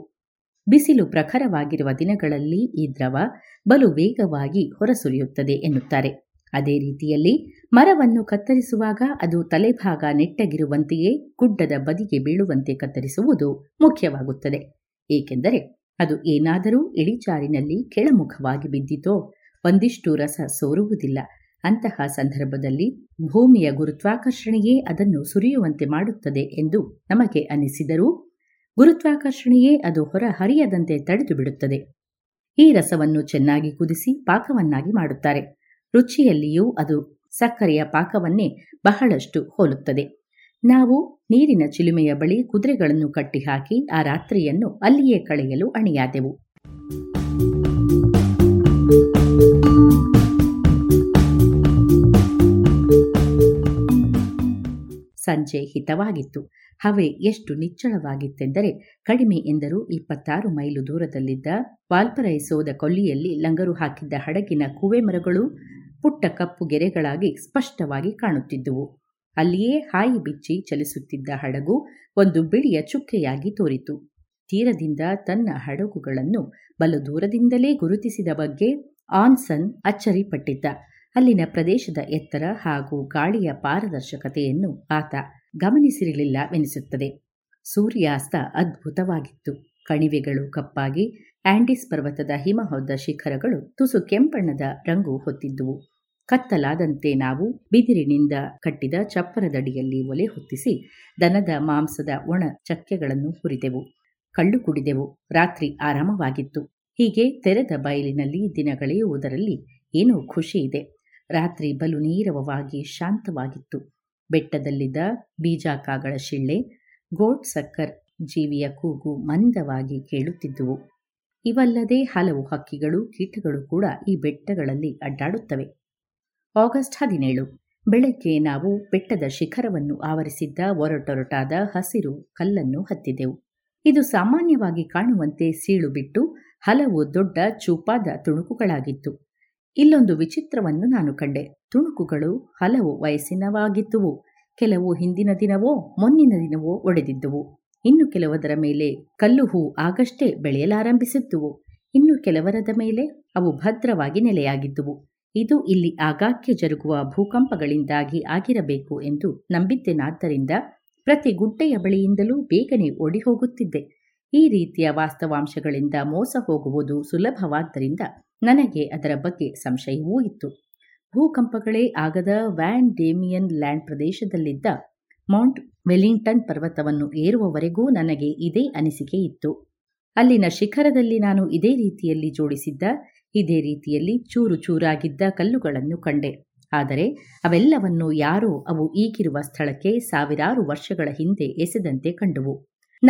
ಬಿಸಿಲು ಪ್ರಖರವಾಗಿರುವ ದಿನಗಳಲ್ಲಿ ಈ ದ್ರವ ಬಲು ವೇಗವಾಗಿ ಹೊರಸುರಿಯುತ್ತದೆ ಎನ್ನುತ್ತಾರೆ. ಅದೇ ರೀತಿಯಲ್ಲಿ ಮರವನ್ನು ಕತ್ತರಿಸುವಾಗ ಅದು ತಲೆಭಾಗ ನೆಟ್ಟಗಿರುವಂತೆಯೇ ಗುಡ್ಡದ ಬದಿಗೆ ಬೀಳುವಂತೆ ಕತ್ತರಿಸುವುದು ಮುಖ್ಯವಾಗುತ್ತದೆ. ಏಕೆಂದರೆ ಅದು ಏನಾದರೂ ಇಳಿಜಾರಿನಲ್ಲಿ ಕೆಳಮುಖವಾಗಿ ಬಿದ್ದಿತೋ ಒಂದಿಷ್ಟು ರಸ ಸೋರುವುದಿಲ್ಲ. ಅಂತಹ ಸಂದರ್ಭದಲ್ಲಿ ಭೂಮಿಯ ಗುರುತ್ವಾಕರ್ಷಣೆಯೇ ಅದನ್ನು ಸುರಿಯುವಂತೆ ಮಾಡುತ್ತದೆ ಎಂದು ನಮಗೆ ಅನಿಸಿದರೂ ಗುರುತ್ವಾಕರ್ಷಣೆಯೇ ಅದು ಹೊರ ಹರಿಯದಂತೆ ತಡೆದು ಬಿಡುತ್ತದೆ. ಈ ರಸವನ್ನು ಚೆನ್ನಾಗಿ ಕುದಿಸಿ ಪಾಕವನ್ನಾಗಿ ಮಾಡುತ್ತಾರೆ. ರುಚಿಯಲ್ಲಿಯೂ ಅದು ಸಕ್ಕರೆಯ ಪಾಕವನ್ನೇ ಬಹಳಷ್ಟು ಹೋಲುತ್ತದೆ. ನಾವು ನೀರಿನ ಚಿಲುಮೆಯ ಬಳಿ ಕುದುರೆಗಳನ್ನು ಕಟ್ಟಿಹಾಕಿ ಆ ರಾತ್ರಿಯನ್ನು ಅಲ್ಲಿಯೇ ಕಳೆಯಲು ಅಣಿಯಾದೆವು. ಸಂಜೆ ಹಿತವಾಗಿತ್ತು. ಹವೆ ಎಷ್ಟು ನಿಚ್ಚಳವಾಗಿತ್ತೆಂದರೆ ಕಡಿಮೆ ಎಂದರೂ 26 ಮೈಲು ದೂರದಲ್ಲಿದ್ದ ವಾಲ್ಪರೈಸೋದ ಕೊಲ್ಲಿಯಲ್ಲಿ ಲಂಗರು ಹಾಕಿದ್ದ ಹಡಗಿನ ಕೂವೆ ಮರಗಳು ಪುಟ್ಟ ಕಪ್ಪು ಗೆರೆಗಳಾಗಿ ಸ್ಪಷ್ಟವಾಗಿ ಕಾಣುತ್ತಿದ್ದುವು. ಅಲ್ಲಿಯೇ ಹಾಯಿ ಬಿಚ್ಚಿ ಚಲಿಸುತ್ತಿದ್ದ ಹಡಗು ಒಂದು ಬಿಳಿಯ ಚುಕ್ಕೆಯಾಗಿ ತೋರಿತು. ತೀರದಿಂದ ತನ್ನ ಹಡಗುಗಳನ್ನು ಬಲು ದೂರದಿಂದಲೇ ಗುರುತಿಸಿದ ಬಗ್ಗೆ ಆನ್ಸನ್ ಅಚ್ಚರಿಪಟ್ಟಿದ್ದ. ಅಲ್ಲಿನ ಪ್ರದೇಶದ ಎತ್ತರ ಹಾಗೂ ಗಾಳಿಯ ಪಾರದರ್ಶಕತೆಯನ್ನು ಆತ ಗಮನಿಸಿರಲಿಲ್ಲವೆನಿಸುತ್ತದೆ. ಸೂರ್ಯಾಸ್ತ ಅದ್ಭುತವಾಗಿತ್ತು. ಕಣಿವೆಗಳು ಕಪ್ಪಾಗಿ ಆಂಡೀಸ್ ಪರ್ವತದ ಹಿಮ ಹೊದ್ದ ಶಿಖರಗಳು ತುಸು ಕೆಂಪಣ್ಣದ ರಂಗು ಹೊತ್ತಿದ್ದುವು. ಕತ್ತಲಾದಂತೆ ನಾವು ಬಿದಿರಿನಿಂದ ಕಟ್ಟಿದ ಚಪ್ಪರದಡಿಯಲ್ಲಿ ಒಲೆ ಹೊತ್ತಿಸಿ ದನದ ಮಾಂಸದ ಒಣ ಚಕ್ಕೆಗಳನ್ನು ಹುರಿದೆವು, ಕಳ್ಳು ಕುಡಿದೆವು. ರಾತ್ರಿ ಆರಾಮವಾಗಿತ್ತು. ಹೀಗೆ ತೆರೆದ ಬಯಲಿನಲ್ಲಿ ದಿನ ಕಳೆಯುವುದರಲ್ಲಿ ಏನೋ ಖುಷಿ ಇದೆ. ರಾತ್ರಿ ಬಲು ನೀರವವಾಗಿ ಶಾಂತವಾಗಿತ್ತು. ಬೆಟ್ಟದಲ್ಲಿದ್ದ ಬೀಜಾಕಾಗಳ ಶಿಳ್ಳೆ, ಗೋಟ್ ಸಕ್ಕರ್ ಜೀವಿಯ ಕೂಗು ಮಂದವಾಗಿ ಕೇಳುತ್ತಿದ್ದುವು. ಇವಲ್ಲದೆ ಹಲವು ಹಕ್ಕಿಗಳು, ಕೀಟಗಳು ಕೂಡ ಈ ಬೆಟ್ಟಗಳಲ್ಲಿ ಅಡ್ಡಾಡುತ್ತವೆ. ಆಗಸ್ಟ್ 17 ಬೆಳಗ್ಗೆ ನಾವು ಬೆಟ್ಟದ ಶಿಖರವನ್ನು ಆವರಿಸಿದ್ದ ಒರಟೊರಟಾದ ಹಸಿರು ಕಲ್ಲನ್ನು ಹತ್ತಿದೆವು. ಇದು ಸಾಮಾನ್ಯವಾಗಿ ಕಾಣುವಂತೆ ಸೀಳು ಬಿಟ್ಟು ಹಲವು ದೊಡ್ಡ ಚೂಪಾದ ತುಣುಕುಗಳಾಗಿತ್ತು. ಇಲ್ಲೊಂದು ವಿಚಿತ್ರವನ್ನು ನಾನು ಕಂಡೆ. ತುಣುಕುಗಳು ಹಲವು ವಯಸ್ಸಿನವಾಗಿದ್ದುವು. ಕೆಲವು ಹಿಂದಿನ ದಿನವೋ ಮೊನ್ನಿನ ದಿನವೋ ಒಡೆದಿದ್ದುವು. ಇನ್ನು ಕೆಲವದರ ಮೇಲೆ ಕಲ್ಲು ಹೂ ಆಗಷ್ಟೇ ಬೆಳೆಯಲಾರಂಭಿಸಿದ್ದುವು. ಇನ್ನು ಕೆಲವರದ ಮೇಲೆ ಅವು ಭದ್ರವಾಗಿ ನೆಲೆಯಾಗಿದ್ದುವು. ಇದು ಇಲ್ಲಿ ಆಗಾಗ್ಗೆ ಜರುಗುವ ಭೂಕಂಪಗಳಿಂದಾಗಿ ಆಗಿರಬೇಕು ಎಂದು ನಂಬಿದ್ದೆನಾದ್ದರಿಂದ ಪ್ರತಿ ಗುಡ್ಡೆಯ ಬಳಿಯಿಂದಲೂ ಬೇಗನೆ ಓಡಿ ಹೋಗುತ್ತಿದ್ದೆ. ಈ ರೀತಿಯ ವಾಸ್ತವಾಂಶಗಳಿಂದ ಮೋಸ ಹೋಗುವುದು ಸುಲಭವಾದ್ದರಿಂದ ನನಗೆ ಅದರ ಬಗ್ಗೆ ಸಂಶಯವೂ ಇತ್ತು. ಭೂಕಂಪಗಳೇ ಆಗದ ವ್ಯಾನ್ ಡೇಮಿಯನ್ ಲ್ಯಾಂಡ್ ಪ್ರದೇಶದಲ್ಲಿದ್ದ ಮೌಂಟ್ ವೆಲ್ಲಿಂಗ್ಟನ್ ಪರ್ವತವನ್ನು ಏರುವವರೆಗೂ ನನಗೆ ಇದೇ ಅನಿಸಿಕೆ ಇತ್ತು. ಅಲ್ಲಿನ ಶಿಖರದಲ್ಲಿ ನಾನು ಇದೇ ರೀತಿಯಲ್ಲಿ ಜೋಡಿಸಿದ್ದ, ಇದೇ ರೀತಿಯಲ್ಲಿ ಚೂರು ಚೂರಾಗಿದ್ದ ಕಲ್ಲುಗಳನ್ನು ಕಂಡೆ. ಆದರೆ ಅವೆಲ್ಲವನ್ನು ಯಾರೋ ಅವು ಈಗಿರುವ ಸ್ಥಳಕ್ಕೆ ಸಾವಿರಾರು ವರ್ಷಗಳ ಹಿಂದೆ ಎಸೆದಂತೆ ಕಂಡುವು.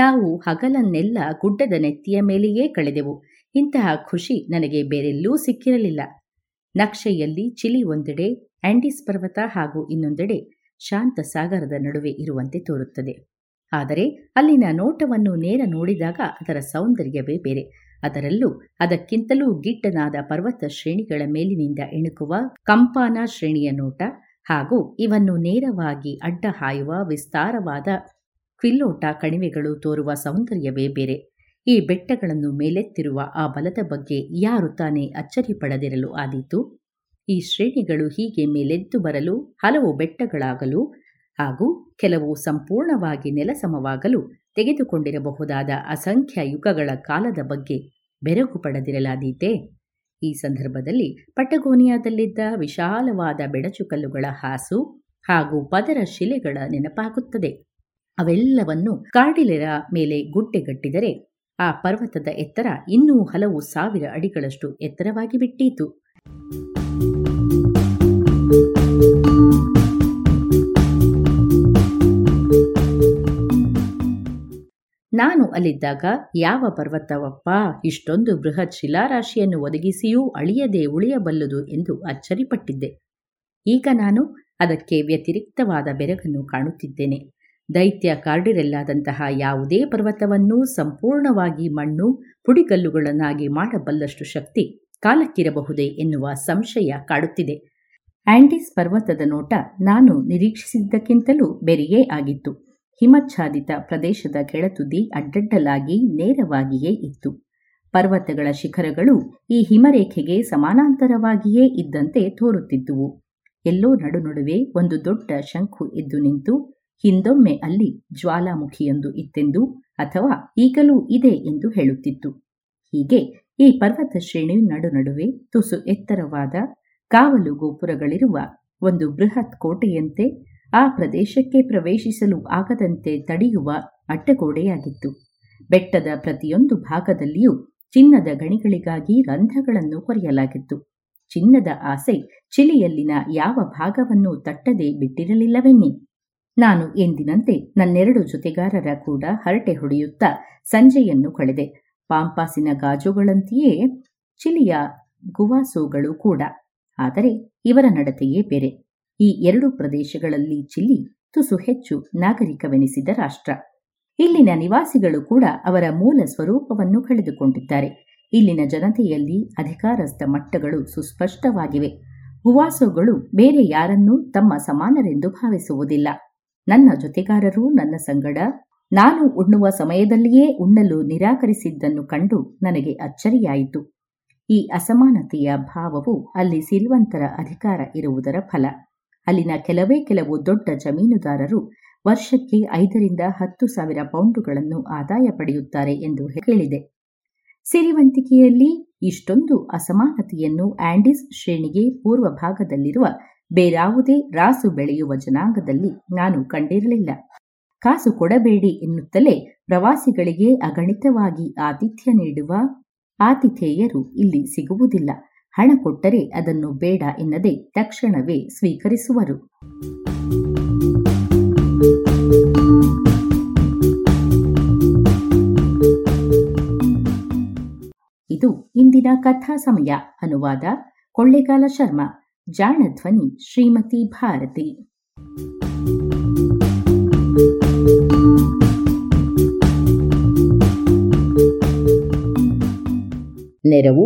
ನಾವು ಹಗಲನ್ನೆಲ್ಲ ಗುಡ್ಡದ ನೆತ್ತಿಯ ಮೇಲೆಯೇ ಕಳೆದೆವು. ಇಂತಹ ಖುಷಿ ನನಗೆ ಬೇರೆಲ್ಲೂ ಸಿಕ್ಕಿರಲಿಲ್ಲ. ನಕ್ಷೆಯಲ್ಲಿ ಚಿಲಿ ಒಂದೆಡೆ, ಆಂಡೀಸ್ ಪರ್ವತ ಹಾಗೂ ಇನ್ನೊಂದೆಡೆ ಶಾಂತ ಸಾಗರದ ನಡುವೆ ಇರುವಂತೆ ತೋರುತ್ತದೆ. ಆದರೆ ಅಲ್ಲಿನ ನೋಟವನ್ನು ನೇರ ನೋಡಿದಾಗ ಅದರ ಸೌಂದರ್ಯವೇ ಬೇರೆ. ಅದರಲ್ಲೂ ಅದಕ್ಕಿಂತಲೂ ಗಿಡ್ಡನಾದ ಪರ್ವತ ಶ್ರೇಣಿಗಳ ಮೇಲಿನಿಂದ ಇಣುಕುವ ಕಂಪಾನ ಶ್ರೇಣಿಯ ನೋಟ ಹಾಗೂ ಇವನ್ನು ನೇರವಾಗಿ ಅಡ್ಡ ಹಾಯುವ ವಿಸ್ತಾರವಾದ ಕ್ವಿಲ್ಲೋಟ ಕಣಿವೆಗಳು ತೋರುವ ಸೌಂದರ್ಯವೇ ಬೇರೆ. ಈ ಬೆಟ್ಟಗಳನ್ನು ಮೇಲೆತ್ತಿರುವ ಆ ಬಲದ ಬಗ್ಗೆ ಯಾರು ತಾನೇ ಅಚ್ಚರಿ ಪಡೆದಿರಲು ಆದೀತು. ಈ ಶ್ರೇಣಿಗಳು ಹೀಗೆ ಮೇಲೆದ್ದು ಬರಲು, ಹಲವು ಬೆಟ್ಟಗಳಾಗಲು ಹಾಗೂ ಕೆಲವು ಸಂಪೂರ್ಣವಾಗಿ ನೆಲಸಮವಾಗಲು ತೆಗೆದುಕೊಂಡಿರಬಹುದಾದ ಅಸಂಖ್ಯ ಯುಗಗಳ ಕಾಲದ ಬಗ್ಗೆ ಬೆರಗು ಪಡೆದಿರಲಾದೀತೆ. ಈ ಸಂದರ್ಭದಲ್ಲಿ ಪಟಗೋನಿಯಾದಲ್ಲಿದ್ದ ವಿಶಾಲವಾದ ಬೆಡಚುಕಲ್ಲುಗಳ ಹಾಸು ಹಾಗೂ ಪದರ ಶಿಲೆಗಳ ನೆನಪಾಗುತ್ತದೆ. ಅವೆಲ್ಲವನ್ನು ಕಾರ್ಡಿಲೆರ ಮೇಲೆ ಗುಡ್ಡೆಗಟ್ಟಿದರೆ ಆ ಪರ್ವತದ ಎತ್ತರ ಇನ್ನೂ ಹಲವು ಸಾವಿರ ಅಡಿಗಳಷ್ಟು ಎತ್ತರವಾಗಿ ಬಿಟ್ಟೀತು. ನಾನು ಅಲ್ಲಿದ್ದಾಗ ಯಾವ ಪರ್ವತವಪ್ಪ ಇಷ್ಟೊಂದು ಬೃಹತ್ ಶಿಲಾರಾಶಿಯನ್ನು ಒದಗಿಸಿಯೂ ಅಳಿಯದೆ ಉಳಿಯಬಲ್ಲದು ಎಂದು ಅಚ್ಚರಿಪಟ್ಟಿದ್ದೆ. ಈಗ ನಾನು ಅದಕ್ಕೆ ವ್ಯತಿರಿಕ್ತವಾದ ಬೆರಗನ್ನು ಕಾಣುತ್ತಿದ್ದೇನೆ. ದೈತ್ಯ ಕಾರ್ಡಿರೆಲ್ಲಾದಂತಹ ಯಾವುದೇ ಪರ್ವತವನ್ನೂ ಸಂಪೂರ್ಣವಾಗಿ ಮಣ್ಣು ಪುಡಿಗಲ್ಲುಗಳನ್ನಾಗಿ ಮಾಡಬಲ್ಲಷ್ಟು ಶಕ್ತಿ ಕಾಲಕ್ಕಿರಬಹುದೇ ಎನ್ನುವ ಸಂಶಯ ಕಾಡುತ್ತಿದೆ. ಆಂಡೀಸ್ ಪರ್ವತದ ನೋಟ ನಾನು ನಿರೀಕ್ಷಿಸಿದ್ದಕ್ಕಿಂತಲೂ ಬೇರೆಯೇ ಆಗಿತ್ತು. ಹಿಮಚ್ಛಾದಿತ ಪ್ರದೇಶದ ಕೆಳತುದಿ ಅಡ್ಡಡ್ಡಲಾಗಿ ನೇರವಾಗಿಯೇ ಇತ್ತು. ಪರ್ವತಗಳ ಶಿಖರಗಳು ಈ ಹಿಮರೇಖೆಗೆ ಸಮಾನಾಂತರವಾಗಿಯೇ ಇದ್ದಂತೆ ತೋರುತ್ತಿದ್ದುವು. ಎಲ್ಲೋ ನಡುನಡುವೆ ಒಂದು ದೊಡ್ಡ ಶಂಕು ಎದ್ದು ನಿಂತು ಹಿಂದೊಮ್ಮೆ ಅಲ್ಲಿ ಜ್ವಾಲಾಮುಖಿಯೊಂದು ಇತ್ತೆಂದು ಅಥವಾ ಈಗಲೂ ಇದೆ ಎಂದು ಹೇಳುತ್ತಿತ್ತು. ಹೀಗೆ ಈ ಪರ್ವತ ಶ್ರೇಣಿಯು ನಡುನಡುವೆ ತುಸು ಎತ್ತರವಾದ ಕಾವಲು ಗೋಪುರಗಳಿರುವ ಒಂದು ಬೃಹತ್ ಕೋಟೆಯಂತೆ ಆ ಪ್ರದೇಶಕ್ಕೆ ಪ್ರವೇಶಿಸಲು ಆಗದಂತೆ ತಡೆಯುವ ಅಡ್ಡಗೋಡೆಯಾಗಿತ್ತು. ಬೆಟ್ಟದ ಪ್ರತಿಯೊಂದು ಭಾಗದಲ್ಲಿಯೂ ಚಿನ್ನದ ಗಣಿಗಳಿಗಾಗಿ ರಂಧ್ರಗಳನ್ನು ಕೊರೆಯಲಾಗಿತ್ತು. ಚಿನ್ನದ ಆಸೆ ಚಿಲಿಯಲ್ಲಿನ ಯಾವ ಭಾಗವನ್ನು ತಟ್ಟದೇ ಬಿಟ್ಟಿರಲಿಲ್ಲವೆನ್ನಿ. ನಾನು ಎಂದಿನಂತೆ ನನ್ನೆರಡು ಜೊತೆಗಾರರ ಕೂಡ ಹರಟೆ ಹೊಡೆಯುತ್ತಾ ಸಂಜೆಯನ್ನು ಕಳೆದೆ. ಪಾಂಪಾಸಿನ ಗಾಜುಗಳಂತೆಯೇ ಚಿಲಿಯ ಗುವಾಸೋಗಳು ಕೂಡ, ಆದರೆ ಇವರ ನಡತೆಯೇ ಬೇರೆ. ಈ ಎರಡು ಪ್ರದೇಶಗಳಲ್ಲಿ ಚಿಲಿ ತುಸು ಹೆಚ್ಚು ನಾಗರಿಕವೆನಿಸಿದ ರಾಷ್ಟ್ರ. ಇಲ್ಲಿನ ನಿವಾಸಿಗಳು ಕೂಡ ಅವರ ಮೂಲ ಸ್ವರೂಪವನ್ನು ಕಳೆದುಕೊಂಡಿದ್ದಾರೆ. ಇಲ್ಲಿನ ಜನತೆಯಲ್ಲಿ ಅಧಿಕಾರಸ್ಥ ಮಟ್ಟಗಳು ಸುಸ್ಪಷ್ಟವಾಗಿವೆ. ಗುವಾಸೋಗಳು ಬೇರೆ ಯಾರನ್ನೂ ತಮ್ಮ ಸಮಾನರೆಂದು ಭಾವಿಸುವುದಿಲ್ಲ. ನನ್ನ ಜೊತೆಗಾರರು ನನ್ನ ಸಂಗಡ ನಾನು ಉಣ್ಣುವ ಸಮಯದಲ್ಲಿಯೇ ಉಣ್ಣಲು ನಿರಾಕರಿಸಿದ್ದನ್ನು ಕಂಡು ನನಗೆ ಅಚ್ಚರಿಯಾಯಿತು. ಈ ಅಸಮಾನತೆಯ ಭಾವವು ಅಲ್ಲಿ ಸಿರಿವಂತರ ಅಧಿಕಾರ ಇರುವುದರ ಫಲ. ಅಲ್ಲಿನ ಕೆಲವು ದೊಡ್ಡ ಜಮೀನುದಾರರು ವರ್ಷಕ್ಕೆ 5,000-10,000 ಪೌಂಡುಗಳನ್ನು ಆದಾಯ ಪಡೆಯುತ್ತಾರೆ ಎಂದು ಹೇಳಿದೆ. ಸಿರಿವಂತಿಕೆಯಲ್ಲಿ ಇಷ್ಟೊಂದು ಅಸಮಾನತೆಯನ್ನು ಆಂಡೀಸ್ ಶ್ರೇಣಿಗೆ ಪೂರ್ವ ಭಾಗದಲ್ಲಿರುವ ಬೇರಾವುದೇ ರಾಸು ಬೆಳೆಯುವ ಜನಾಂಗದಲ್ಲಿ ನಾನು ಕಂಡಿರಲಿಲ್ಲ. ಕಾಸು ಕೊಡಬೇಡಿ ಎನ್ನುತ್ತಲೇ ಪ್ರವಾಸಿಗಳಿಗೆ ಅಗಣಿತವಾಗಿ ಆತಿಥ್ಯ ನೀಡುವ ಆತಿಥೇಯರು ಇಲ್ಲಿ ಸಿಗುವುದಿಲ್ಲ. ಹಣ ಕೊಟ್ಟರೆ ಅದನ್ನು ಬೇಡ ಎನ್ನದೆ ತಕ್ಷಣವೇ ಸ್ವೀಕರಿಸುವರು. ಇದು ಇಂದಿನ ಕಥಾ ಸಮಯ. ಅನುವಾದ ಕೊಳ್ಳೇಗಾಲ ಶರ್ಮಾ. ಜಾಣಧ್ವನಿ ಶ್ರೀಮತಿ ಭಾರತಿ. ನೆರವು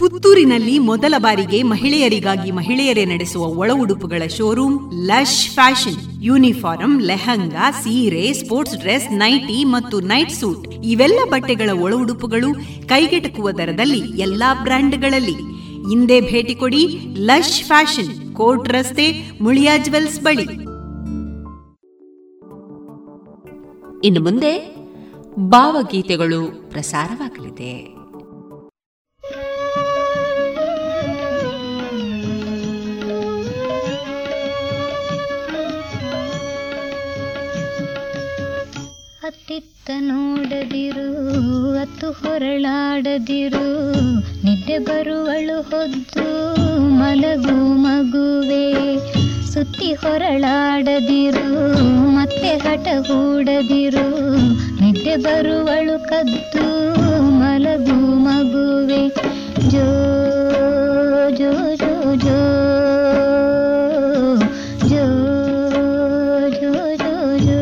ಪುತ್ತೂರಿನಲ್ಲಿ ಮೊದಲ ಬಾರಿಗೆ ಮಹಿಳೆಯರಿಗಾಗಿ ಮಹಿಳೆಯರೇ ನಡೆಸುವ ಒಳ ಉಡುಪುಗಳ showroom lush fashion. Uniform, lehenga, ಸೀರೆ, ಸ್ಪೋರ್ಟ್ಸ್ ಡ್ರೆಸ್, ನೈಟಿ ಮತ್ತು ನೈಟ್ ಸೂಟ್ ಇವೆಲ್ಲ ಬಟ್ಟೆಗಳ ಒಳ ಉಡುಪುಗಳು ಕೈಗೆಟಕುವ ದರದಲ್ಲಿ ಎಲ್ಲಾ ಬ್ರ್ಯಾಂಡ್ಗಳಲ್ಲಿ. ಇಂದೇ ಭೇಟಿ ಕೊಡಿ ಲಶ್ ಫ್ಯಾಷನ್, ಕೋರ್ಟ್ ರಸ್ತೆ, ಮುಳಿಯಾ ಜುವೆಲ್ಸ್ ಬಳಿ. ಇನ್ನು ಮುಂದೆ ಭಾವಗೀತೆಗಳು ಪ್ರಸಾರವಾಗಲಿದೆ. ಅತ್ತಿತ್ತ ನೋಡದಿರು, ಅತ್ತು ಹೊರಳಾಡದಿರು, ನಿದ್ದೆ ಬರುವಳು ಹೊದ್ದು ಮಲಗು ಮಗುವೆ. ಸುತ್ತ ಹುಟ್ಟಿ ಹೊರಳಾಡದಿರು, ಮತ್ತೆ ಹಠ ಹೂಡದಿರು, ನಿದ್ದೆ ಬರುವಳು ಕದ್ದು ಮಲಗು ಮಗುವೆ. ಜೋ ಜೋ ಜೋ ಜೋ ಜೋ ಜೋ ಜೋ ಜೋ.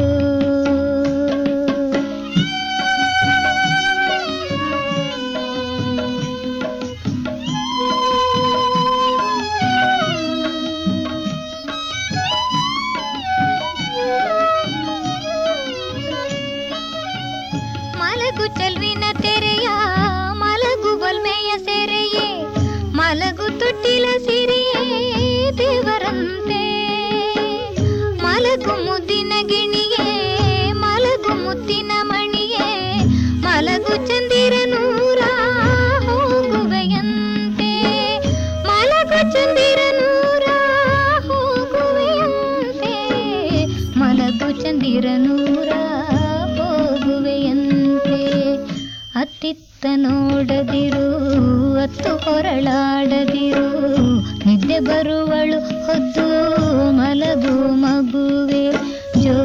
ಮಲಗು ಚೆಲ್ವಿನ ತೆರೆಯ ಮಲಗು ಬಲ್ಮೆಯ ಸೆರೆಯೇ, ಮಲಗು ತೊಟ್ಟಿಲ ಸಿರಿಯೇ ದೇವರಂತೆ, ಮಲಗು ಮುದ್ದಿನ ಗಿಣಿಯೇ ಮಲಗು ಮುತ್ತಿನ ಮಣಿಯೇ, ಮಲಗು ಚಂದಿರ ನೂರ ಹೋಗುವೆಯಂತೆ, ಮಲಗು ಚಂದಿರ ನೂರ ಹೋಗುವೆಯಂತೆ, ಮಲಗು ಚಂದಿರ ನೂರ ಹೋಗುವೆಯಂತೆ. ಅತ್ತಿತ್ತ ನೋಡದಿರು, ಅತ್ತು ಹೊರಳಾಡದಿರು, ನಿದ್ದೆ ಬರುವಳು ಹೊದ್ದು ಮಲಗು ಮಗುವೆ. ಜೋ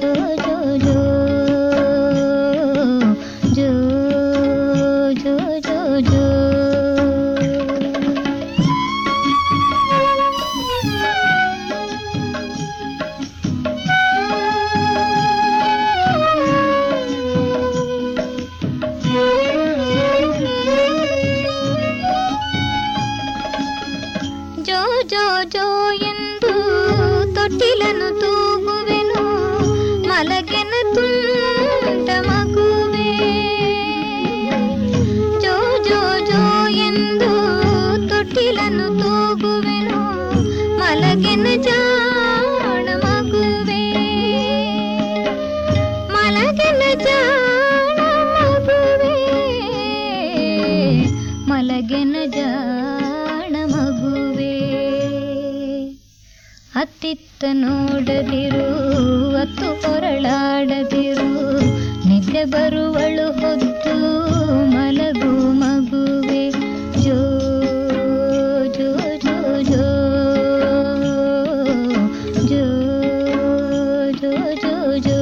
ಜೋ ಜೋ ಜೋ ಜೋ ಜೋ ಜೋ ಜೋ. ಜೋ ಜೋ ಎಂದು ತೊಟ್ಟಿಲನು ತೂಗುವೆನು, ಮಲಗೆನ ತುಂಟ ಮಗುವೆ. ಜೋ ಜೋ ಜೋ ಎಂದು ತೊಟ್ಟಿಲನು ತೂಗುವೆನು, ಮಲಗೆನ ಜಾಣ ಮಗುವೆ, ಮಲಗೆನ ಜಾಣ ಮಗುವೆ, ಮಲಗೆನ ಜಾಣ ಮಗುವೆ. ಅತ್ತಿತ್ತ ನೋಡದಿರು, ಅತ್ತು ಹೊರಳಾಡದಿರು, ನಿದ್ದೆ ಬರುವಳು ಹೊತ್ತು ಮಲಗು ಮಗುವೆ. ಜೋ ಜೋ ಜೋ ಜೋ ಜೋ ಜೋ ಜೋ ಜೋ.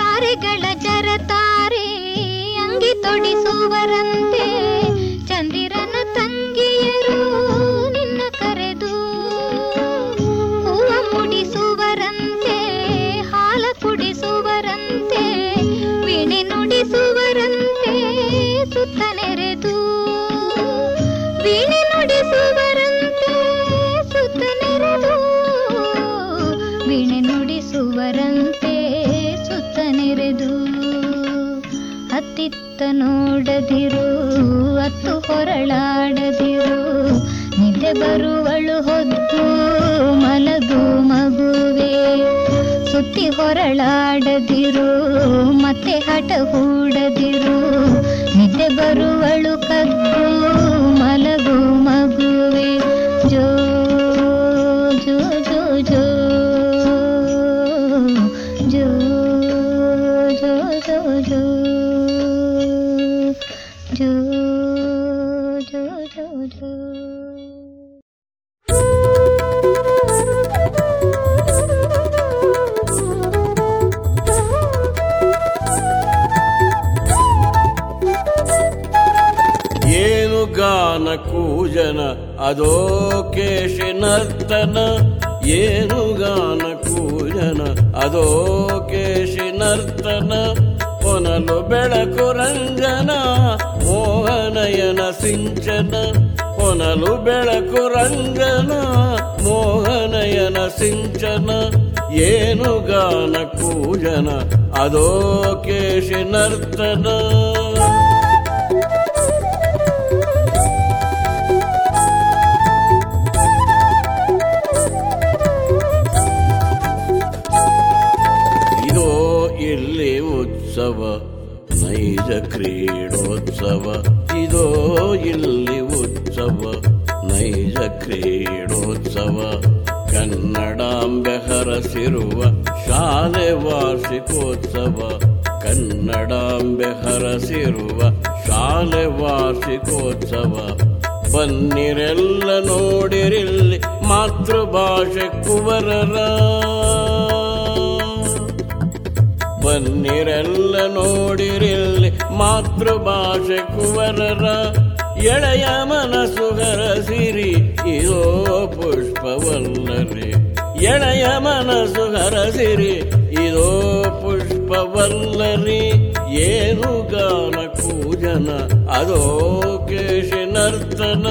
ತಾರೆಗಳ ಜರತಾರೆ ಅಂಗಿ ತೊಡಿಸುವರಂತೆ, ಚಂದಿರನ ತಂಗಿಯರು ನಿನ್ನ ಕರೆದು ಹೂವ ಮುಡಿಸುವರಂತೆ, ಹಾಲ ಕುಡಿಸುವರಂತೆ, ವೀಣೆ ನುಡಿಸುವರಂತೆ, ಸುತ್ತ ನೆರೆದು ವೀಣೆ ನುಡಿಸುವರಂತೆ, ಸುತ್ತ ನೆರೆದು ವೀಣೆ ನುಡಿಸುವರಂತೆ, ಸುತ್ತ ನೆರೆದು. ಅತ್ತಿತ್ತ ನೋಡದಿರು, ಅತ್ತು ಹೊರಳಾಡದಿರು, ನಿದ್ದೆ ಬರುವಳು ಹೊದ್ದು ಮಲಗು ಮಗುವೆ. ಸುತ್ತಿ ಹೊರಳಾಡದಿರು, ಮತ್ತೆ ಹಠ ಹೂಡದಿರು, ನಿದ್ದೆ ಬರುವಳು ಕದ್ದು ಮಲಗು ಮಗುವೆ. ಜೋ ಜೋ ಜೋ ಜೋ ಜೋ ಜೋ ಜೋ ಜೋ ಜೋ ಜೋ ಜೋ ಜೋ. ಏನು ಗಾನ ಕೂಜನ ಅದೋ ಕೇಶಿ ನರ್ತನ, ಏನು ಗಾನ ಕೂಜನ ಅದೋ ಕೇಶಿ ನರ್ತನ, ಕೊನಲು ಬೆಳಕು ರಂಜನ ಮೋಹನಯನ ಸಿಂಚನ, ಕೊನಲು ಬೆಳಕು ರಂಜನ ಮೋಹನಯನ ಸಿಂಚನ. ಏನು ಗಾನ ಕೂಜನ ಅದೋ ಕೇಶಿ ನರ್ತನ, ನೈಜ ಕ್ರೀಡೋತ್ಸವ ಇದೋ ಇಲ್ಲಿ ಉತ್ಸವ ನೈಜ ನಡೆಯುತ್ತಿರುವ ಶಾಲೆ ವಾರ್ಷಿಕೋತ್ಸವ, ಕನ್ನಡಾಂಬೆ ಹರಸಿರುವ ಶಾಲೆ ವಾರ್ಷಿಕೋತ್ಸವ. ಬನ್ನಿರೆಲ್ಲ ನೋಡಿರಿಲ್ಲಿ ಮಾತೃಭಾಷೆ ಕುವರರ, ಬನ್ನಿರೆಲ್ಲ ನೋಡಿರಿಲ್ಲಿ ಮಾತೃಭಾಷೆ ಕುವರರ. ಎಳೆಯ ಮನಸ್ಸು ಹರಸಿರಿ ಇದೋ ಪುಷ್ಪವಲ್ಲರಿ, ಎಳೆಯ ಮನಸ್ಸು ಹರಸಿರಿ ಇದೋ ಪುಷ್ಪವಲ್ಲರಿ. ಏನು ಗಾನ ಕೂಜನ ಅದೋ ಕೇಶಿ ನರ್ತನ,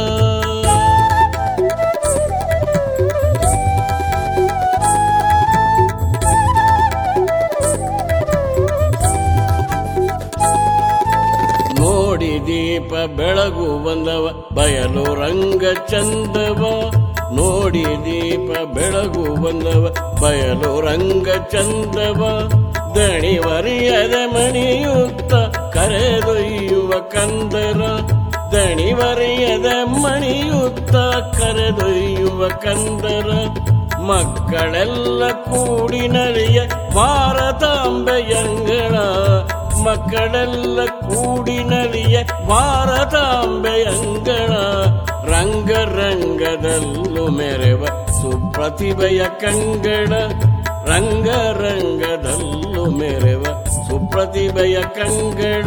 ನೋಡಿ ದೀಪ ಬೆಳಗು ಬಂದವ ಬಯಲು ರಂಗ ಚಂದವ, ನೋಡಿ ದೀಪ ಬೆಳಗು ಬಂದವ ಬಯಲು ರಂಗ ಚಂದವ. ದಣಿವರಿಯದ ಮಣಿಯುತ್ತ ಕರೆದೊಯ್ಯುವ ಕಂದರ, ದಣಿವರಿಯದ ಮಣಿಯುತ್ತ ಕರೆದೊಯ್ಯುವ ಕಂದರ. ಮಕ್ಕಳೆಲ್ಲ ಕೂಡಿ ನಲಿಯ ಭಾರತಾಂಬೆಯಂಗಳ, ಮಕ್ಕಳೆಲ್ಲ ಕೂಡಿ ನಲಿಯ ಭಾರತಾಂಬೆಯಂಗಳ. ರಂಗ ರಂಗದಲ್ಲೂ ಮೆರೆವ ಸುಪ್ರತಿಭೆಯ ಕಂಗಳ, ರಂಗ ರಂಗದಲ್ಲೂ ಮೆರೆವ ಸುಪ್ರತಿಭೆಯ ಕಂಗಳ.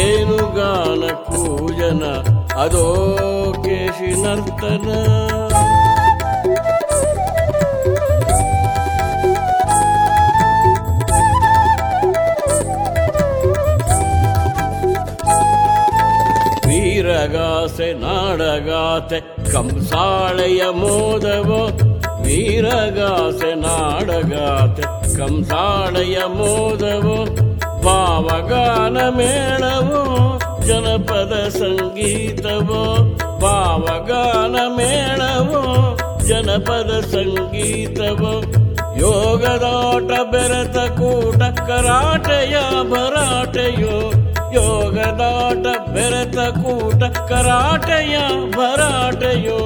ಏನು ಗಾನ ಕೂಜನ ಅದೋ ಕೇಶಿ ನರ್ತನ, ವೀರಗಾಸೆ ನಾಡಗಾತೆ ಕಂಸಾಳೆಯ ಮೋದವ, ವೀರಗಾಸೆ ನಾಡಗಾತೆ ಕಂಸಾಳೆಯ ಮೋದವ. ಭಾವಗಾನ ಮೇಳವೋ ಜನಪದ ಸಂಗೀತವೋ, ಭಾವಗಾನ ಮೇಳವೋ ಜನಪದ ಸಂಗೀತವೋ. ಯೋಗದಾಟ ಬೆರೆತ ಕೂಟ ಕರಾಟೆಯ ಭರಾಟೆಯೋ, ಯೋಗದಾಟ ಬೆರೆತ ಕೂಟ ಕರಾಟೆಯ ಭರಾಟೆಯೋ.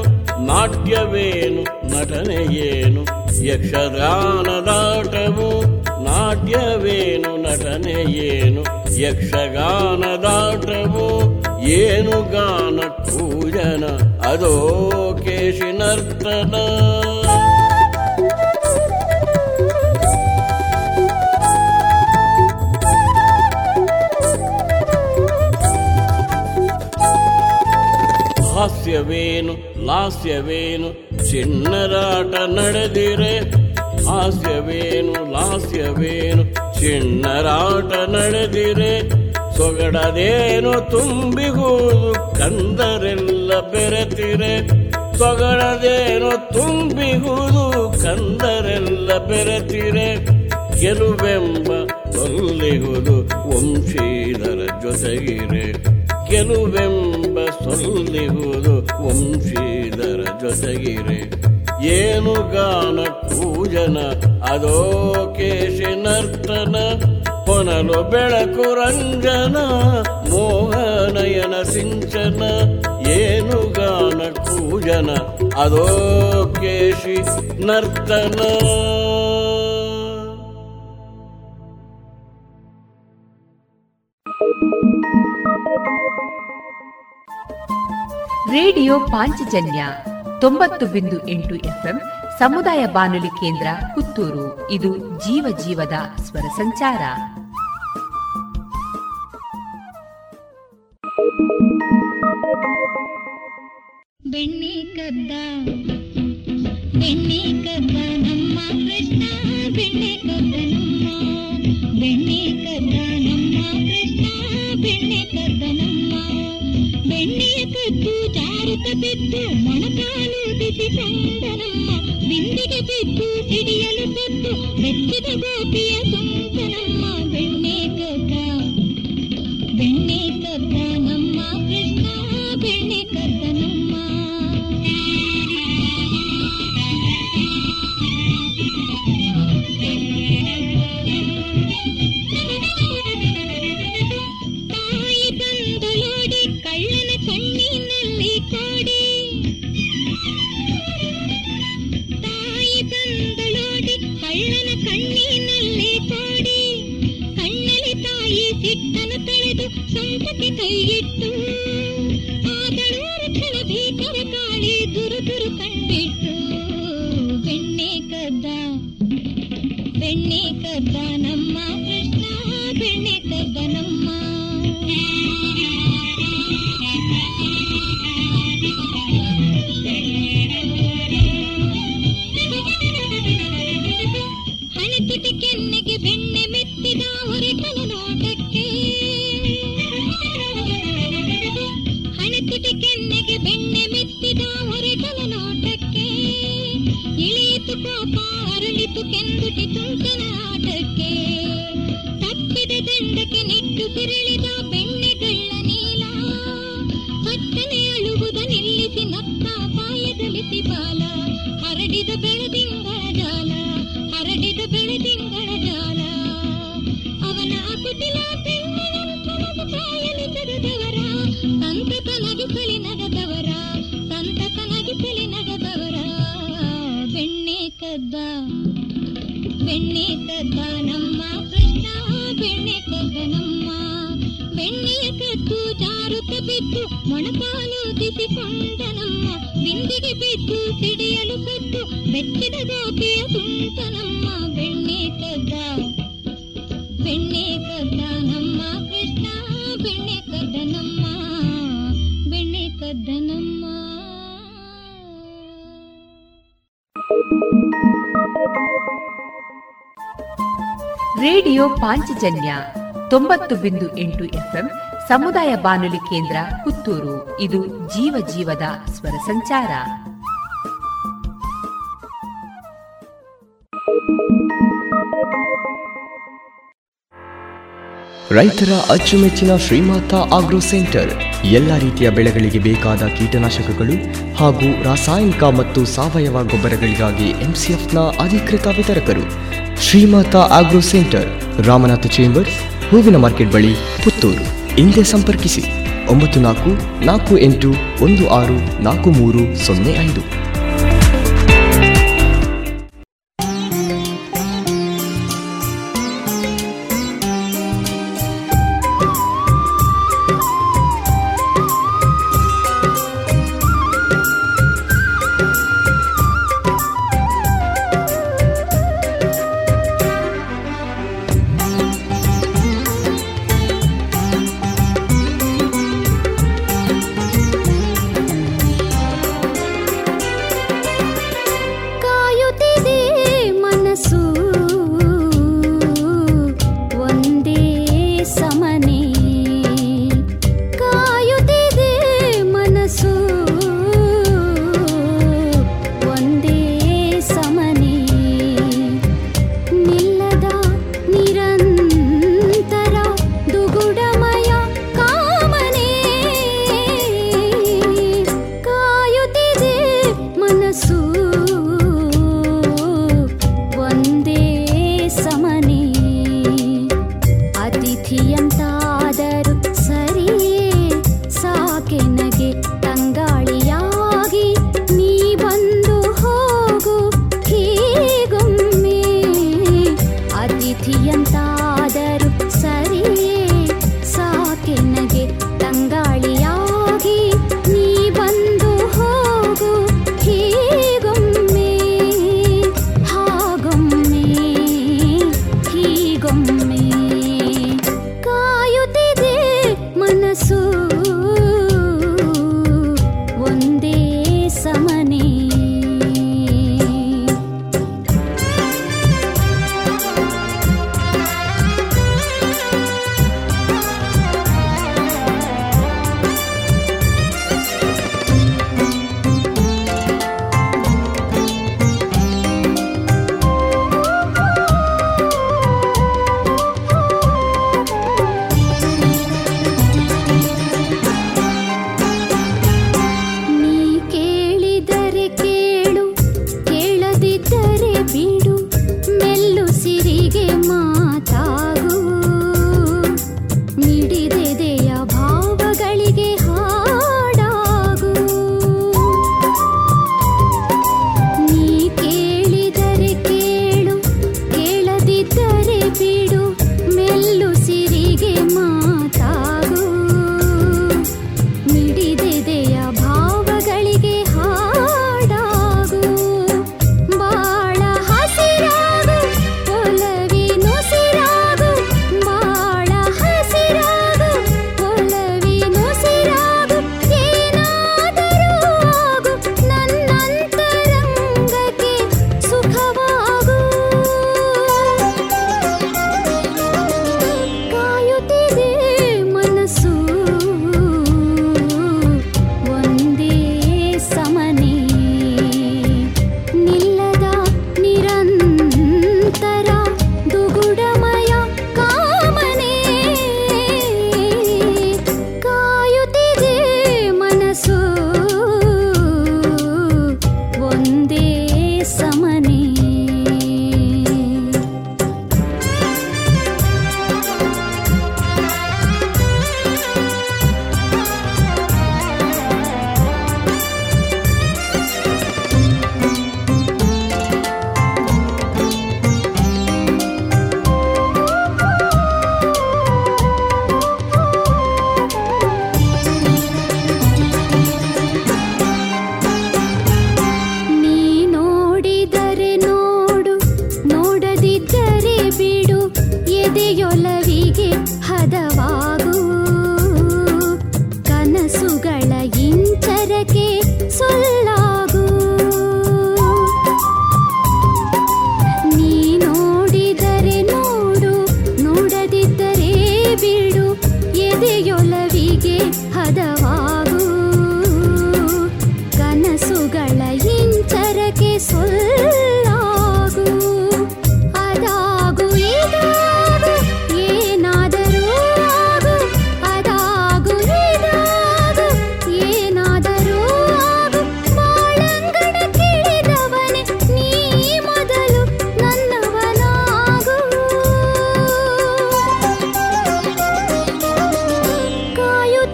ನಾಟ್ಯವೇನು ನಟನೆಯೇನು ಯಕ್ಷಗಾನದಾಟವು, ನಾಟ್ಯವೇನು ನಟನೆಯೇನು ಯಕ್ಷಗಾನದಾಟವು. ಏನು ಗಾನ ಕೂಜನ ಅದೋ ಕೇಶಿ ನರ್ತನ, ಹಾಸ್ಯವೇನು ಲಾಸ್ಯವೇನು ಚಿಣ್ಣರಾಟ ನಡೆದಿರೆ, ಹಾಸ್ಯವೇನು ಲಾಸ್ಯವೇನು ಚಿಣ್ಣರಾಟ ನಡೆದಿರೆ. ಸೊಗಡದೇನು ತುಂಬಿಗೂದು ಕಂದರೆಲ್ಲ ಬೆರೆತಿರೆ, ಸೊಗಡದೇನು ತುಂಬಿಗೂದು ಕಂದರೆಲ್ಲ ಬೆರೆತಿರೆ. ಗೆಲುವೆಂಬ ಸೊಲ್ಲಿಗುದು ವಂಶೀಧರ ಜೊತೆಗಿರೆ, ಗೆಲುವೆಂಬ ಸೊಲ್ಲಿಗುವುದು ವಂಶೀಧರ ಜೊತೆಗಿರೆ. ಏನು ಗಾನ ಕೂಜನ ಅದೋ ಕೇಶಿ ನರ್ತನ, ಹೊನಲು ಬೆಳಕು ರಂಜನ ಮೋಹನಯನ ಸಿಂಚನ. ಏನು ಗಾನ ಕೂಜನ ಅದೋ ಕೇಶಿ ನರ್ತನ. ರೇಡಿಯೋ ಪಾಂಚಜನ್ಯ 90.8 FM ಸಮುದಾಯ ಬಾನುಲಿ ಕೇಂದ್ರ ಪುತ್ತೂರು. ಇದು ಜೀವ ಜೀವದ ಸ್ವರ ಸಂಚಾರ. ಬೆಣ್ಣಿ ಕದ್ದ ಬೆಣ್ಣಿ ಕದ್ದ ನಮ್ಮ ಕೃಷ್ಣ, ಬೆಣ್ಣೆ ಕದ್ದ ನಮ್ಮ ಬೆಣ್ಣೆ ಕದ್ದ ನಮ್ಮ ಕೃಷ್ಣ, ಬೆಣ್ಣೆ ಕದ್ದ ನಮ್ಮ ಬೆಣ್ಣೆ ಕದ್ದು ಚಾರುಕ ಬಿದ್ದು ಮೊಣಕಾಲು ಬಿಸಿ ತಂದ ನಮ್ಮ ಬಿಂದಿಗೆ ಬಿದ್ದು ಸಿಡಿಯಲು ಬಿದ್ದು ಬೆಚ್ಚಿದ ಗೋಪಿಯ ಸಂತ ನಮ್ಮ ಬೆಣ್ಣೆ ಕದ್ದ ಬೆಣ್ಣೆ ಕದ್ದ ನಮ್ಮ ಕೃಷ್ಣ, ಬೆಣ್ಣೆ ಕದ್ದ ನಮ್ಮ. ತಾಯಿ ತಂದು ನೋಡಿ ಕಳ್ಳನ ಕಣ್ಣಿನಲ್ಲಿ ಕೊಡಿ, ತಾಯಿ ತಂದು ನೋಡಿ ಕಳ್ಳ ರೇಡಿಯೋ ಪಾಂಚಜನ್ಯ 90.8 ಎಫ್ಎಂ ಸಮುದಾಯ ಬಾನುಲಿ ಕೇಂದ್ರ ಪುತ್ತೂರು. ಇದು ಜೀವ ಜೀವದ ಸ್ವರ ಸಂಚಾರ. ರೈತರ ಅಚ್ಚುಮೆಚ್ಚಿನ ಶ್ರೀಮಾತಾ ಆಗ್ರೋ ಸೆಂಟರ್ ಎಲ್ಲ ರೀತಿಯ ಬೆಳೆಗಳಿಗೆ ಬೇಕಾದ ಕೀಟನಾಶಕಗಳು ಹಾಗೂ ರಾಸಾಯನಿಕ ಮತ್ತು ಸಾವಯವ ಗೊಬ್ಬರಗಳಿಗಾಗಿ ಎಂಸಿಎಫ್ನ ಅಧಿಕೃತ ವಿತರಕರು. Shrimata agro centre, Ramanatha chambers, ಹೂವಿನ ಮಾರ್ಕೆಟ್ ಬಳಿ, ಪುತ್ತೂರು. ಹಿಂದೆ ಸಂಪರ್ಕಿಸಿ 9448164305. ಪದವಾಗೂ ಕನಸುಗಳ ಇಂಚರಕ್ಕೆ ಸೊಲ್ಲಾಗೂ ಅದಾಗೂ ಇದಾಗೂ ಏನಾದರೂ ಆಗು ಅದಾಗೂ ಇದಾಗೂ ಏನಾದರೂ ಆಗು ಬಾಳಂಗಣ ತಿಳಿದವನೇ ನೀ ಮೊದಲು ನನ್ನವನಾಗು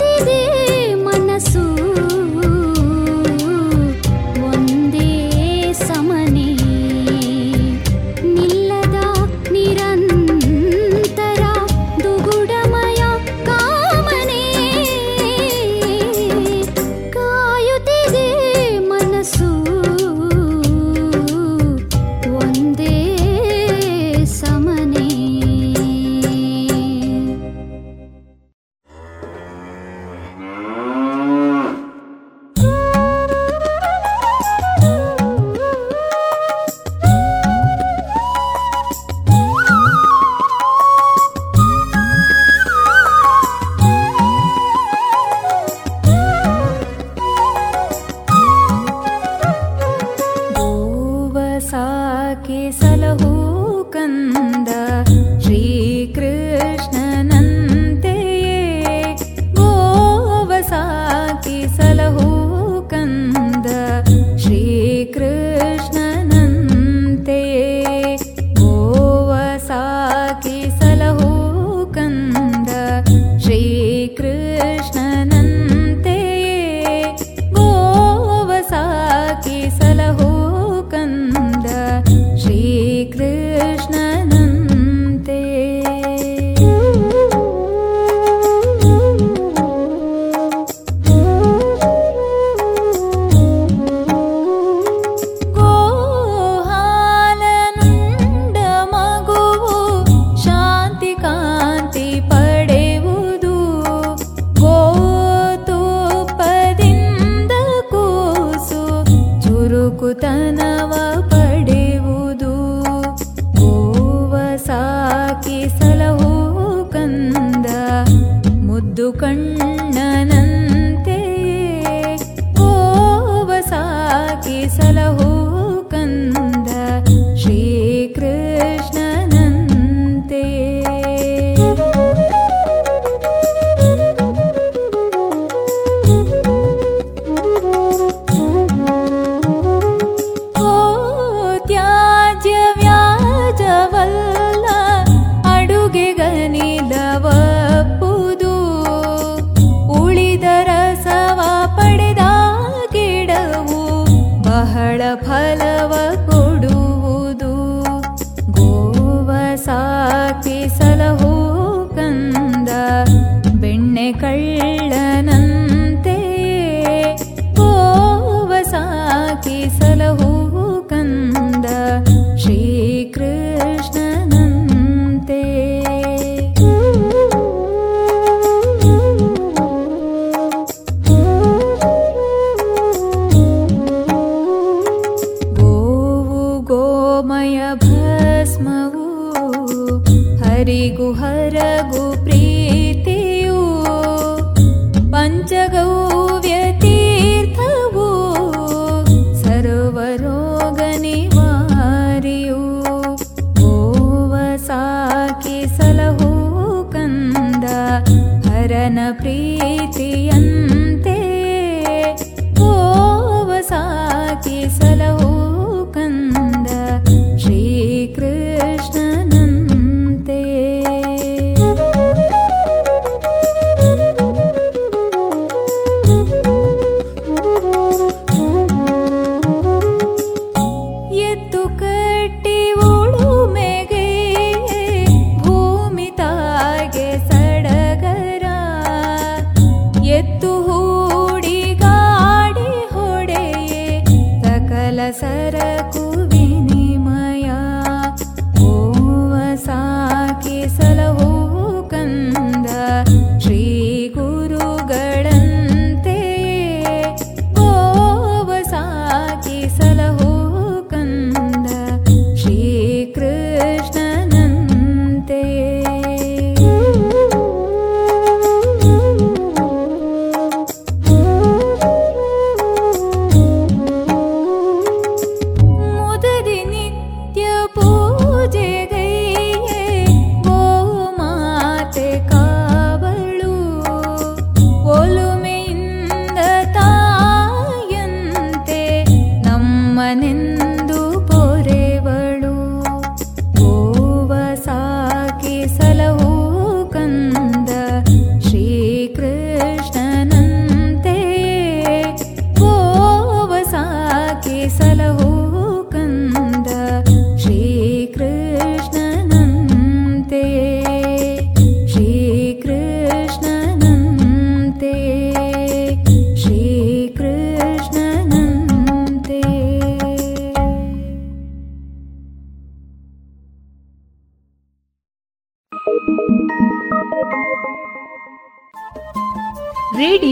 ಕಾಯುತ್ತಿದೆ ಮನಸ್ಸು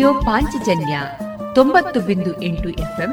ರೇಡಿಯೋ ಪಾಂಚಜನ್ಯ 90.8 FM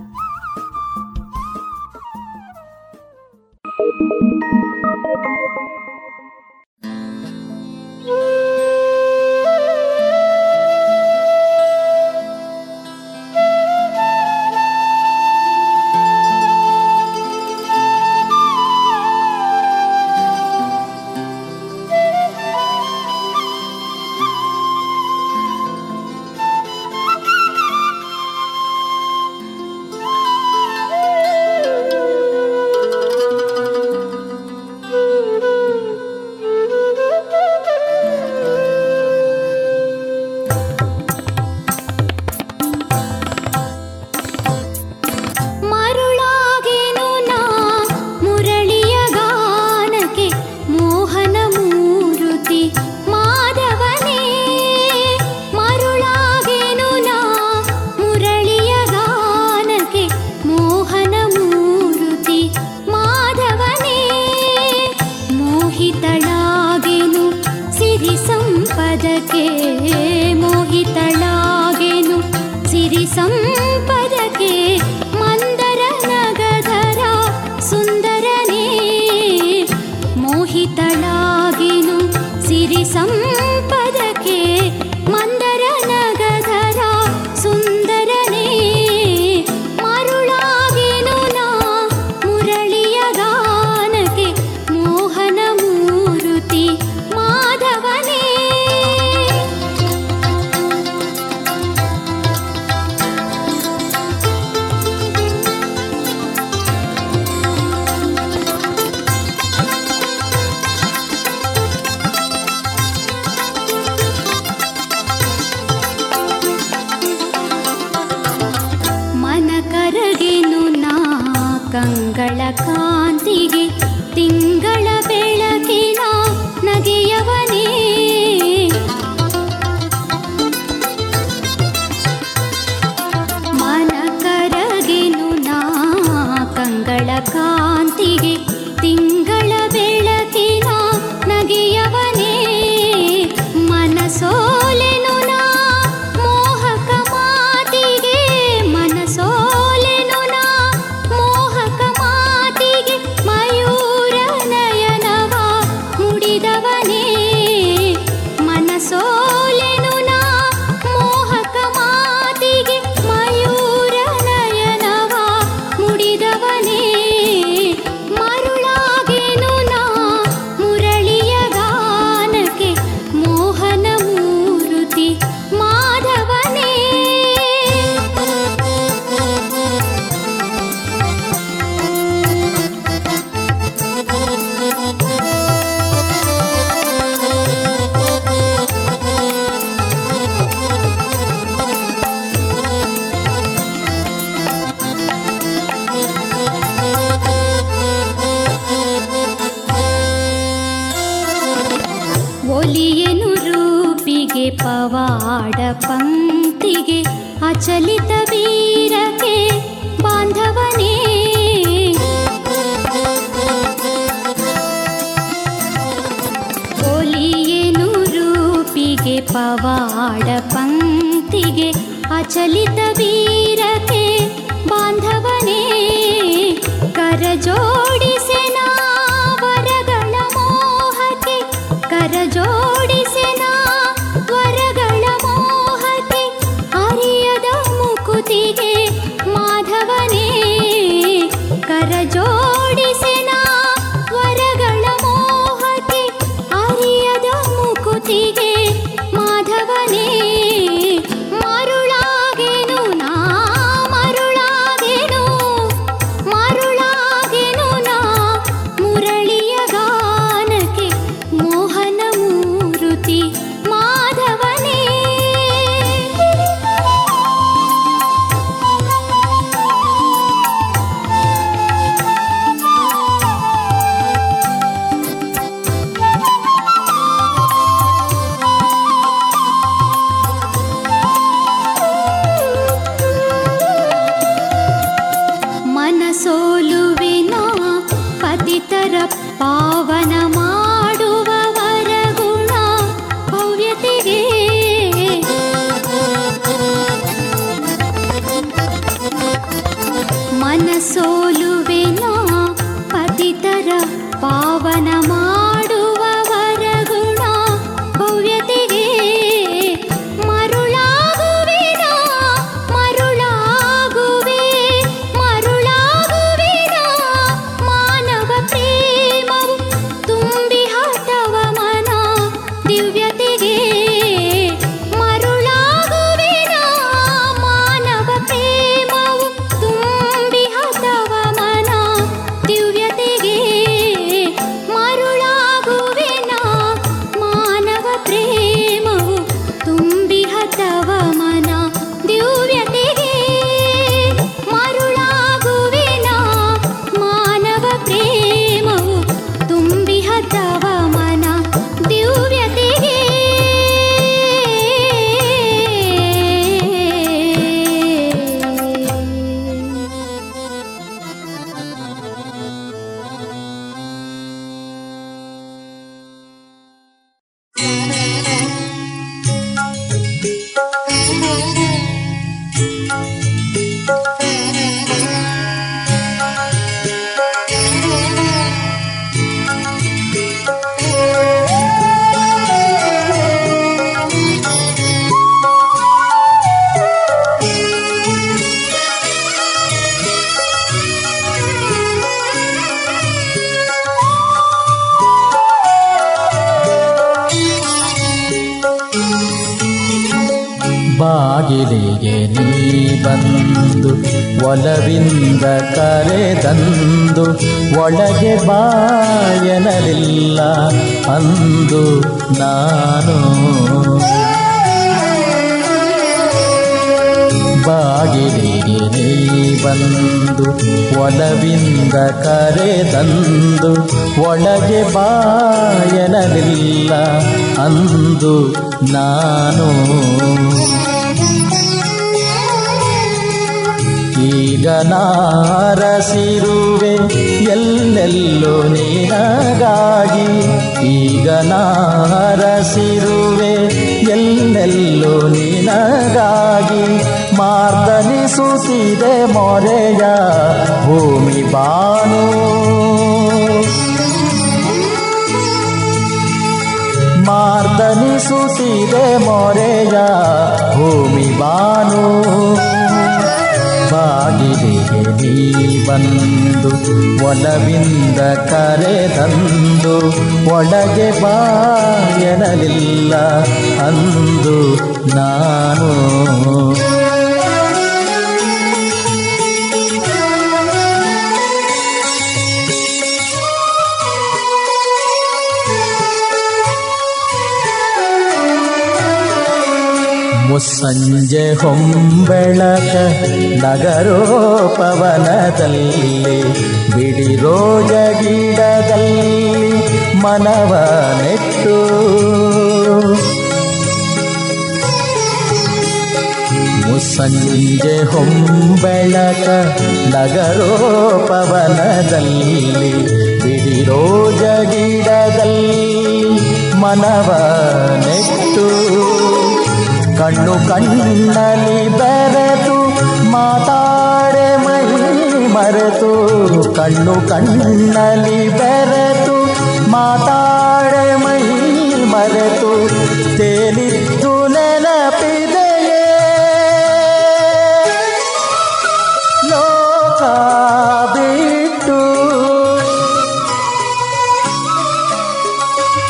ಬಾಗಿಲಿಗೆ ನೀ ಬಂದು ಒಲವಿಂದ ಕರೆದಂದು ಒಳಗೆ ಬಾಯನಲಿಲ್ಲ ಅಂದು ನಾನು. ಬಾಗಿಲಿಗೆ ನೀ ಬಂದು ಒಲವಿಂದ ಕರೆದಂದು ಒಳಗೆ ಬಾಯನಲಿಲ್ಲ ಅಂದು ನಾನು. ಈಗ ನಾರಸಿರುವೆ ಎಲ್ಲೆಲ್ಲೋ ನಿನಗಾಗಿ, ಈಗ ನಾರಸಿರುವೆ ಎಲ್ಲೆಲ್ಲೋ ನಿನಗಾಗಿ, ಮಾರ್ದನಿಸುತ್ತಿದೆ ಮೊರೆಯ ಭೂಮಿ ಬಾನು. ಮಾರ್ದನಿಸುತ್ತಿದೆ ಮೊರೆಯ ಭೂಮಿ ಬಾನು. ಬಾಗಿಲಿಗೆ ನೀ ಬಂದು ಒಲವಿಂದ ಕರೆದಂದು ಒಳಗೆ ಬಾಯನಲಿಲ್ಲ ಅಂದು ನಾನು. ಮುಸ್ಸಂಜೆ ಹೊಂಬೆಳಕ ನಗರೋಪವನದಲ್ಲಿ ಬಿಡಿರೋ ಜಗಿಡದಲ್ಲಿ ಮನವ ನೆಟ್ಟು, ಮುಸ್ಸಂಜೆ ಹೊಂಬೆಳಕ ನಗರೋಪವನದಲ್ಲಿ ಬಿಡಿರೋ ಜಗಿಡದಲ್ಲಿ ಮನವ ನೆಟ್ಟು, ಕಣ್ಣು ಕಣ್ಣಲ್ಲಿ ಬೆರೆತು ಮಾತಾಡೆ ಮೈ ಮರೆತು, ಕಣ್ಣು ಕಣ್ಣಲ್ಲಿ ಬೆರೆತು ಮಾತಾಡೆ ಮೈ ಮರೆತು, ತೇಲಿದ್ದು ನೆನಪಿದೆಯೇ ಲೋಕ ಬಿಟ್ಟು,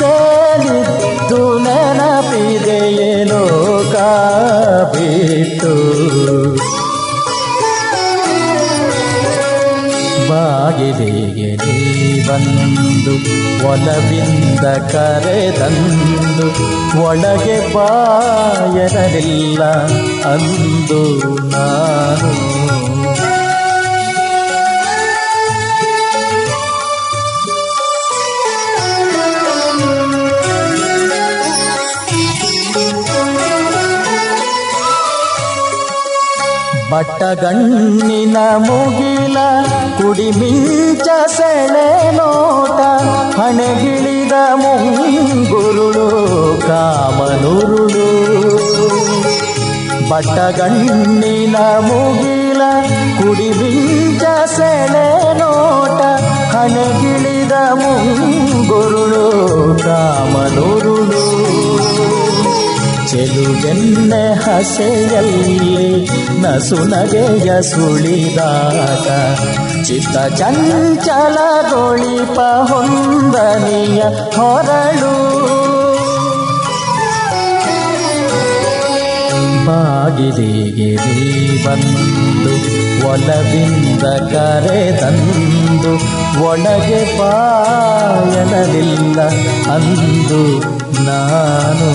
ತೇಲಿದ್ದು ನೆನಪಿದೆಯೇ ಲೋಕ ಬಿಟ್ಟು. ಬಾಗಿಲಿಗೆ ನೀ ಬಂದು ಒಲವಿಂದ ಕರೆದಂದು ಒಳಗೆ ಬಾಯನಲಿಲ್ಲ ಅಂದು ನಾನು. ಬಟ್ಟಗಣ್ಣಿನ ಮುಗಿಲ ಕುಡಿಮಿಂಚ ಸೆಳೆ ನೋಟ, ಹಣೆಗಿಳಿದ ಮುಂಗುರುಳು ಕಾಮನುರುಳು, ಬಟ್ಟಗಣ್ಣಿನ ಮುಗಿಲ ಕುಡಿಮಿಂಚ ಸೆಳೆ ನೋಟ, ಹಣೆಗಿಳಿದ ಮುಂಗುರುಳು ಕಾಮನುರುಳು, ಚೆಲುಗೆನ್ನೆ ಹಸೆಯಲ್ಲಿ ನಸುನಗೆಯ ಸುಳಿದಾಟ, ಚಿತ್ತ ಚಂಚಲಗೊಳಿಪ ಹೊಂದನೆಯ ಹೊರಳು. ಬಾಗಿಲಿಗೆ ನೀ ಬಂದು ಒಲವಿಂದ ಕರೆದಂದು ಒಳಗೆ ಬಾಯನಲಿಲ್ಲ ಅಂದು ನಾನು.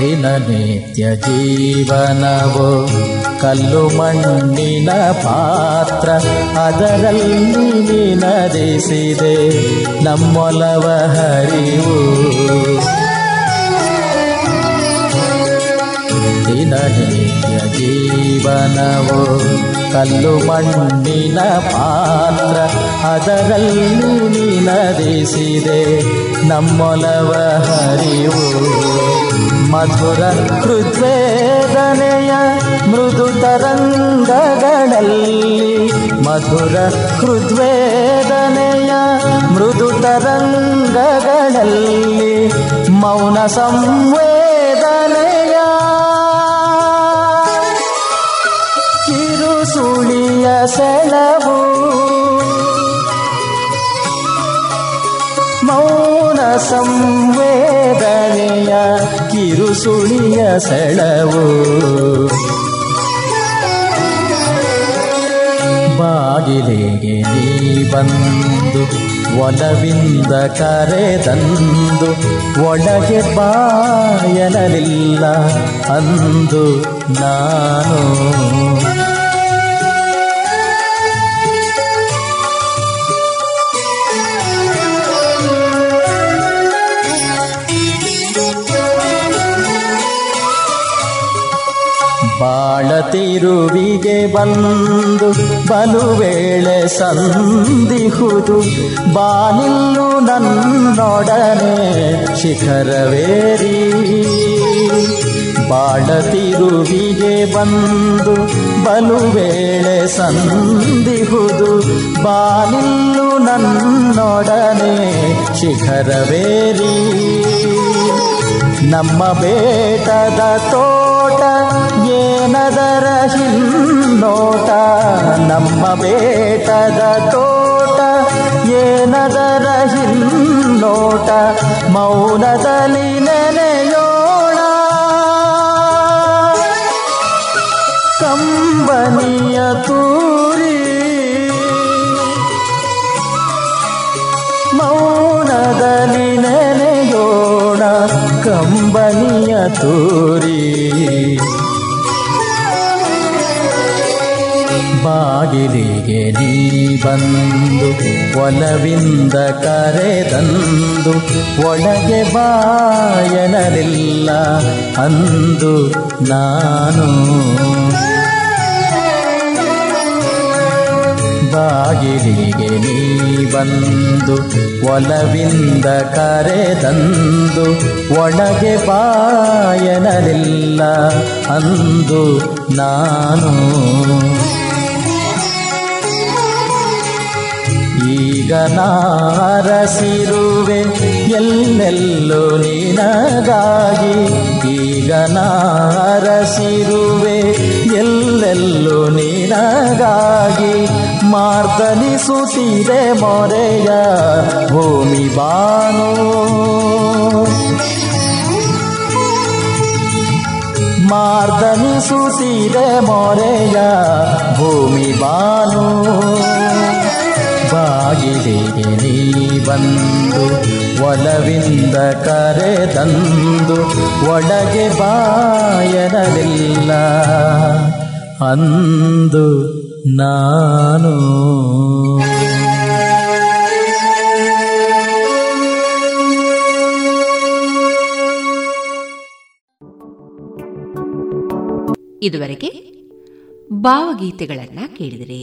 ದಿನನಿತ್ಯ ಜೀವನವು ಕಲ್ಲು ಮಣ್ಣಿನ ಪಾತ್ರ, ಅದರಲ್ಲಿ ನಿನದಿಸಿದೆ ನಮ್ಮೊಲವ ಹರಿವು. ನಿನ್ನ ಜೀವನವು ಕಲ್ಲು ಮಣ್ಣಿನ ಪಾತ್ರ, ಅದರಲ್ಲಿ ನಿನದಿಸಿದೆ ನಮ್ಮೊಲವ ಹರಿವು. ಮಧುರ ಹೃದ್ವೇದನೆಯ ಮೃದು ತರಂಗಗಳಲ್ಲಿ, ಮಧುರ ಹೃದ್ವೇದನೆಯ ಮೃದು ತರಂಗಗಳಲ್ಲಿ ಮೌನ ಸಂವೇದನೆಯ ಕಿರುಸುಳಿಯ ಸೆಳವು, ಮೌನ ಸಂವೇದನೆಯ ಕಿರುಸುಳಿಯ ಸೆಳವು. ಬಾಗಿಲಿಗೆ ನೀ ಬಂದು ಒಲವಿಂದ ಕರೆದಂದು, ಒಳಗೆ ಬಾಯಲಿಲ್ಲ ಅಂದು ನಾನು. ಬಾಳತಿರುವಿಗೆ ಬಂದು ಬಲು ವೇಳೆ ಸಂದಿಹುದು, ಬಾನಿಲ್ಲು ನನ್ನೊಡನೆ ಶಿಖರವೇರಿ. ಬಾಳತಿರುವಿಗೆ ಬಂದು ಬಲು ವೇಳೆ ಸಂದಿಹುದು, ಬಾನಿಲ್ಲು ನನ್ನೊಡನೆ ಶಿಖರವೇರಿ. ನಮ್ಮ ಬೇಟದ ತೋಟ ಏನದರ ಹಿನ್ನೋಟ, ನಮ್ಮ ಬೇಟದ ತೋಟ ಏನದರ ಹಿನ್ನೋಟ ಮೌನದಲ್ಲಿ ನೆನೆಯೋಣ. ಕಂಬನಿಯ ತೂರಿ ಮೌನದಲ್ಲಿ ನೆನೆಯೋಣ, ಕಂಬನಿಯ ತೂರಿ. ಬಾಗಿಲಿಗೆ ನೀ ಬಂದು ಒಲವಿಂದ ಕರೆದಂದು, ಒಳಗೆ ಬಾಯನಲಿಲ್ಲ ಅಂದು ನಾನು. ಬಾಗಿಲಿಗೆ ನೀ ಬಂದು ಒಲವಿಂದ ಕರೆದಂದು, ಒಳಗೆ ಬಾಯನಲಿಲ್ಲ ಅಂದು ನಾನು. ಈಗ ನಾರಸಿರುವೆ ಎಲ್ಲೆಲ್ಲೋ ನಿನಗಾಗಿ, ಈಗ ನಾರಸಿರುವೆ ಎಲ್ಲೆಲ್ಲೋ ನಿನಗಾಗಿ ಮಾರ್ತನಿಸುತ್ತಿದೆ ಮೊರೆಯ ಭೂಮಿ ಬಾನು. ಮಾರ್ತನಿಸುತ್ತಿದೆ ಮೊರೆಯ ಭೂಮಿ ಬಾನು. ಬಾಗಿಲಿಗೆ ನೀ ಬಂದು ಒಲವಿಂದ ಕರೆದಂದು, ಒಳಗೆ ಬಾಯನಲಿಲ್ಲ ಅಂದು ನಾನು. ಇದುವರೆಗೆ ಭಾವಗೀತೆಗಳನ್ನು ಕೇಳಿದರೆ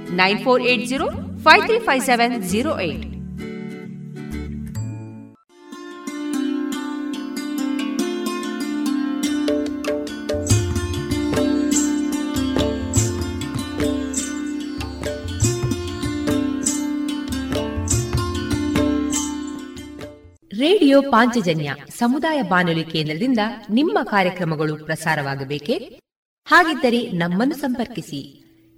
9480535708. ರೇಡಿಯೋ ಪಾಂಚಜನ್ಯ ಸಮುದಾಯ ಬಾನುಲಿ ಕೇಂದ್ರದಿಂದ ನಿಮ್ಮ ಕಾರ್ಯಕ್ರಮಗಳು ಪ್ರಸಾರವಾಗಬೇಕೇ? ಹಾಗಿದ್ದರೆ ನಮ್ಮನ್ನು ಸಂಪರ್ಕಿಸಿ.